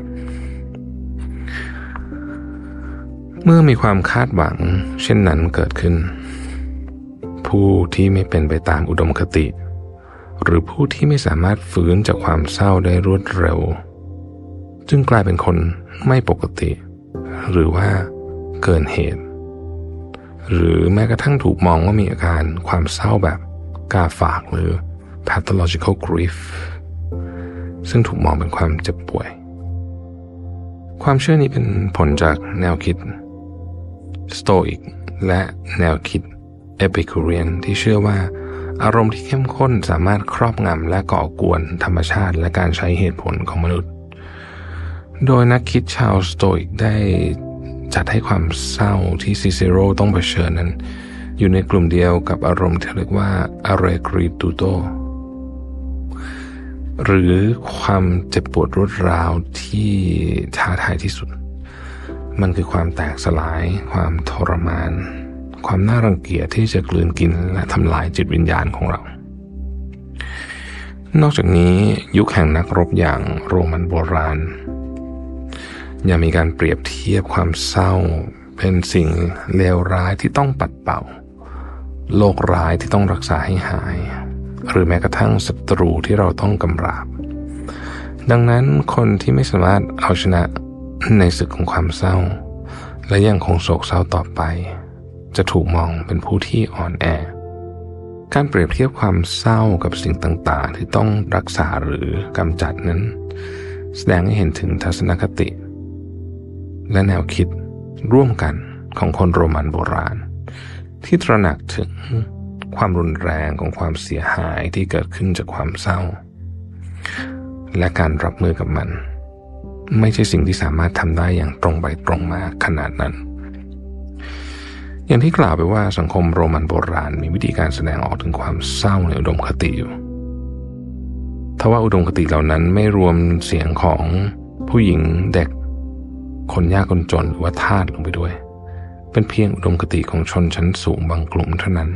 เมื่อมีความคาดหวังเช่นนั้นเกิดขึ้นผู้ที่ไม่เป็นไปตามอุดมคติหรือผู้ที่ไม่สามารถฟื้นจากความเศร้าได้รวดเร็วจึงกลายเป็นคนไม่ปกติหรือว่าเกินเหตุหรือแม้กระทั่งถูกมองว่ามีอาการความเศร้าแบบกาฝากหรือ pathological grief ซึ่งถูกมองเป็นความเจ็บป่วยความเชื่อนี้เป็นผลจากแนวคิดสโตอิกและแนวคิดเอปิคูเรียนที่เชื่อว่าอารมณ์ที่เข้มข้นสามารถครอบงำและก่อกวนธรรมชาติและการใช้เหตุผลของมนุษย์โดยนักคิดชาวสโตอิกได้จัดให้ความเศร้าที่ซิเซโรต้องเผชิญนั้นอยู่ในกลุ่มเดียวกับอารมณ์ที่เรียกว่าอะเรกริตูโตหรือความเจ็บปวดรวดร้าวที่ท้าทายที่สุดมันคือความแตกสลายความทรมานความน่ารังเกียจที่จะกลืนกินและทำลายจิตวิญญาณของเรานอกจากนี้ยุคแห่งนักรบอย่างโรมันโบราณยังมีการเปรียบเทียบความเศร้าเป็นสิ่งเลวร้ายที่ต้องปัดเป่าโรคร้ายที่ต้องรักษาให้หายหรือแม้กระทั่งศัตรูที่เราต้องกำราบดังนั้นคนที่ไม่สามารถเอาชนะในศึกของความเศร้าและยังคงโศกเศร้าต่อไปจะถูกมองเป็นผู้ที่อ่อนแอการเปรียบเทียบความเศร้ากับสิ่งต่างๆที่ต้องรักษาหรือกำจัดนั้นแสดงให้เห็นถึงทัศนคติและแนวคิดร่วมกันของคนโรมันโบราณที่ตระหนักถึงความรุนแรงของความเสียหายที่เกิดขึ้นจากความเศร้าและการรับมือกับมันไม่ใช่สิ่งที่สามารถทำได้อย่างตรงไปตรงมาขนาดนั้น อย่างที่กล่าวไปว่าสังคมโรมันโบราณมีวิธีการแสดงออกถึงความเศร้าในอุดมคติอยู่ทว่าอุดมคติเหล่านั้นไม่รวมเสียงของผู้หญิงเด็กคนยากคนจนหรือว่าทาสลงไปด้วยเป็นเพียงอุดมคติของชนชั้นสูงบางกลุ่มเท่านั้น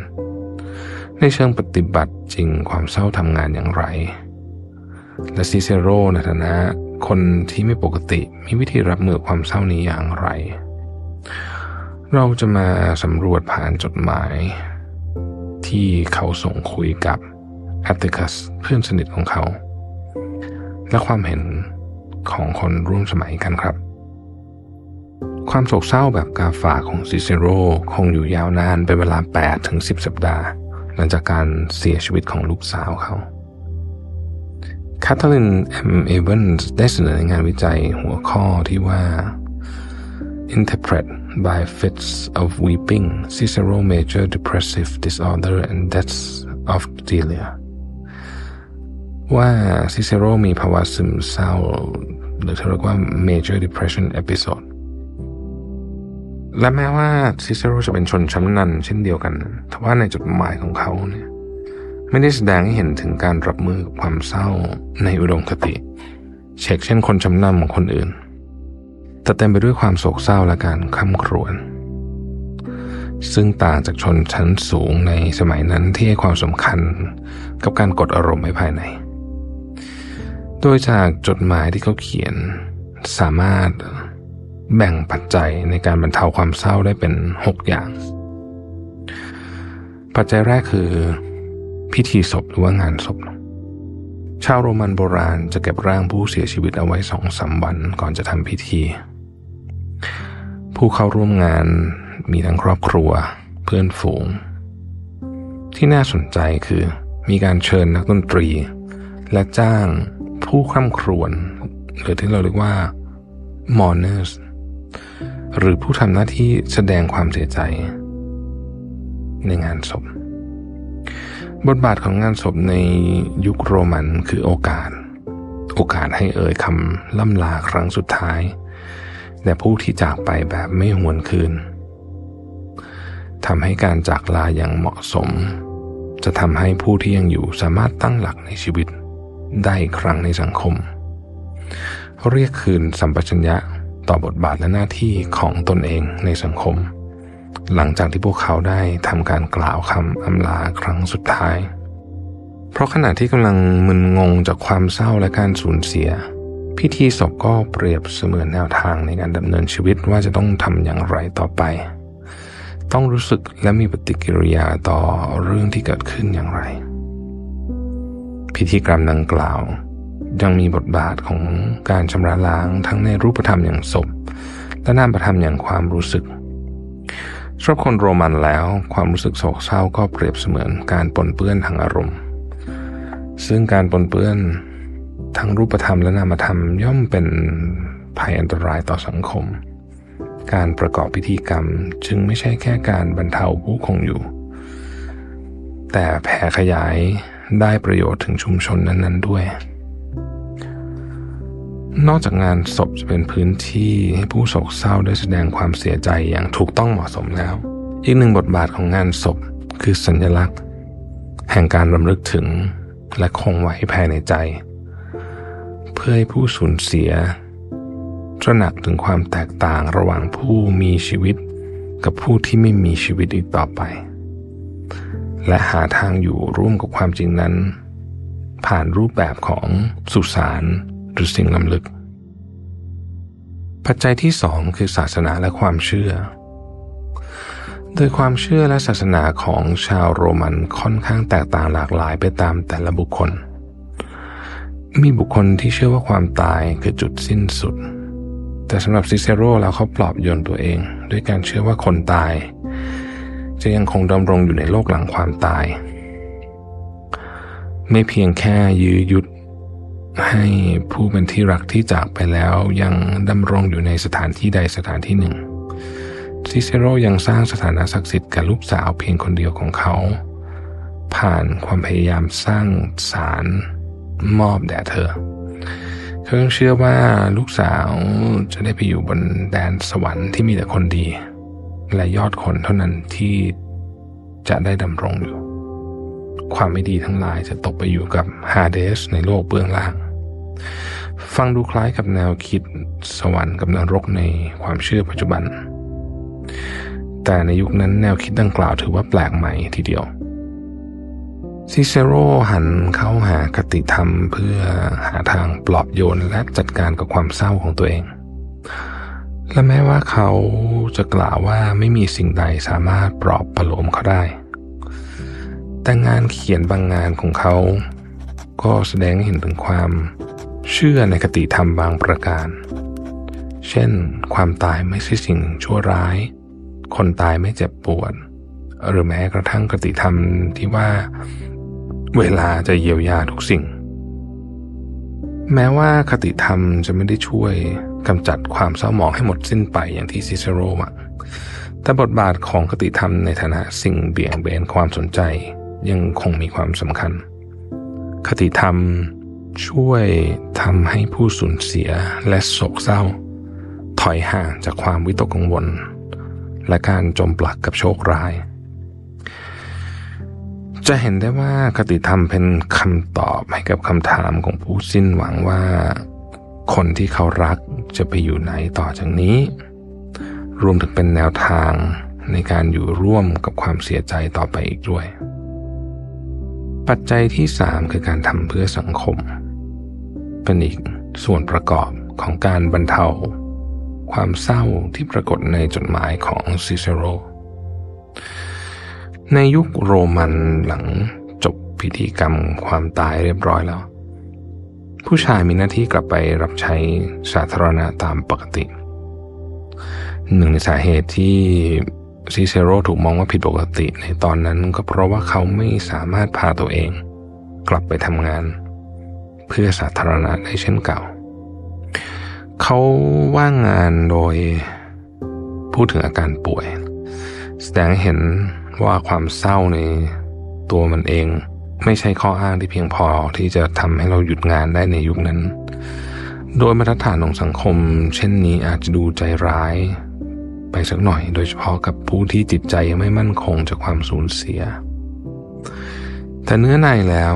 ในเชิงปฏิบัติจริงความเศร้าทำงานอย่างไรและซิเซโรในฐานะคนที่ไม่ปกติมีวิธีรับมือความเศร้านี้อย่างไรเราจะมาสำรวจผ่านจดหมายที่เขาส่งคุยกับแอตติคัสเพื่อนสนิทของเขาและความเห็นของคนร่วมสมัยกันครับความโศกเศร้าแบบกาฝากของซิเซโรคงอยู่ยาวนานเป็นเวลา 8-10 สัปดาห์หลังจากการเสียชีวิตของลูกสาวเขาแคทเธอรีน แอมเอเวนส์ได้เสนองานวิจัยหัวข้อที่ว่า Interpret by Fits of Weeping Cicero Major Depressive Disorder and Deaths of Delia ว่าซิเซโรมีภาวะซึมเศร้าหรือที่เรียกว่า Major Depression Episode และแม้ว่าซิเซโรจะเป็นชนชั้นนำเช่นเดียวกันทว่าในจดหมายของเขาเนี่ยไม่ได้แสดงให้เห็นถึงการรับมือกับความเศร้าในอุดมคติเช่นคนชั้นนำของคนอื่นแต่เต็มไปด้วยความโศกเศร้าและการคร่ำครวญซึ่งต่างจากชนชั้นสูงในสมัยนั้นที่ให้ความสำคัญกับการกดอารมณ์ไว้ภายในโดยจากจดหมายที่เขาเขียนสามารถแบ่งปัจจัยในการบรรเทาความเศร้าได้เป็น6อย่างปัจจัยแรกคือพิธีศพหรือว่างานศพชาวโรมันโบราณจะเก็บร่างผู้เสียชีวิตเอาไว้ 2-3 วันก่อนจะทำพิธีผู้เข้าร่วมงานมีทั้งครอบครัวเพื่อนฝูงที่น่าสนใจคือมีการเชิญนักดนตรีและจ้างผู้คร่ำครวญหรือที่เราเรียกว่า mourners หรือผู้ทำหน้าที่แสดงความเสียใจในงานศพบทบาทของงานศพในยุคโรมันคือโอกาสให้เอ่ยคำล่ำลาครั้งสุดท้ายแด่ผู้ที่จากไปแบบไม่หวนคืนทำให้การจากลาอย่างเหมาะสมจะทำให้ผู้ที่ยังอยู่สามารถตั้งหลักในชีวิตได้อีกครั้งในสังคมเรียกคืนสัมปชัญญะต่อบทบาทและหน้าที่ของตนเองในสังคมหลังจากที่พวกเขาได้ทำการกล่าวคำอำลาครั้งสุดท้ายเพราะขณะที่กำลังมึนงงจากความเศร้าและการสูญเสียพิธีศพก็เปรียบเสมือนแนวทางในการดำเนินชีวิตว่าจะต้องทำอย่างไรต่อไปต้องรู้สึกและมีปฏิกิริยาต่อเรื่องที่เกิดขึ้นอย่างไรพิธีกรรมดังกล่าวยังมีบทบาทของการชำระล้างทั้งในรูปธรรมอย่างศพและนามธรรมอย่างความรู้สึกสำหรับคนโรมันแล้วความรู้สึกโศกเศร้าก็เปรียบเสมือนการปนเปื้อนทางอารมณ์ซึ่งการปนเปื้อนทั้งรูปธรรมและนามธรรมย่อมเป็นภัยอันตรายต่อสังคมการประกอบพิธีกรรมจึงไม่ใช่แค่การบรรเทาผู้คงอยู่แต่แผ่ขยายได้ประโยชน์ถึงชุมชนนั้นๆด้วยนอกจากงานศพจะเป็นพื้นที่ให้ผู้โศกเศร้าได้แสดงความเสียใจอย่างถูกต้องเหมาะสมแล้วอีกหนึ่งบทบาทของงานศพคือสัญลักษณ์แห่งการรำลึกถึงและคงไว้ภายในใจเพื่อให้ผู้สูญเสียตระหนักถึงความแตกต่างระหว่างผู้มีชีวิตกับผู้ที่ไม่มีชีวิตอีกต่อไปและหาทางอยู่ร่วมกับความจริงนั้นผ่านรูปแบบของสุสานหรือสิ่งล้ำลึกปัจจัยที่2คือศาสนาและความเชื่อโดยความเชื่อและศาสนาของชาวโรมันค่อนข้างแตกต่างหลากหลายไปตามแต่ละบุคคลมีบุคคลที่เชื่อว่าความตายคือจุดสิ้นสุดแต่สำหรับซิเซโรแล้วเขาปลอบโยนตัวเองด้วยการเชื่อว่าคนตายจะยังคงดำรงอยู่ในโลกหลังความตายไม่เพียงแค่ยื้อยุดให้ผู้เป็นที่รักที่จากไปแล้วยังดำรงอยู่ในสถานที่ใดสถานที่หนึ่งซิเซโรยังสร้างสถานะศักดิ์สิทธิ์กับลูกสาวเพียงคนเดียวของเขาผ่านความพยายามสร้างศาลมอบแด่เธอเขายังเชื่อว่าลูกสาวจะได้ไปอยู่บนแดนสวรรค์ที่มีแต่คนดี และยอดคนเท่านั้นที่จะได้ดำรงอยู่ความไม่ดีทั้งหลายจะตกไปอยู่กับฮาเดสในโลกเบื้องล่างฟังดูคล้ายกับแนวคิดสวรรค์กับนรกในความเชื่อปัจจุบันแต่ในยุคนั้นแนวคิดดังกล่าวถือว่าแปลกใหม่ทีเดียวซิเซโรหันเข้าหาคติธรรมเพื่อหาทางปลอบโยนและจัดการกับความเศร้าของตัวเองและแม้ว่าเขาจะกล่าวว่าไม่มีสิ่งใดสามารถปลอบประโลมเขาได้แต่งานเขียนบางงานของเขาก็แสดงให้เห็นถึงความเชื่อในคติธรรมบางประการเช่นความตายไม่ใช่สิ่งชั่วร้ายคนตายไม่เจ็บปวดหรือแม้กระทั่งคติธรรมที่ว่าเวลาจะเยียวยาทุกสิ่งแม้ว่าคติธรรมจะไม่ได้ช่วยกำจัดความเศร้าหมองให้หมดสิ้นไปอย่างที่ซิเซโรว่าแต่บทบาทของคติธรรมในฐานะสิ่งเบี่ยงเบนความสนใจยังคงมีความสำคัญคติธรรมช่วยทำให้ผู้สูญเสียและโศกเศร้าถอยห่างจากความวิตกกังวลและการจมปลักกับโชคร้ายจะเห็นได้ว่าคติธรรมเป็นคำตอบให้กับคำถามของผู้สิ้นหวังว่าคนที่เขารักจะไปอยู่ไหนต่อจากนี้รวมถึงเป็นแนวทางในการอยู่ร่วมกับความเสียใจต่อไปอีกด้วยปัจจัยที่3คือการทำเพื่อสังคมเป็นอีกส่วนประกอบของการบรรเทาความเศร้าที่ปรากฏในจดหมายของซิเซโรในยุคโรมันหลังจบพิธีกรรมความตายเรียบร้อยแล้วผู้ชายมีหน้าที่กลับไปรับใช้สาธารณะตามปกติหนึ่งในสาเหตุที่ซิเซโรถูกมองว่าผิดปกติในตอนนั้นก็เพราะว่าเขาไม่สามารถพาตัวเองกลับไปทำงานเพื่อสาธารณะได้เช่นเก่าเขาว่างงานโดยพูดถึงอาการป่วยแสดงให้เห็นว่าความเศร้าในตัวมันเองไม่ใช่ข้ออ้างที่เพียงพอที่จะทำให้เราหยุดงานได้ในยุคนั้นโดยมาตรฐานของสังคมเช่นนี้อาจจะดูใจร้ายไปสักหน่อยโดยเฉพาะกับผู้ที่จิตใจยังไม่มั่นคงจากความสูญเสียแต่เนื้อในแล้ว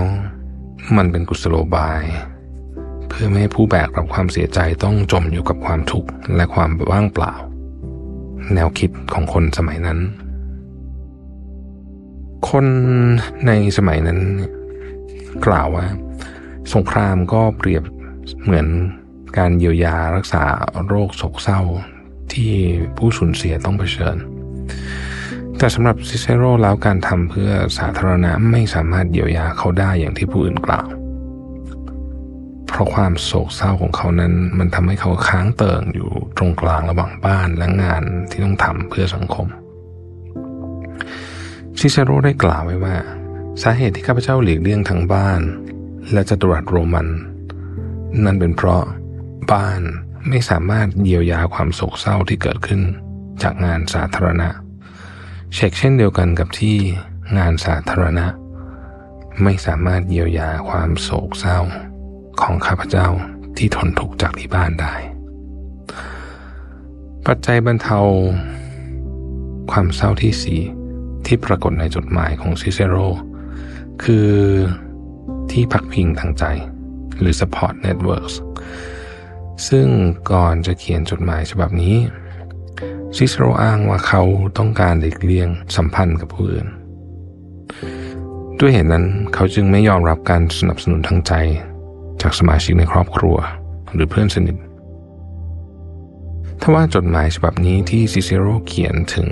มันเป็นกุศโลบายเพื่อไม่ให้ผู้แบกรับความเสียใจต้องจมอยู่กับความทุกข์และความว่างเปล่าแนวคิดของคนสมัยนั้นคนในสมัยนั้นกล่าวว่าสงครามก็เปรียบเหมือนการเยียวยารักษาโรคโศกเศร้าที่ผู้สูญเสียต้องเผชิญแต่สำหรับซิเซโรแล้วการทำเพื่อสาธารณะไม่สามารถเยียวยาเขาได้อย่างที่ผู้อื่นกล่าวเพราะความโศกเศร้าของเขานั้นมันทำให้เขาค้างเติ่งอยู่ตรงกลางระหว่างบ้านและงานที่ต้องทำเพื่อสังคมซิเซโรได้กล่าวไว้ว่าสาเหตุที่ข้าพเจ้าหลีกเลี่ยงทั้งบ้านและจัตุรัสโรมันนั่นเป็นเพราะบ้านไม่สามารถเยียวยาความโศกเศร้าที่เกิดขึ้นจากงานสาธารณะเช่นเดียวกันกับที่งานสาธารณะไม่สามารถเยียวยาความโศกเศร้าของข้าพเจ้าที่ทนทุกข์จากที่บ้านได้ปัจจัยบรรเทาความเศร้าที่4ที่ปรากฏในจดหมายของซิเซโรคือที่พักพิงทางใจหรือ support networksซึ่งก่อนจะเขียนจดหมายฉบับนี้ซิเซโรอ้างว่าเขาต้องการหลีกเลี่ยงสัมพันธ์กับผู้อื่นด้วยเหตุนั้นเขาจึงไม่ยอมรับการสนับสนุนทางใจจากสมาชิกในครอบครัวหรือเพื่อนสนิททว่าจดหมายฉบับนี้ที่ซิเซโรเขียนถึง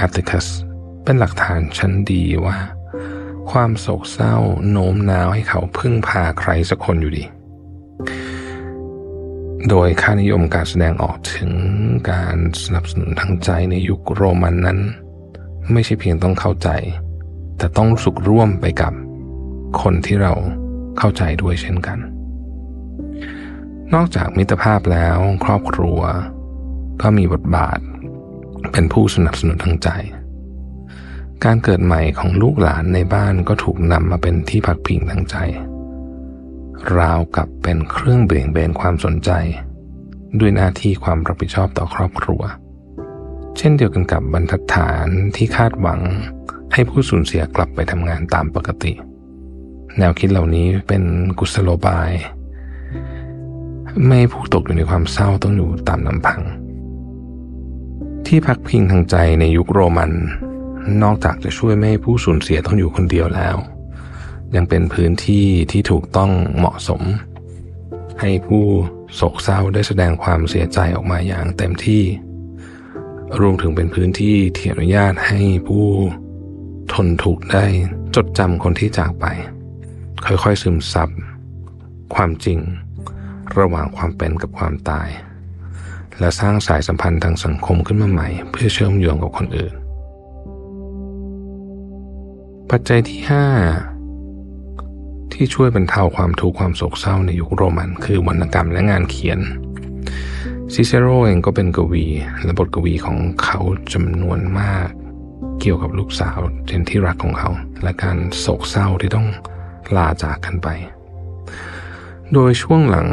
อัตติคัสเป็นหลักฐานชั้นดีว่าความโศกเศร้าโน้มน้าวให้เขาพึ่งพาใครสักคนอยู่ดีโดยค่านิยมการแสดงออกถึงการสนับสนุนทางใจในยุคโรมันนั้นไม่ใช่เพียงต้องเข้าใจแต่ต้องรู้สึกร่วมไปกับคนที่เราเข้าใจด้วยเช่นกันนอกจากมิตรภาพแล้วครอบครัวก็มีบทบาทเป็นผู้สนับสนุนทางใจการเกิดใหม่ของลูกหลานในบ้านก็ถูกนำมาเป็นที่พักพิงทางใจราวกับเป็นเครื่องเบี่ยงเบนความสนใจด้วยหน้าที่ความรับผิดชอบต่อครอบครัว เช่นเดียวกันกับบรรทัดฐานที่คาดหวังให้ผู้สูญเสียกลับไปทำงานตามปกติแนวคิดเหล่านี้เป็นกุศโลบายไม่ให้ผู้ตกอยู่ในความเศร้าต้องอยู่ตามลำพังที่พักพิงทางใจในยุคโรมันนอกจากจะช่วยไม่ให้ผู้สูญเสียต้องอยู่คนเดียวแล้วยังเป็นพื้นที่ที่ถูกต้องเหมาะสมให้ผู้โศกเศร้าได้แสดงความเสียใจออกมาอย่างเต็มที่รวมถึงเป็นพื้นที่ที่อนุญาตให้ผู้ทนทุกข์ได้จดจำคนที่จากไปค่อยๆซึมซับความจริงระหว่างความเป็นกับความตายและสร้างสายสัมพันธ์ทางสังคมขึ้นมาใหม่เพื่อเชื่อมโยงกับคนอื่นปัจจัยที่5ที่ช่วยบรรเทาความทุกข์ความโศกเศร้าในยุคโรมันคือวรรณกรรมและงานเขียนซิเซโรเองก็เป็นกวีและบทกวีของเขาจำนวนมากเกี่ยวกับลูกสาวเป็นที่รักของเขาและการโศกเศร้าที่ต้องลาจากกันไปโดยช่วงหลัง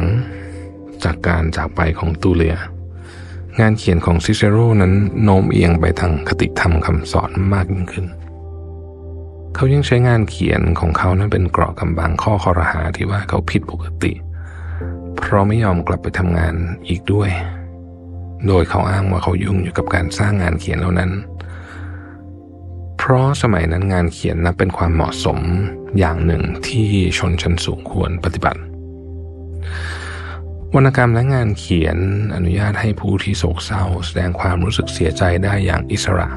จากการจากไปของตูเลียงานเขียนของซิเซโรนั้นโน้มเอียงไปทางคติธรรมคำสอนมากยิ่งขึ้นเขายังใช้งานเขียนของเขานั้นเป็นเกราะกำบังข้อคอรหาที่ว่าเขาผิดปกติเพราะไม่ยอมกลับไปทำงานอีกด้วยโดยเขาอ้างว่าเขายุ่งอยู่กับการสร้างงานเขียนเหล่านั้นเพราะสมัยนั้นงานเขียนนับเป็นความเหมาะสมอย่างหนึ่งที่ชนชั้นสูงควรปฏิบัติวรรณกรรมและงานเขียนอนุญาตให้ผู้ที่โศกเศร้าแสดงความรู้สึกเสียใจได้อย่างอิสระ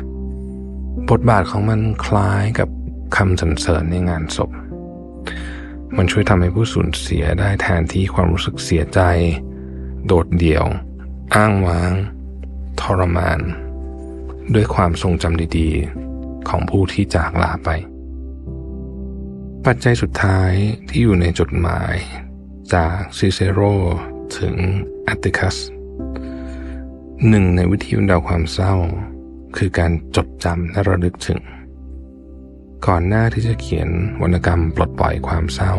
บทบาทของมันคล้ายกับคำสรรเสริญในงานศพมันช่วยทำให้ผู้สูญเสียได้แทนที่ความรู้สึกเสียใจโดดเดี่ยวอ้างว้างทรมานด้วยความทรงจำดีๆของผู้ที่จากลาไปปัจจัยสุดท้ายที่อยู่ในจดหมายจากซิเซโรถึงอัตติคัสหนึ่งในวิธีบรรเทาความเศร้าคือการจดจำและระลึกถึงก่อนหน้าที่จะเขียนวรรณกรรมปลดปล่อยความเศร้า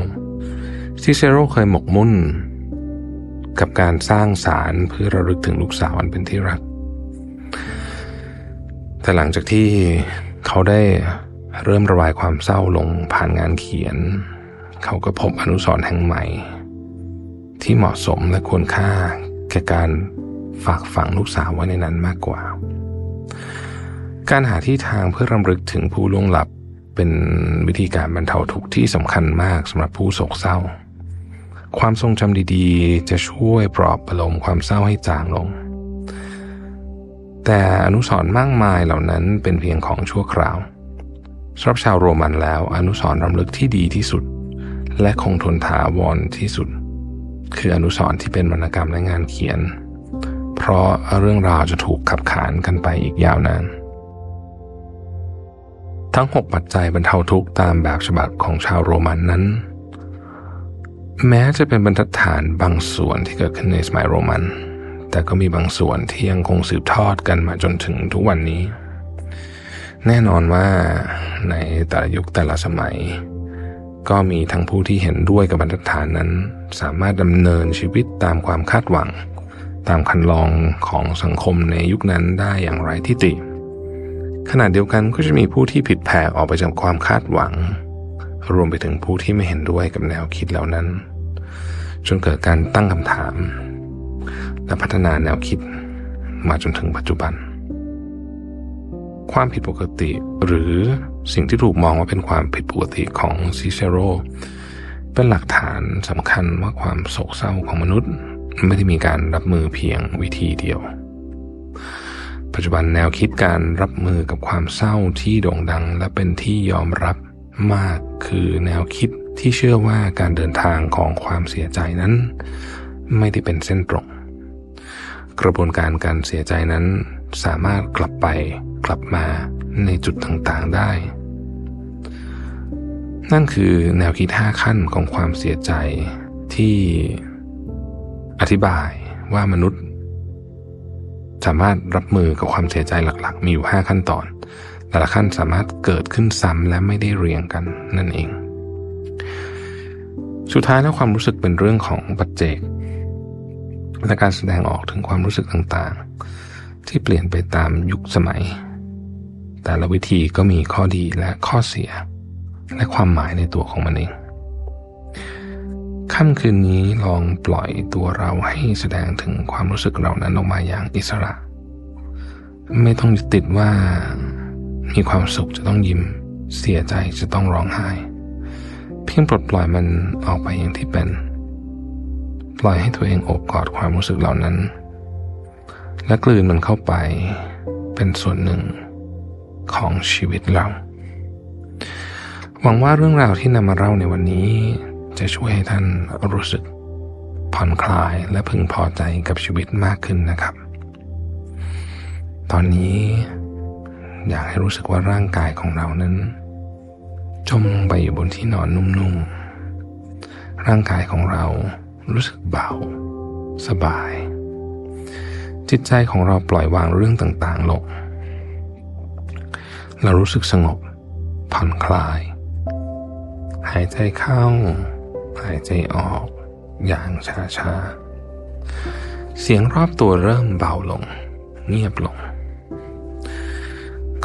ซิเซโรเคยหมกมุ่นกับการสร้างสารเพื่อระลึกถึงลูกสาวอันเป็นที่รักแต่หลังจากที่เขาได้เริ่มระบายความเศร้าลงผ่านงานเขียนเขาก็พบอนุสรณ์แห่งใหม่ที่เหมาะสมและควรค่าแก่การฝากฝังลูกสาวไว้ในนั้นมากกว่าการหาที่ทางเพื่อรำลึกถึงผู้ล่วงลับเป็นวิธีการบรรเทาทุกข์ที่สำคัญมากสำหรับผู้โศกเศร้าความทรงจำดีๆจะช่วยปลอบประโลมความเศร้าให้จางลงแต่อนุสรณ์มากมายเหล่านั้นเป็นเพียงของชั่วคราวสำหรับชาวโรมันแล้วอนุสรณ์รำลึกที่ดีที่สุดและคงทนถาวรที่สุดคืออนุสรณ์ที่เป็นวรรณกรรมและงานเขียนเพราะเรื่องราวจะถูกขับขานกันไปอีกยาวนานทั้ง6ปัจจัยบรรเทาทุกข์ตามแบบฉบับของชาวโรมันนั้นแม้จะเป็นบรรทัดฐานบางส่วนที่เกิดขึ้นในสมัยโรมันแต่ก็มีบางส่วนที่ยังคงสืบทอดกันมาจนถึงทุกวันนี้แน่นอนว่าในแต่ละยุคแต่ละสมัยก็มีทั้งผู้ที่เห็นด้วยกับบรรทัดฐานนั้นสามารถดำเนินชีวิตตามความคาดหวังตามคันลองของสังคมในยุคนั้นได้อย่างไร้ที่ติขณะเดียวกันก็จะมีผู้ที่ผิดแผกออกไปจากความคาดหวังรวมไปถึงผู้ที่ไม่เห็นด้วยกับแนวคิดเหล่านั้นจนเกิดการตั้งคำถามและพัฒนาแนวคิดมาจนถึงปัจจุบันความผิดปกติหรือสิ่งที่ถูกมองว่าเป็นความผิดปกติของซิเซโรเป็นหลักฐานสำคัญว่าความโศกเศร้าของมนุษย์ไม่ได้มีการรับมือเพียงวิธีเดียวปัจจุบันแนวคิดการรับมือกับความเศร้าที่โด่งดังและเป็นที่ยอมรับมากคือแนวคิดที่เชื่อว่าการเดินทางของความเสียใจนั้นไม่ได้เป็นเส้นตรงกระบวนการการเสียใจนั้นสามารถกลับไปกลับมาในจุดต่างๆได้นั่นคือแนวคิด5ขั้นของความเสียใจที่อธิบายว่ามนุษย์สามารถรับมือกับความเสียใจหลักๆมีอยู่5ขั้นตอนแต่ละขั้นสามารถเกิดขึ้นซ้ำและไม่ได้เรียงกันนั่นเองสุดท้ายแล้วความรู้สึกเป็นเรื่องของปัจเจกและการแสดงออกถึงความรู้สึกต่างๆ ที่เปลี่ยนไปตามยุคสมัยแต่ละวิธีก็มีข้อดีและข้อเสียและความหมายในตัวของมันเองค่ำคืนนี้ลองปล่อยตัวเราให้แสดงถึงความรู้สึกเรานั้นออกมาอย่างอิสระไม่ต้องยึดติดว่ามีความสุขจะต้องยิ้มเสียใจจะต้องร้องไห้เพียงปลดปล่อยมันออกไปอย่างที่เป็นปล่อยให้ตัวเองโอบกอดความรู้สึกเหล่านั้นและกลืนมันเข้าไปเป็นส่วนหนึ่งของชีวิตเราหวังว่าเรื่องราวที่นำมาเล่าในวันนี้จะช่วยให้ท่านรู้สึกผ่อนคลายและพึงพอใจกับชีวิตมากขึ้นนะครับตอนนี้อยากให้รู้สึกว่าร่างกายของเรานั้นจมลงไปอยู่บนที่นอนนุ่มๆร่างกายของเรารู้สึกเบาสบายจิตใจของเราปล่อยวางเรื่องต่างๆลงเรารู้สึกสงบผ่อนคลายหายใจเข้าหายใจออกอย่างช้าๆเสียงรอบตัวเริ่มเบาลงเงียบลง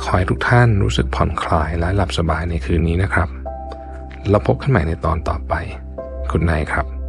ขอให้ทุกท่านรู้สึกผ่อนคลายและหลับสบายในคืนนี้นะครับแล้วพบกันใหม่ในตอนต่อไป Good night ครับ